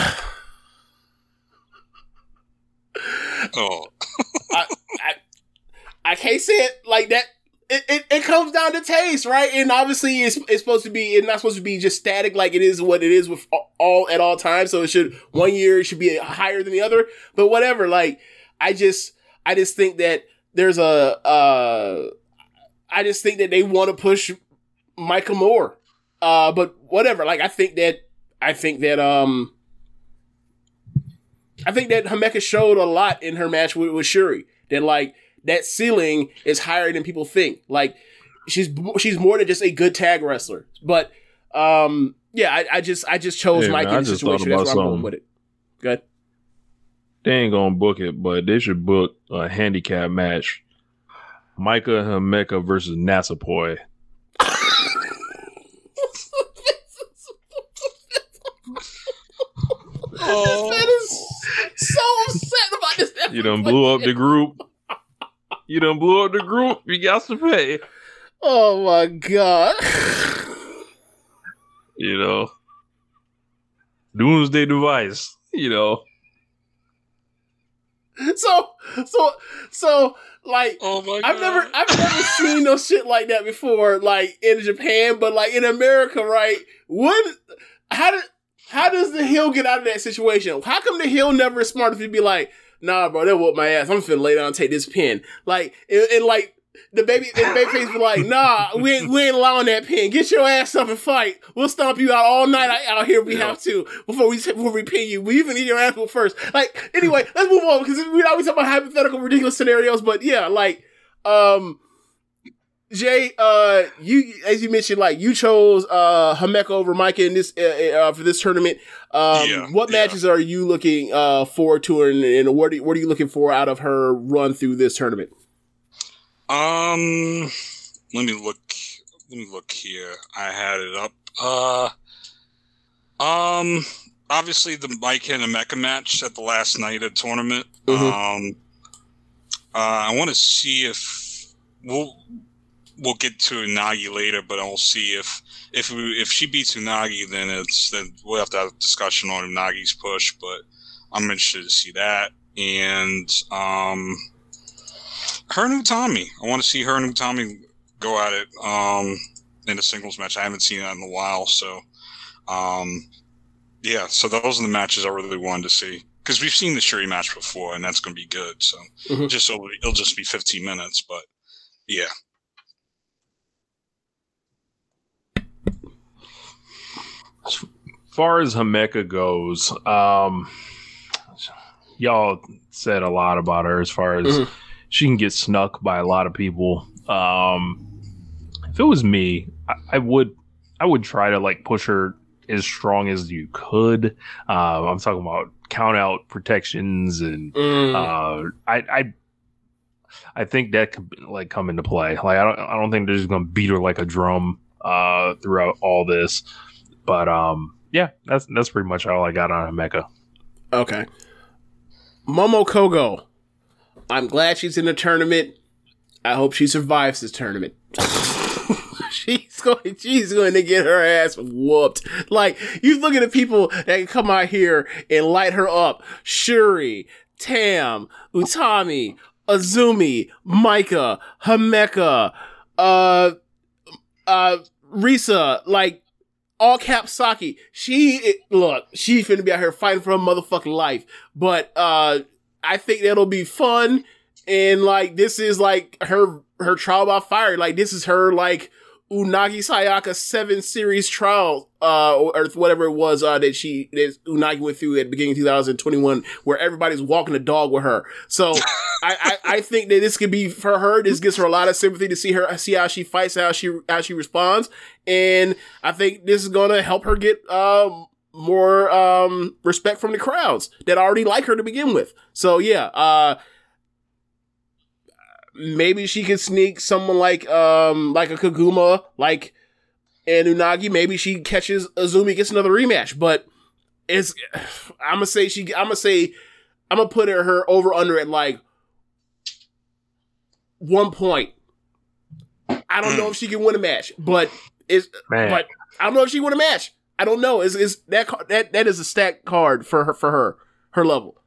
Oh, I can't say it like that. It comes down to taste, right? And obviously, it's not supposed to be just static. Like it is what it is with all times. So it should be higher than the other. But whatever. Like I just think that there's I just think that they want to push Micah more. But whatever. Like I think that Himeka showed a lot in her match with Shuri. That like that ceiling is higher than people think. Like she's more than just a good tag wrestler. But I just chose Micah in the situation. That's where I'm going with it. Go ahead. They ain't gonna book it, but they should book a handicap match. Micah and Himeka versus Natsupoi. Oh. This man is so upset about this episode. You done blew up the group. You got to pay. Oh my god. Doomsday device. So like oh my god. I've never seen no shit like that before, like in Japan, but like in America, right? How does the heel get out of that situation? How come the heel never is smart if you be like, nah, bro, that whooped my ass. I'm finna lay down and take this pin. Like, and like, the babyface be like, nah, we ain't allowing that pin. Get your ass up and fight. We'll stomp you out all night out here if we have to before we pin you. We even need your ass first. Like, anyway, let's move on because we always talk about hypothetical, ridiculous scenarios. But yeah, like, Jay, you as you mentioned, like you chose Himeka over Micah in this for this tournament. What matches are you looking forward to, and what are you looking for out of her run through this tournament? Let me look here. I had it up. Obviously the Micah and Himeka match at the last night of the tournament. Mm-hmm. I want to see if we'll get to Unagi later, but I'll see if she beats Unagi, then we'll have to have a discussion on Unagi's push. But I'm interested to see that, and her and Utami. I want to see her and Utami go at it in a singles match. I haven't seen that in a while, so So those are the matches I really wanted to see because we've seen the Shuri match before, and that's going to be good. So mm-hmm. It'll just be 15 minutes, but yeah. As far as Himeka goes, y'all said a lot about her as far as mm-hmm. she can get snuck by a lot of people. If it was me, I would try to like push her as strong as you could. I'm talking about count out protections and I think that could like come into play. Like I don't think they're just gonna beat her like a drum throughout all this. But that's pretty much all I got on Himeka. Okay, Momokogo. I'm glad she's in the tournament. I hope she survives this tournament. she's going to get her ass whooped. Like, you look at the people that can come out here and light her up. Shuri, Tam, Utami, Azumi, Micah, Himeka, Risa, like, all cap Saki. She's finna be out here fighting for her motherfucking life. But, I think that'll be fun. And, like, this is, like, her trial by fire. Like, this is her, like, Unagi Sayaka 7 series trial, or whatever it was, that Unagi went through at the beginning of 2021, where everybody's walking a dog with her. So, I think that this could be for her. This gives her a lot of sympathy to see how she fights, how she responds. And I think this is gonna help her get, more, respect from the crowds that already like her to begin with. So, yeah, maybe she could sneak someone like a Koguma, like an Unagi. Maybe she catches Azumi, gets another rematch. But I'm gonna put her over under at like 1 point. I don't know if she can win a match, but I don't know if she won a match. I don't know. Is that is a stacked card for her level.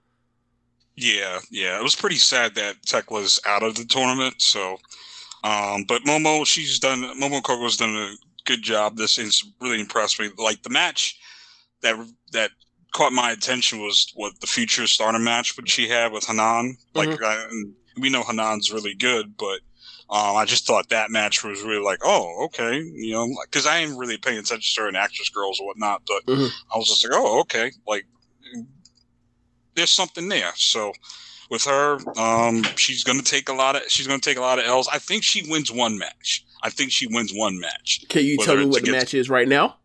Yeah. It was pretty sad that Tekla's out of the tournament. So, but Momokogo's done a good job. This is really impressed me. Like, the match that caught my attention was what the future starter match, which she had with Hanan. Like, we know Hanan's really good, but, I just thought that match was really like, oh, okay. You know, cause I ain't really paying attention to her and Actress Girls or whatnot, but I was just like, oh, okay. Like, there's something there. So with her, she's going to take a lot of L's. I think she wins one match. Can you tell me what the match is right now?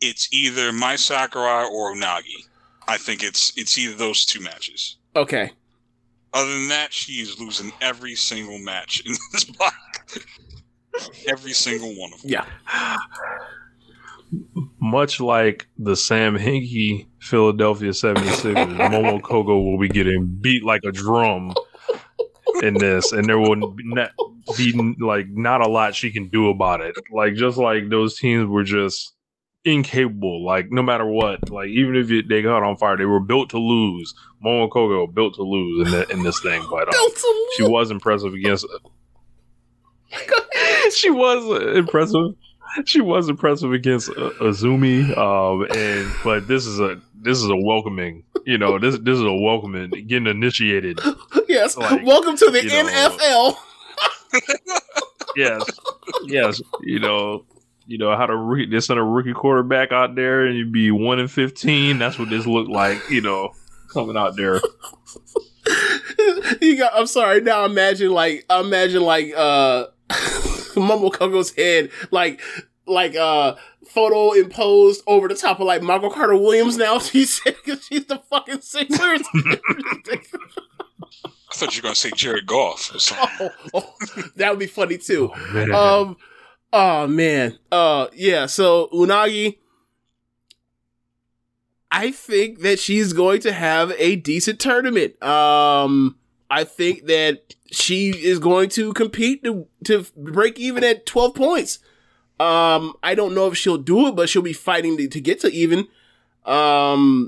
It's either Mai Sakurai or Unagi. I think it's either those two matches. Okay. Other than that, she is losing every single match in this block. Every single one of them. Yeah. Much like the Sam Hinkie Philadelphia 76ers, Momokogo will be getting beat like a drum in this, and there will be like not a lot she can do about it. Like, just like those teams were just incapable. Like, no matter what, like, even if they got on fire, they were built to lose. Momokogo built to lose in this thing, but she was impressive against. She was impressive. She was impressive against Azumi, but this is a welcoming, you know, this is a welcoming, getting initiated. Yes, like, welcome to the NFL. Yes, you know how to they send a rookie quarterback out there and you'd be 1-15. That's what this looked like, you know, coming out there. I'm sorry. Now imagine Momokogo's head, like photo imposed over the top of like Michael Carter Williams. Now she's the fucking Sixers. I thought you were gonna say Jared Goff or something. That would be funny too. Yeah. So Unagi, I think that she's going to have a decent tournament. I think that she is going to compete to break even at 12 points. I don't know if she'll do it, but she'll be fighting to get to even. I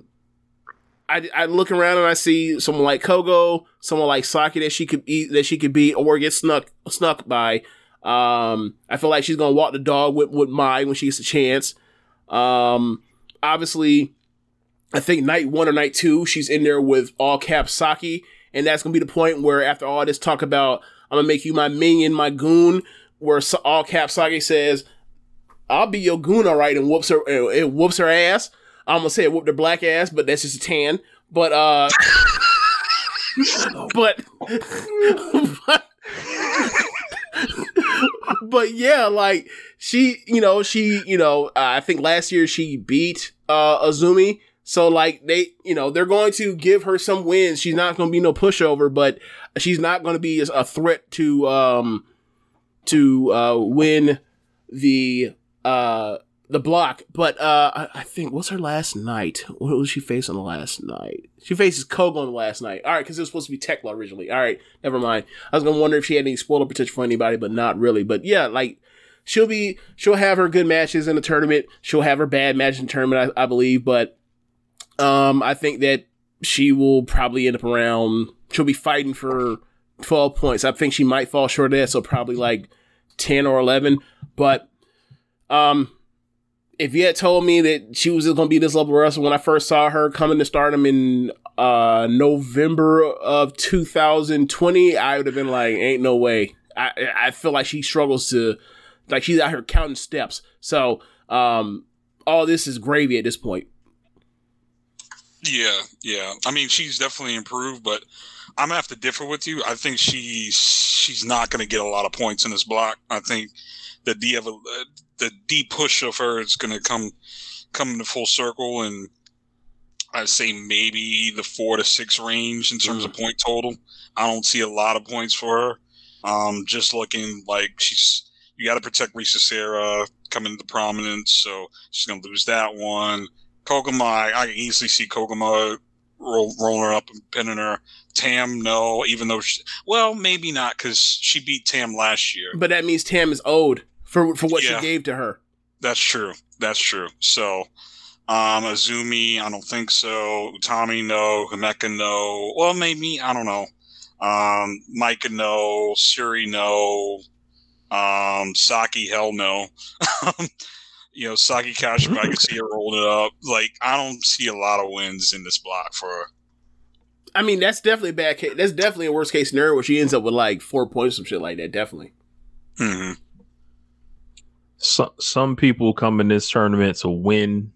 look around and I see someone like Kogo, someone like Saki that she could beat or get snuck by. I feel like she's gonna walk the dog with Mai when she gets a chance. Obviously, I think night 1 or night 2, she's in there with all cap Saki. And that's going to be the point where, after all this talk about, I'm going to make you my minion, my goon, where all cap Saki says, I'll be your goon, all right, and whoops her ass. I'm going to say it whooped her black ass, but that's just a tan. But, but yeah, like, she, I think last year she beat Azumi. So, like, they're going to give her some wins. She's not going to be no pushover, but she's not going to be a threat to win the block. But I think, what's her last night? What was she facing last night? She faces Kogo on the last night. All right, because it was supposed to be Tekla originally. All right, never mind. I was going to wonder if she had any spoiler potential for anybody, but not really. But, yeah, like, she'll have her good matches in the tournament. She'll have her bad matches in the tournament, I believe. But I think that she will probably end up around. She'll be fighting for 12 points. I think she might fall short of that, so probably like 10 or 11. But if you had told me that she was just going to be this level wrestler when I first saw her coming to Stardom in November of 2020, I would have been like, ain't no way. I feel like she struggles to, like, she's out here counting steps. So all this is gravy at this point. Yeah. I mean, she's definitely improved, but I'm gonna have to differ with you. I think she's not gonna get a lot of points in this block. I think the deep push of her is gonna come into full circle, and I'd say maybe the 4 to 6 range in terms of point total. I don't see a lot of points for her. Just looking like you got to protect Risa Sera coming into prominence, so she's gonna lose that one. Koguma, I can easily see Koguma rolling her up and pinning her. Tam, no, even though maybe not, because she beat Tam last year. But that means Tam is owed for what she gave to her. That's true. So, Azumi, I don't think so. Utami, no. Himeka, no. Well, maybe, I don't know. Micah, no. Shuri, no. Saki, hell no. Saki Kashima, I can see her rolling it up. Like, I don't see a lot of wins in this block for her. I mean, that's definitely a bad case. That's definitely a worst case scenario where she ends up with like 4 points, some shit like that. Definitely. Mm-hmm. So, some people come in this tournament to win.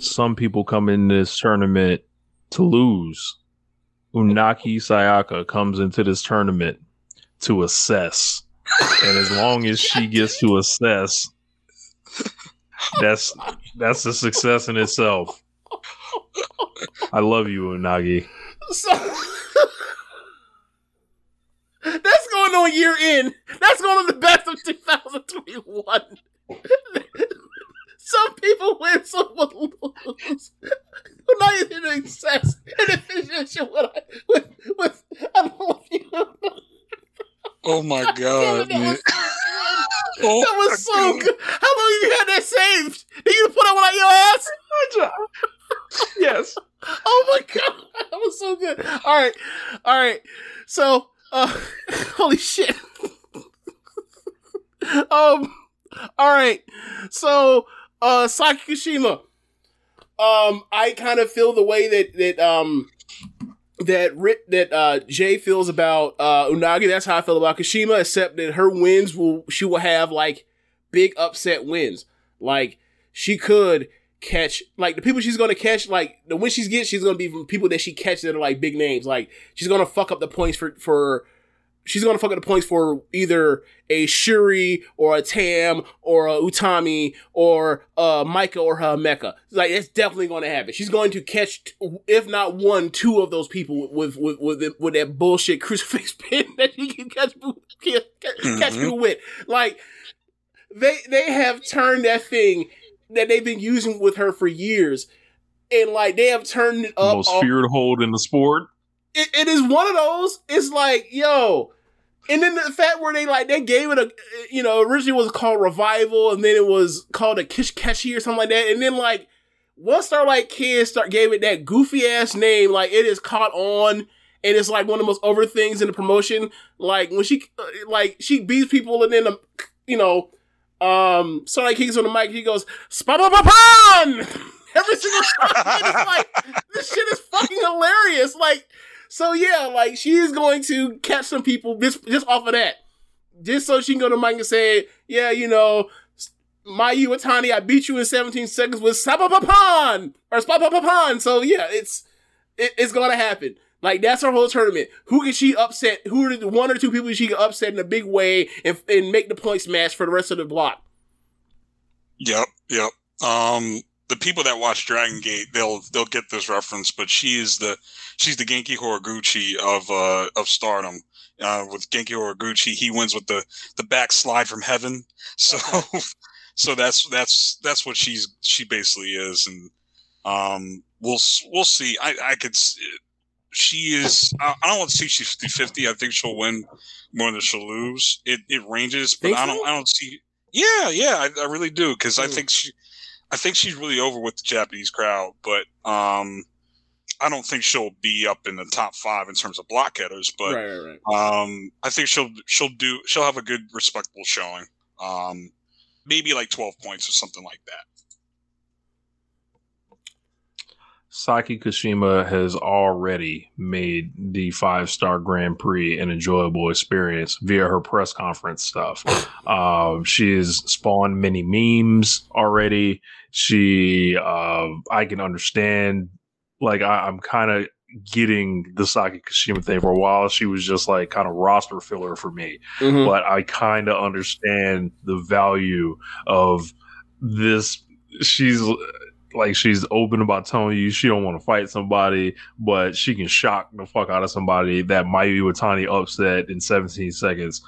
Some people come in this tournament to lose. Unagi Sayaka comes into this tournament to assess. And as long as she gets to assess, that's a success in itself. I love you, Unagi. So, that's going on year in. That's going on the best of 2021. Some people win, some will lose. Unagi did an excess inefficiency with I love you. Oh my God, man. That was so good. How long you had that saved? Did you put it on your ass? Yes. Oh my God, that was so good. All right. So, holy shit. All right. So, Saki Kashima. I kind of feel the way that Jay feels about Unagi. That's how I feel about Kashima, except that her wins she will have like big upset wins. Like she could catch like the people she's gonna catch, like the wins she's getting, she's gonna be from people that she catches that are like big names. Like she's gonna fuck up the points for either a Shuri or a Tam or a Utami or Micah or her Himeka. Like, it's definitely going to happen. She's going to catch, if not 1, 2 of those people with that bullshit crucifix pin that she can catch people with. Like, they have turned that thing that they've been using with her for years, and like they have turned it up. Most feared hold in the sport. It is one of those. It's like, yo. And then the fact where they like they gave it a, originally it was called Revival, and then it was called a Kishikeshi or something like that. And then like once Starlight Kid gave it that goofy ass name, like it is caught on, and it's like one of the most over things in the promotion. Like when she beats people, and then Starlight Kid's on the mic, he goes Spa-ba-ba-pan! Every single time. And it's like, this shit is fucking hilarious. Like. So, yeah, like, she is going to catch some people just off of that. Just so she can go to Mike and say, yeah, Mayu Uwatani, I beat you in 17 seconds with Sapapapan! Or Spapapapan! So, yeah, it's going to happen. Like, that's her whole tournament. Who can she upset? Who are the 1 or 2 people she can upset in a big way and make the points match for the rest of the block? Yep. The people that watch Dragon Gate, they'll get this reference, but she's the Genki Horiguchi of Stardom. With Genki Horiguchi, he wins with the backslide from heaven. So, okay. So that's what she basically is, and we'll see. I don't want to see she's 50-50. I think she'll win more than she'll lose. It ranges, but I don't see. Yeah, I really do, because I think she's really over with the Japanese crowd, but I don't think she'll be up in the top 5 in terms of block headers, but right. I think she'll have a good respectable showing. Maybe like 12 points or something like that. Saki Kashima has already made the 5-star Grand Prix an enjoyable experience via her press conference stuff. She has spawned many memes already. I can understand. Like, I'm kind of getting the Saki Kashima thing. For a while, she was just like kind of roster filler for me. Mm-hmm. But I kind of understand the value of this. She's open about telling you she don't want to fight somebody, but she can shock the fuck out of somebody. That Mayu Uwatani upset in 17 seconds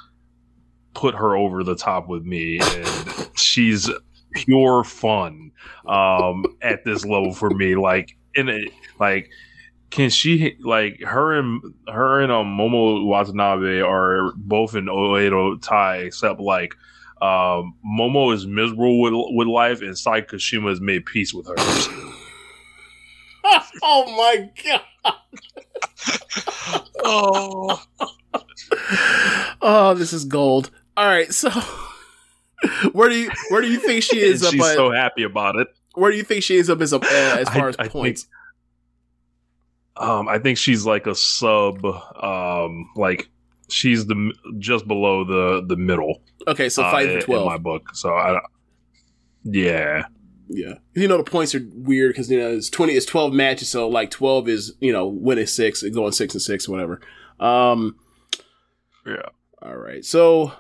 put her over the top with me. And she's pure fun at this level for me. Like, can she, like, her and Momo Watanabe are both in 080 tie, except like Momo is miserable with life, and Sai Kashima has made peace with her. Oh my god! Oh, this is gold. All right, so where do you think she is? She's so happy about it. Where do you think she is up as far as points? I think she's like a sub. Like she's just below the middle. Okay, so 5 to 12 in my book. So yeah. You know the points are weird because it's 20, it's 12 matches. So like 12 is winning 6 and going 6 and 6, whatever. Yeah. All right, so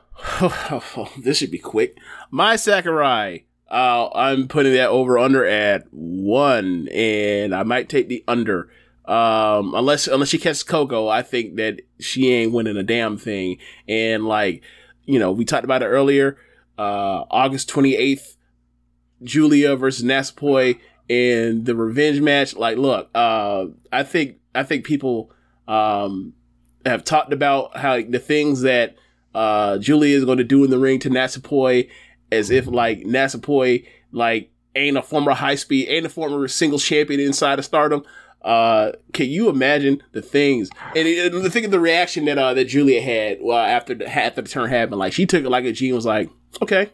this should be quick. Mai Sakurai. I'm putting that over-under at 1, and I might take the under. Unless she catches Coco, I think that she ain't winning a damn thing. And, we talked about it earlier, August 28th, Julia versus Natsupoi and the revenge match. Like, look, I think people have talked about how the things that Julia is going to do in the ring to Natsupoi, as if Natsupoi ain't a former high speed, ain't a former single champion inside of Stardom. Can you imagine the things? And think of the reaction that Julia had after the turn happened. Like she took it like a G and was like, "Okay,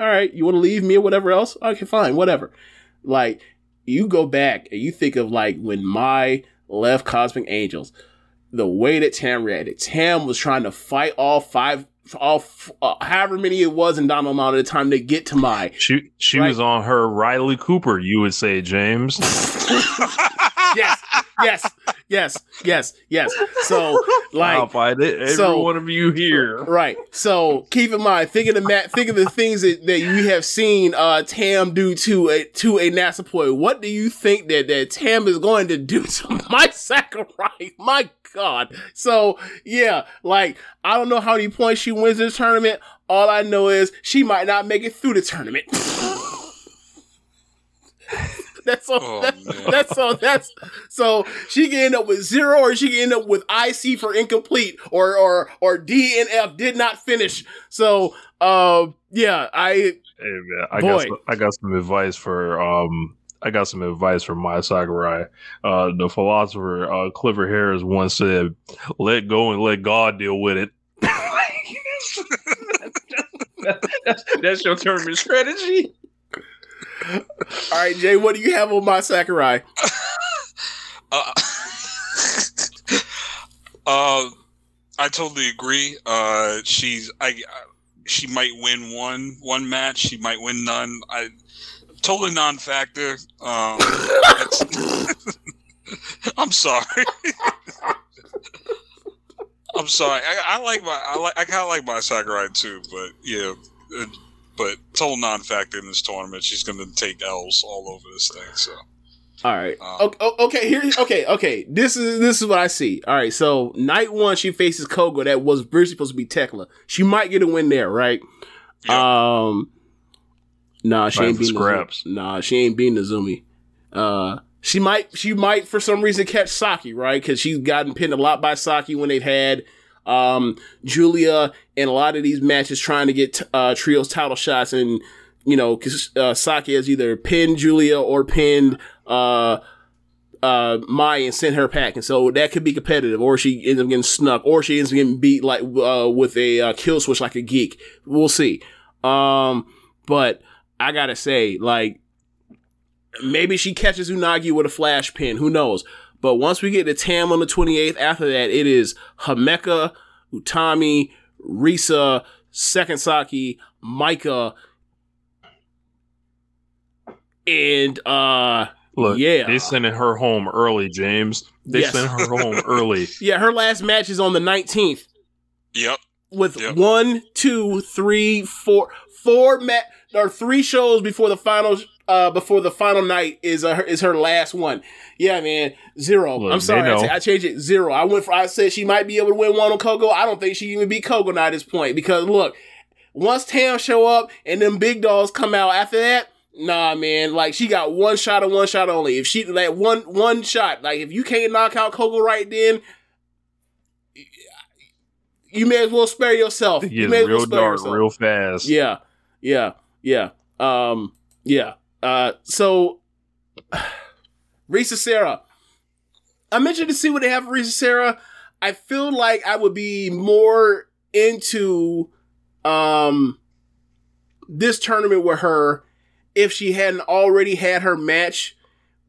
all right, you want to leave me or whatever else? Okay, fine, whatever." Like you go back and you think of when Mai left Cosmic Angels, the way that Tam reacted. Tam was trying to fight all five. However many it was in Donna Del Mondo at the time to get to Mai. She was on her Riley Cooper, you would say, James. Yes. So, I'll fight it. Every one of you here. Right. So, keep in mind, think of the things that you have seen Tam do to a Natsupoi. What do you think that Tam is going to do to Mai Sakurai? My God. So, yeah, I don't know how many points she wins this tournament. All I know is she might not make it through the tournament. That's all. Oh, that's all. That's so she can end up with 0, or she can end up with IC for incomplete, or DNF did not finish. So, I got some advice from Mai Sakurai. The philosopher Clifford Harris once said, "Let go and let God deal with it." That's your tournament strategy. All right, Jay, what do you have on Mai Sakurai? I totally agree. She might win one match. She might win none. I totally non-factor. I'm sorry. I'm sorry. I kind of like Mai Sakurai too, but yeah. But total non-factor in this tournament. She's going to take L's all over this thing. So, all right. Okay. This is what I see. All right. So night 1, she faces Kogo. That was originally supposed to be Tekla. She might get a win there, right? Yeah. She ain't beating Azumi. She might for some reason catch Saki, right? Because she's gotten pinned a lot by Saki when they've had Julia in a lot of these matches trying to get trios title shots, and you know, because Saki has either pinned Julia or pinned Mai and sent her packing, so that could be competitive, or she ends up getting snuck, or she ends up getting beat like with a kill switch like a geek. We'll see. But I gotta say, like, maybe she catches Unagi with a flash pin, who knows? But once we get to Tam on the 28th, after that it is Himeka, Utami, Risa, Second Saki, Micah, and look, yeah. They sending her home early, James. They sent her home early. Yeah, her last match is on the 19th. Yep. With 3 shows before the final night is her last one. Yeah, man. Zero. Look, I'm sorry. I changed it. Zero. I said she might be able to win one on Kogo. I don't think she even beat Kogo now at this point, because look, once Tam show up and them big dolls come out after that, nah, man. Like, she got one shot and one shot only. If she like one shot, like if you can't knock out Kogo right then, you may as well spare yourself. You may as well spare yourself. Real fast. Yeah. Yeah. So Risa Sera. I'm interested to see what they have for Risa Sera. I feel like I would be more into this tournament with her if she hadn't already had her match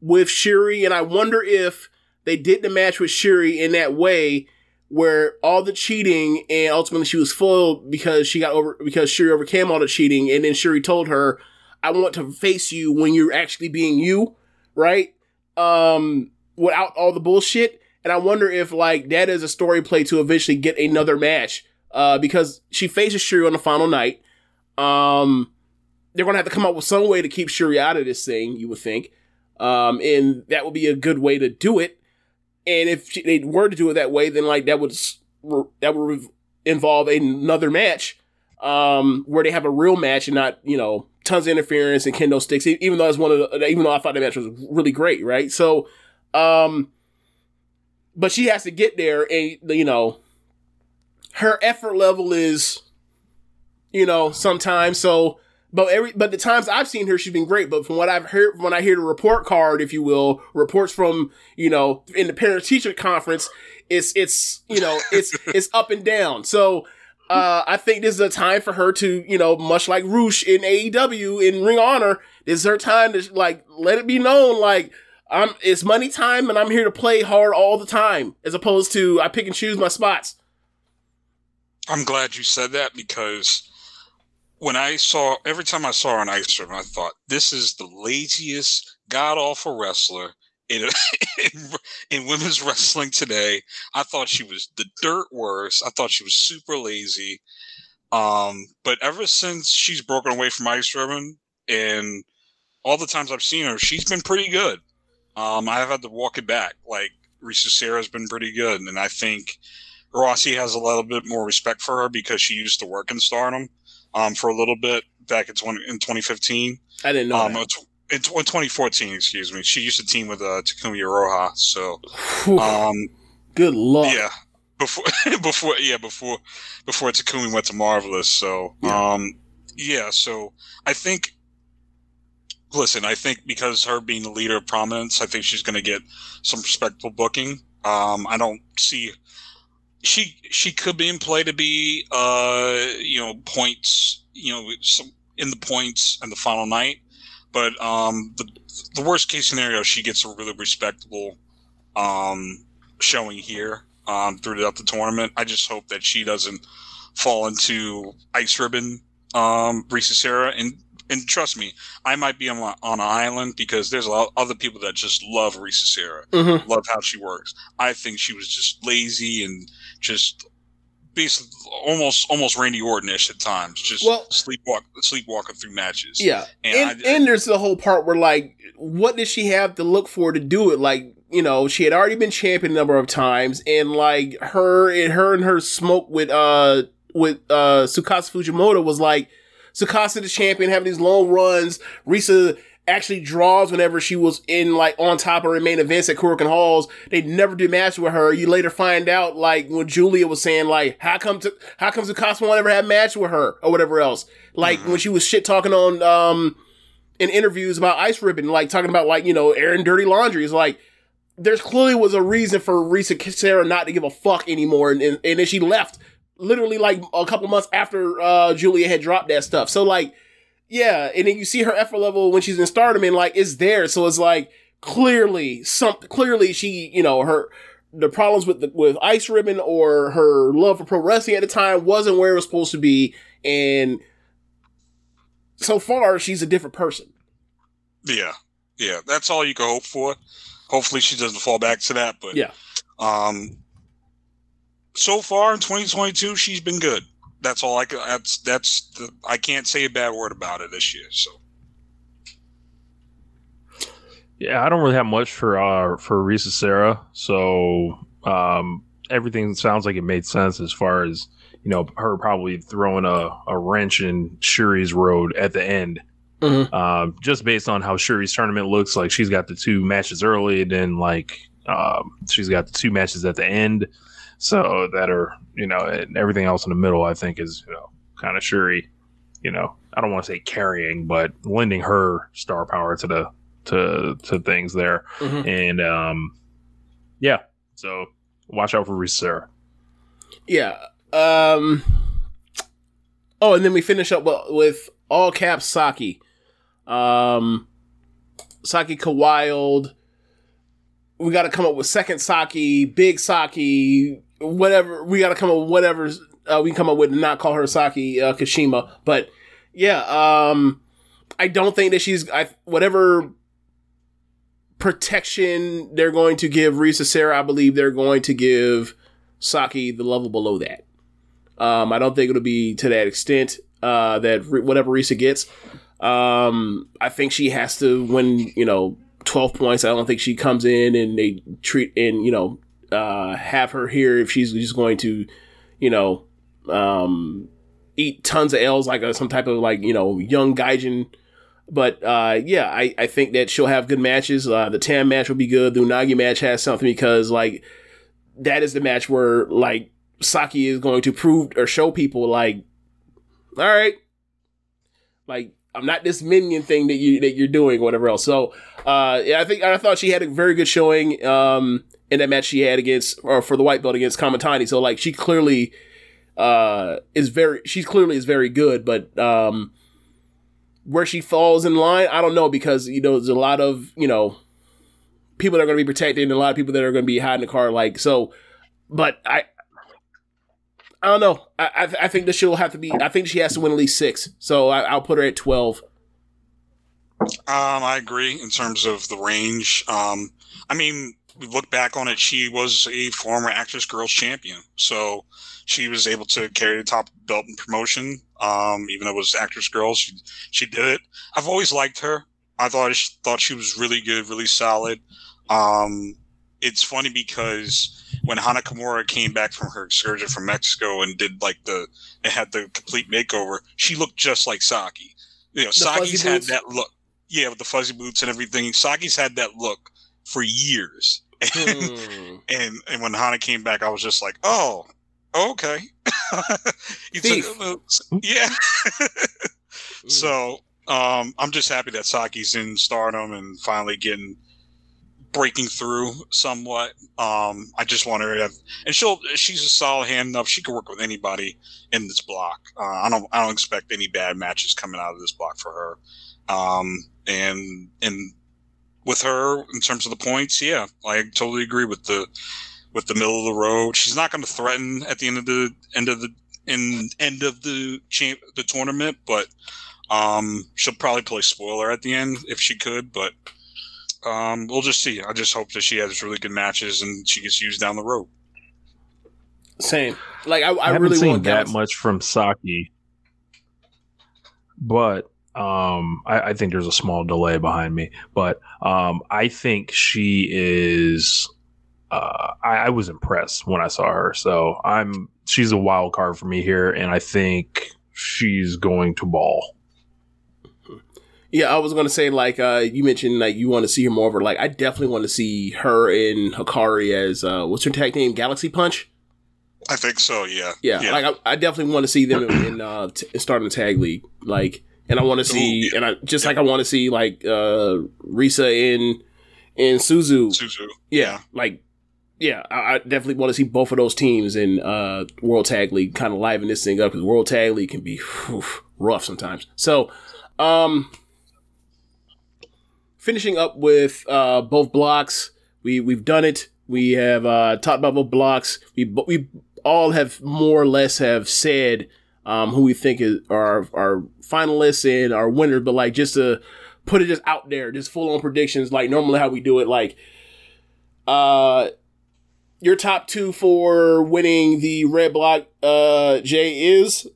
with Shuri. And I wonder if they did the match with Shuri in that way where all the cheating, and ultimately she was foiled because Shuri overcame all the cheating, and then Shuri told her, I want to face you when you're actually being you, right? Without all the bullshit. And I wonder if like that is a story play to eventually get another match, because she faces Shuri on the final night. They're going to have to come up with some way to keep Shuri out of this thing, you would think. And that would be a good way to do it. And if they were to do it that way, then like that would involve another match, where they have a real match and not, you know, tons of interference and kendo sticks, even though I thought the match was really great, right? So, but she has to get there, and, you know, her effort level is, you know, sometimes, so, but the times I've seen her, she's been great, but from what I've heard, when I hear the report card, if you will, reports from, you know, in the parent-teacher conference, it's you know, it's up and down, so... I think this is a time for her to, you know, much like Roosh in AEW in Ring of Honor, this is her time to like let it be known, like it's money time and I'm here to play hard all the time, as opposed to I pick and choose my spots. I'm glad you said that, because when every time I saw her on Ice Ribbon, I thought this is the laziest, god awful wrestler in women's wrestling today. I thought she was the dirt worst. I thought she was super lazy. But ever since she's broken away from Ice Ribbon and all the times I've seen her, she's been pretty good. I've had to walk it back. Like, Risa Sera's been pretty good. And I think Rossi has a little bit more respect for her because she used to work in Stardom for a little bit back in 2015. I didn't know that. In 2014, excuse me, she used to team with Takumi Aroha. So, good luck. Yeah, before Takumi went to Marvelous. So, So I think, because her being the leader of Prominence, I think she's going to get some respectful booking. I don't see she could be in play to be points, in the points in the final night. But the worst case scenario, she gets a really respectable showing here throughout the tournament. I just hope that she doesn't fall into Ice Ribbon, Risa Sera. And trust me, I might be on an island because there's a lot of other people that just love Risa Sera, love how she works. I think she was just lazy and just basically almost Randy Orton-ish at times, just sleepwalking through matches. Yeah, and there's the whole part where, like, what did she have to look for to do it? Like, you know, she had already been champion a number of times, and like her smoke with Tsukasa Fujimoto was like Tsukasa the champion having these long runs, Risa actually draws whenever she was in, like, on top of her main events at Korakuen Halls. They never did matches with her. You later find out, like, when Julia was saying, like, how come Cosmo won't ever have match with her or whatever else? Like, when she was shit talking on, in interviews about Ice Ribbon, like, talking about, like, you know, airing dirty laundry. It's like, there's clearly was a reason for Risa Sera not to give a fuck anymore. And then she left literally, like, a couple months after, Julia had dropped that stuff. So, like, yeah, and then you see her effort level when she's in Stardom, and, like, it's there. So it's like, clearly she, you know, the problems with Ice Ribbon or her love for pro wrestling at the time wasn't where it was supposed to be. And so far, she's a different person. Yeah. That's all you can hope for. Hopefully she doesn't fall back to that, but yeah. So far in 2022, she's been good. That's all I can. I can't say a bad word about it this year. So. Yeah, I don't really have much for Risa Sera. So everything sounds like it made sense as far as, you know, her probably throwing a wrench in Shuri's road at the end. Mm-hmm. Just based on how Shuri's tournament looks like, she's got the two matches early, and then like she's got the two matches at the end. So that are, you know, and everything else in the middle, I think, is, you know, kind of Shuri, you know, I don't want to say carrying, but lending her star power to the to things there. Mm-hmm. And yeah, so watch out for Risa Sera. Yeah. Oh, and then we finish up with all caps Saki. Saki Kawild. We got to come up with second Saki, big Saki, whatever. We got to come up with whatever we come up with and not call her Saki Kashima. But yeah, I don't think that whatever protection they're going to give Risa Sera, I believe they're going to give Saki the level below that. I don't think it'll be to that extent that whatever Risa gets. I think she has to win, you know, 12 points. I don't think she comes in and they treat and, you know, have her here if she's just going to, you know, eat tons of L's like some type of, like, you know, young gaijin. But yeah, I think that she'll have good matches. The Tam match will be good. The Unagi match has something because, like, that is the match where, like, Saki is going to prove or show people, like, all right, like, I'm not this minion thing that you're doing, or whatever else. So, yeah, I thought she had a very good showing in that match she had for the white belt against Kamatani. So, like, she clearly is very good, but where she falls in line, I don't know, because, you know, there's a lot of, you know, people that are going to be protected and a lot of people that are going to be hiding the car, like, so. But I don't know. I think that she'll have to be. I think she has to win at least 6. So I'll put her at 12. I agree in terms of the range. I mean, we look back on it. She was a former Actress Girls Champion, so she was able to carry the top belt in promotion. Even though it was Actress Girls, she did it. I've always liked her. I thought she was really good, really solid. It's funny because when Hana Kimura came back from her excursion from Mexico and did had the complete makeover, she looked just like Saki. You know, Saki's had that look. Yeah, with the fuzzy boots and everything. Saki's had that look for years. And when Hana came back, I was just like, oh, okay. Yeah. So I'm just happy that Saki's in Stardom and finally breaking through somewhat. I just want her to have, and she's a solid hand enough. She can work with anybody in this block. I don't expect any bad matches coming out of this block for her. And with her in terms of the points, yeah, I totally agree with the middle of the road. She's not going to threaten at the end of the tournament, but she'll probably play spoiler at the end if she could, but. We'll just see. I just hope that she has really good matches and she gets used down the road. Same. Like I haven't really seen that much from Saki, but I think there's a small delay behind me. But I think she is. I was impressed when I saw her, so she's a wild card for me here, and I think she's going to ball. Yeah, I was going to say, like, you mentioned, like, you want to see her more of her. Like, I definitely want to see her and Hikari as, what's her tag name? Galaxy Punch? I think so, yeah. Yeah. Like, I definitely want to see them in Stardom Tag League. Like, and I want to see, and I just like I want to see, like, Risa and Suzu. Suzu. Yeah. Like, yeah, I definitely want to see both of those teams in World Tag League kind of liven this thing up, because World Tag League can be rough sometimes. So, finishing up with both blocks, we've done it. We have talked about both blocks. We all have more or less have said who we think are finalists and our winners. But like, just to put it just out there, just full on predictions, like normally how we do it, like your top two for winning the red block, Jay, is?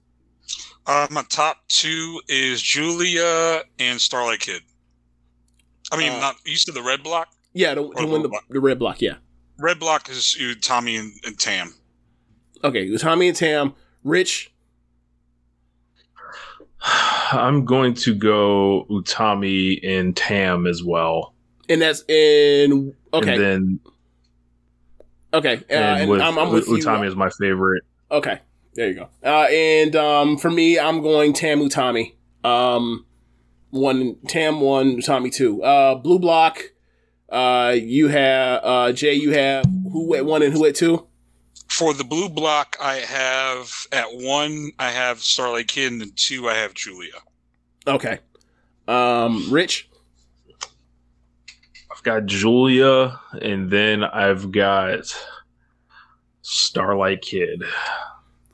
My top two is Julia and Starlight Kid. I mean, not you said the red block? Yeah, to win the red block, yeah. Red block is Utami and Tam. Okay, Utami and Tam. Rich? I'm going to go Utami and Tam as well. And that's in... Okay. And then... Okay, and with, I'm with Utami is my favorite. Okay, there you go. And for me, I'm going Tam Utami. One Tam 1, Utami 2. Blue block. You have Jay. You have who at 1 and who at 2? For the blue block, I have at 1. I have Starlight Kid, and 2. I have Julia. Okay. Rich. I've got Julia, and then I've got Starlight Kid.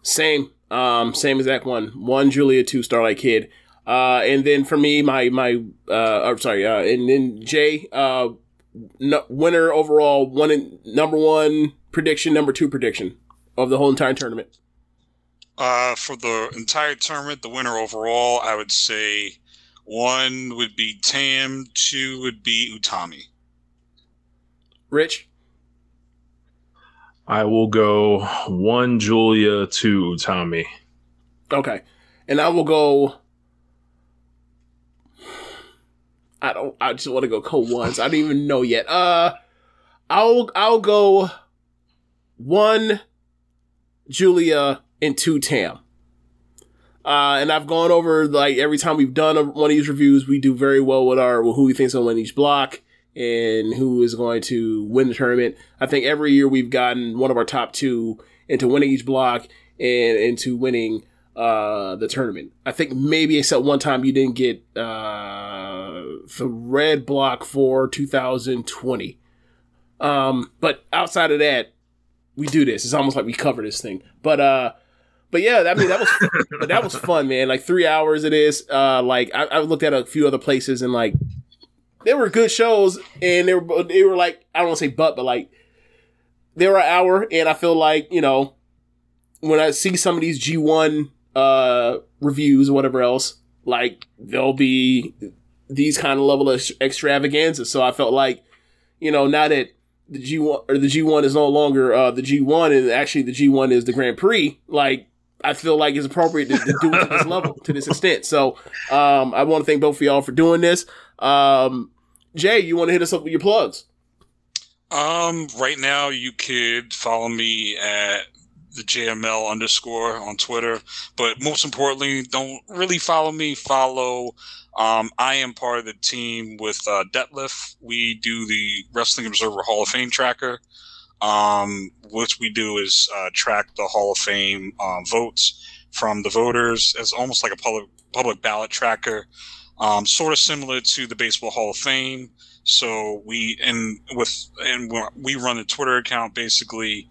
Same. Same exact one. 1 Julia, 2 Starlight Kid. And then for me, and then Jay, winner overall, number 1 prediction, number 2 prediction of the whole entire tournament. For the entire tournament, the winner overall, I would say 1 would be Tam, 2 would be Utami. Rich? I will go 1 Julia, 2 Utami. Okay. And I will go... I just want to go co ones. I don't even know yet. I'll go 1 Julia and 2 Tam. And I've gone over, like, every time we've done one of these reviews, we do very well with our who we think is going to win each block and who is going to win the tournament. I think every year we've gotten one of our top 2 into winning each block and into winning the tournament. I think maybe except one time you didn't get the red block for 2020. But outside of that, we do this. It's almost like we cover this thing. But yeah, I mean, that was fun, man. Like 3 hours of this. Like I looked at a few other places and like they were good shows, and they were like, I don't want to say but like they were an hour, and I feel like, you know, when I see some of these G1 reviews or whatever else, like there'll be these kind of level of extravaganzas. So I felt like, you know, now that the G1 is no longer the G1, and actually the G1 is the Grand Prix, like I feel like it's appropriate to do it to this level, to this extent. So I want to thank both of y'all for doing this. Jay, you want to hit us up with your plugs? Right now, you could follow me at the JML _ on Twitter. But most importantly, don't really follow me. Follow... I am part of the team with Detlef. We do the Wrestling Observer Hall of Fame tracker. What we do is track the Hall of Fame votes from the voters as almost like a public ballot tracker, sort of similar to the Baseball Hall of Fame. So we run a Twitter account basically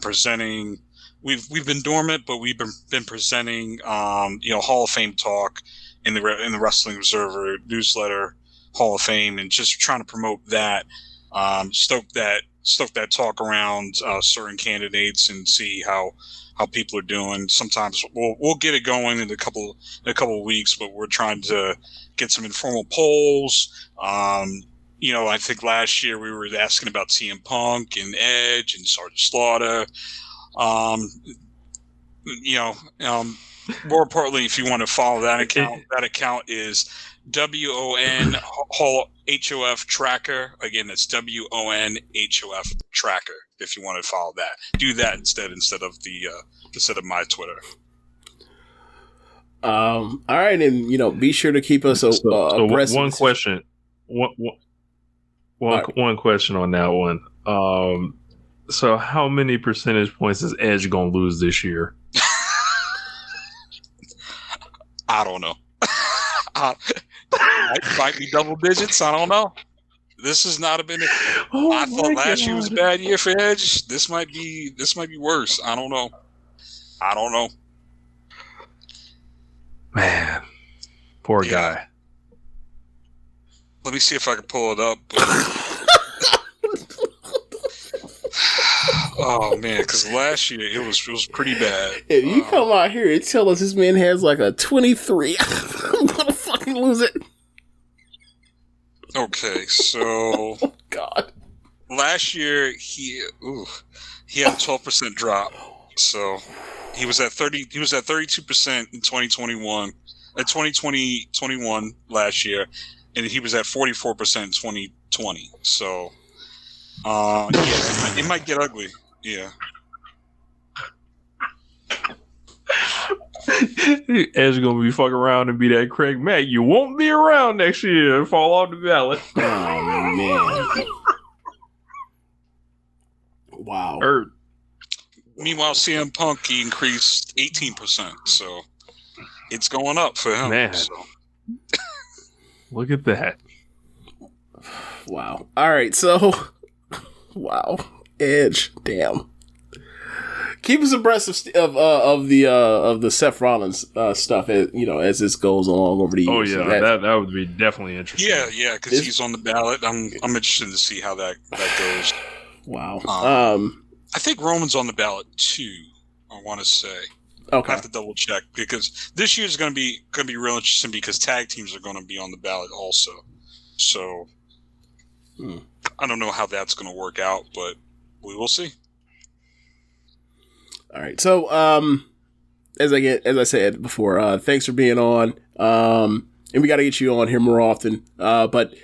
presenting. We've been dormant, but we've been presenting Hall of Fame talk in the Wrestling Observer newsletter Hall of Fame, and just trying to promote that, stoke that talk around certain candidates and see how people are doing. Sometimes we'll get it going in a couple of weeks, but we're trying to get some informal polls. I think last year we were asking about CM Punk and Edge and Sergeant Slaughter. more importantly, if you want to follow that account is WONHOF Tracker. Again, that's WONHOF Tracker. If you want to follow that, do that instead of my Twitter. All right, and be sure to keep us abreast. So one question on that one. So how many percentage points is Edge gonna lose this year? I don't know. It might be double digits. I don't know. This has not been. I thought last year was a bad year for Edge. This might be worse. I don't know. Man, poor guy. Let me see if I can pull it up. Oh man, because last year it was pretty bad. If you come out here and tell us this man has like a 23, I'm gonna fucking lose it. Okay, so God, last year he had a 12% drop, so he was at 30. He was at 32% in 2021, at 2021 last year, and he was at 44% in 2020. So, yeah, it might get ugly. Yeah. Ed's gonna be fucking around and be that Craig Mack. You won't be around next year and fall off the ballot. Oh man! Wow. Meanwhile, CM Punk increased 18%, so it's going up for him. Man, so. Look at that! Wow. All right, so wow, Edge, damn. Keep us abreast of the Seth Rollins stuff, as this goes along over the years. Oh yeah, so that would be definitely interesting. Yeah, because he's on the ballot. I'm interested to see how that goes. Wow. I think Roman's on the ballot too, I want to say. Okay. I have to double check because this year's going to be real interesting because tag teams are going to be on the ballot also. So I don't know how that's going to work out, but we will see. All right. So, as I said before, thanks for being on. And we got to get you on here more often. But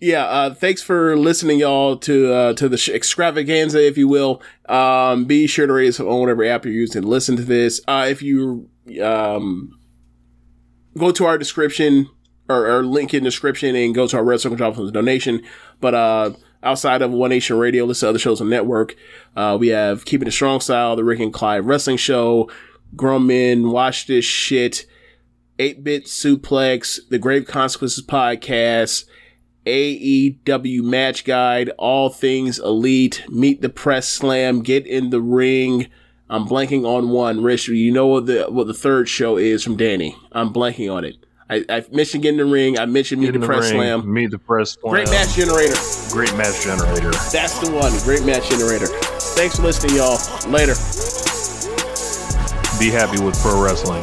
yeah, thanks for listening, y'all, to the extravaganza, if you will. Be sure to rate us on whatever app you're using. Listen to this. If you go to our description or link in description and go to our Red Circle Drop for the donation, but outside of One Nation Radio, listen to other shows on the network. We have Keeping It Strong Style, The Rick and Clyde Wrestling Show, Grown Men Watch This Shit, 8-Bit Suplex, The Grave Consequences Podcast, AEW Match Guide, All Things Elite, Meet the Press Slam, Get in the Ring. I'm blanking on one. Rich, you know what the third show is from Danny. I'm blanking on it. I mentioned Get in the Ring. I mentioned Meet the Press Slam. Meet the Press Slam. Great Match Generator. That's the one. Great Match Generator. Thanks for listening, y'all. Later. Be happy with pro wrestling.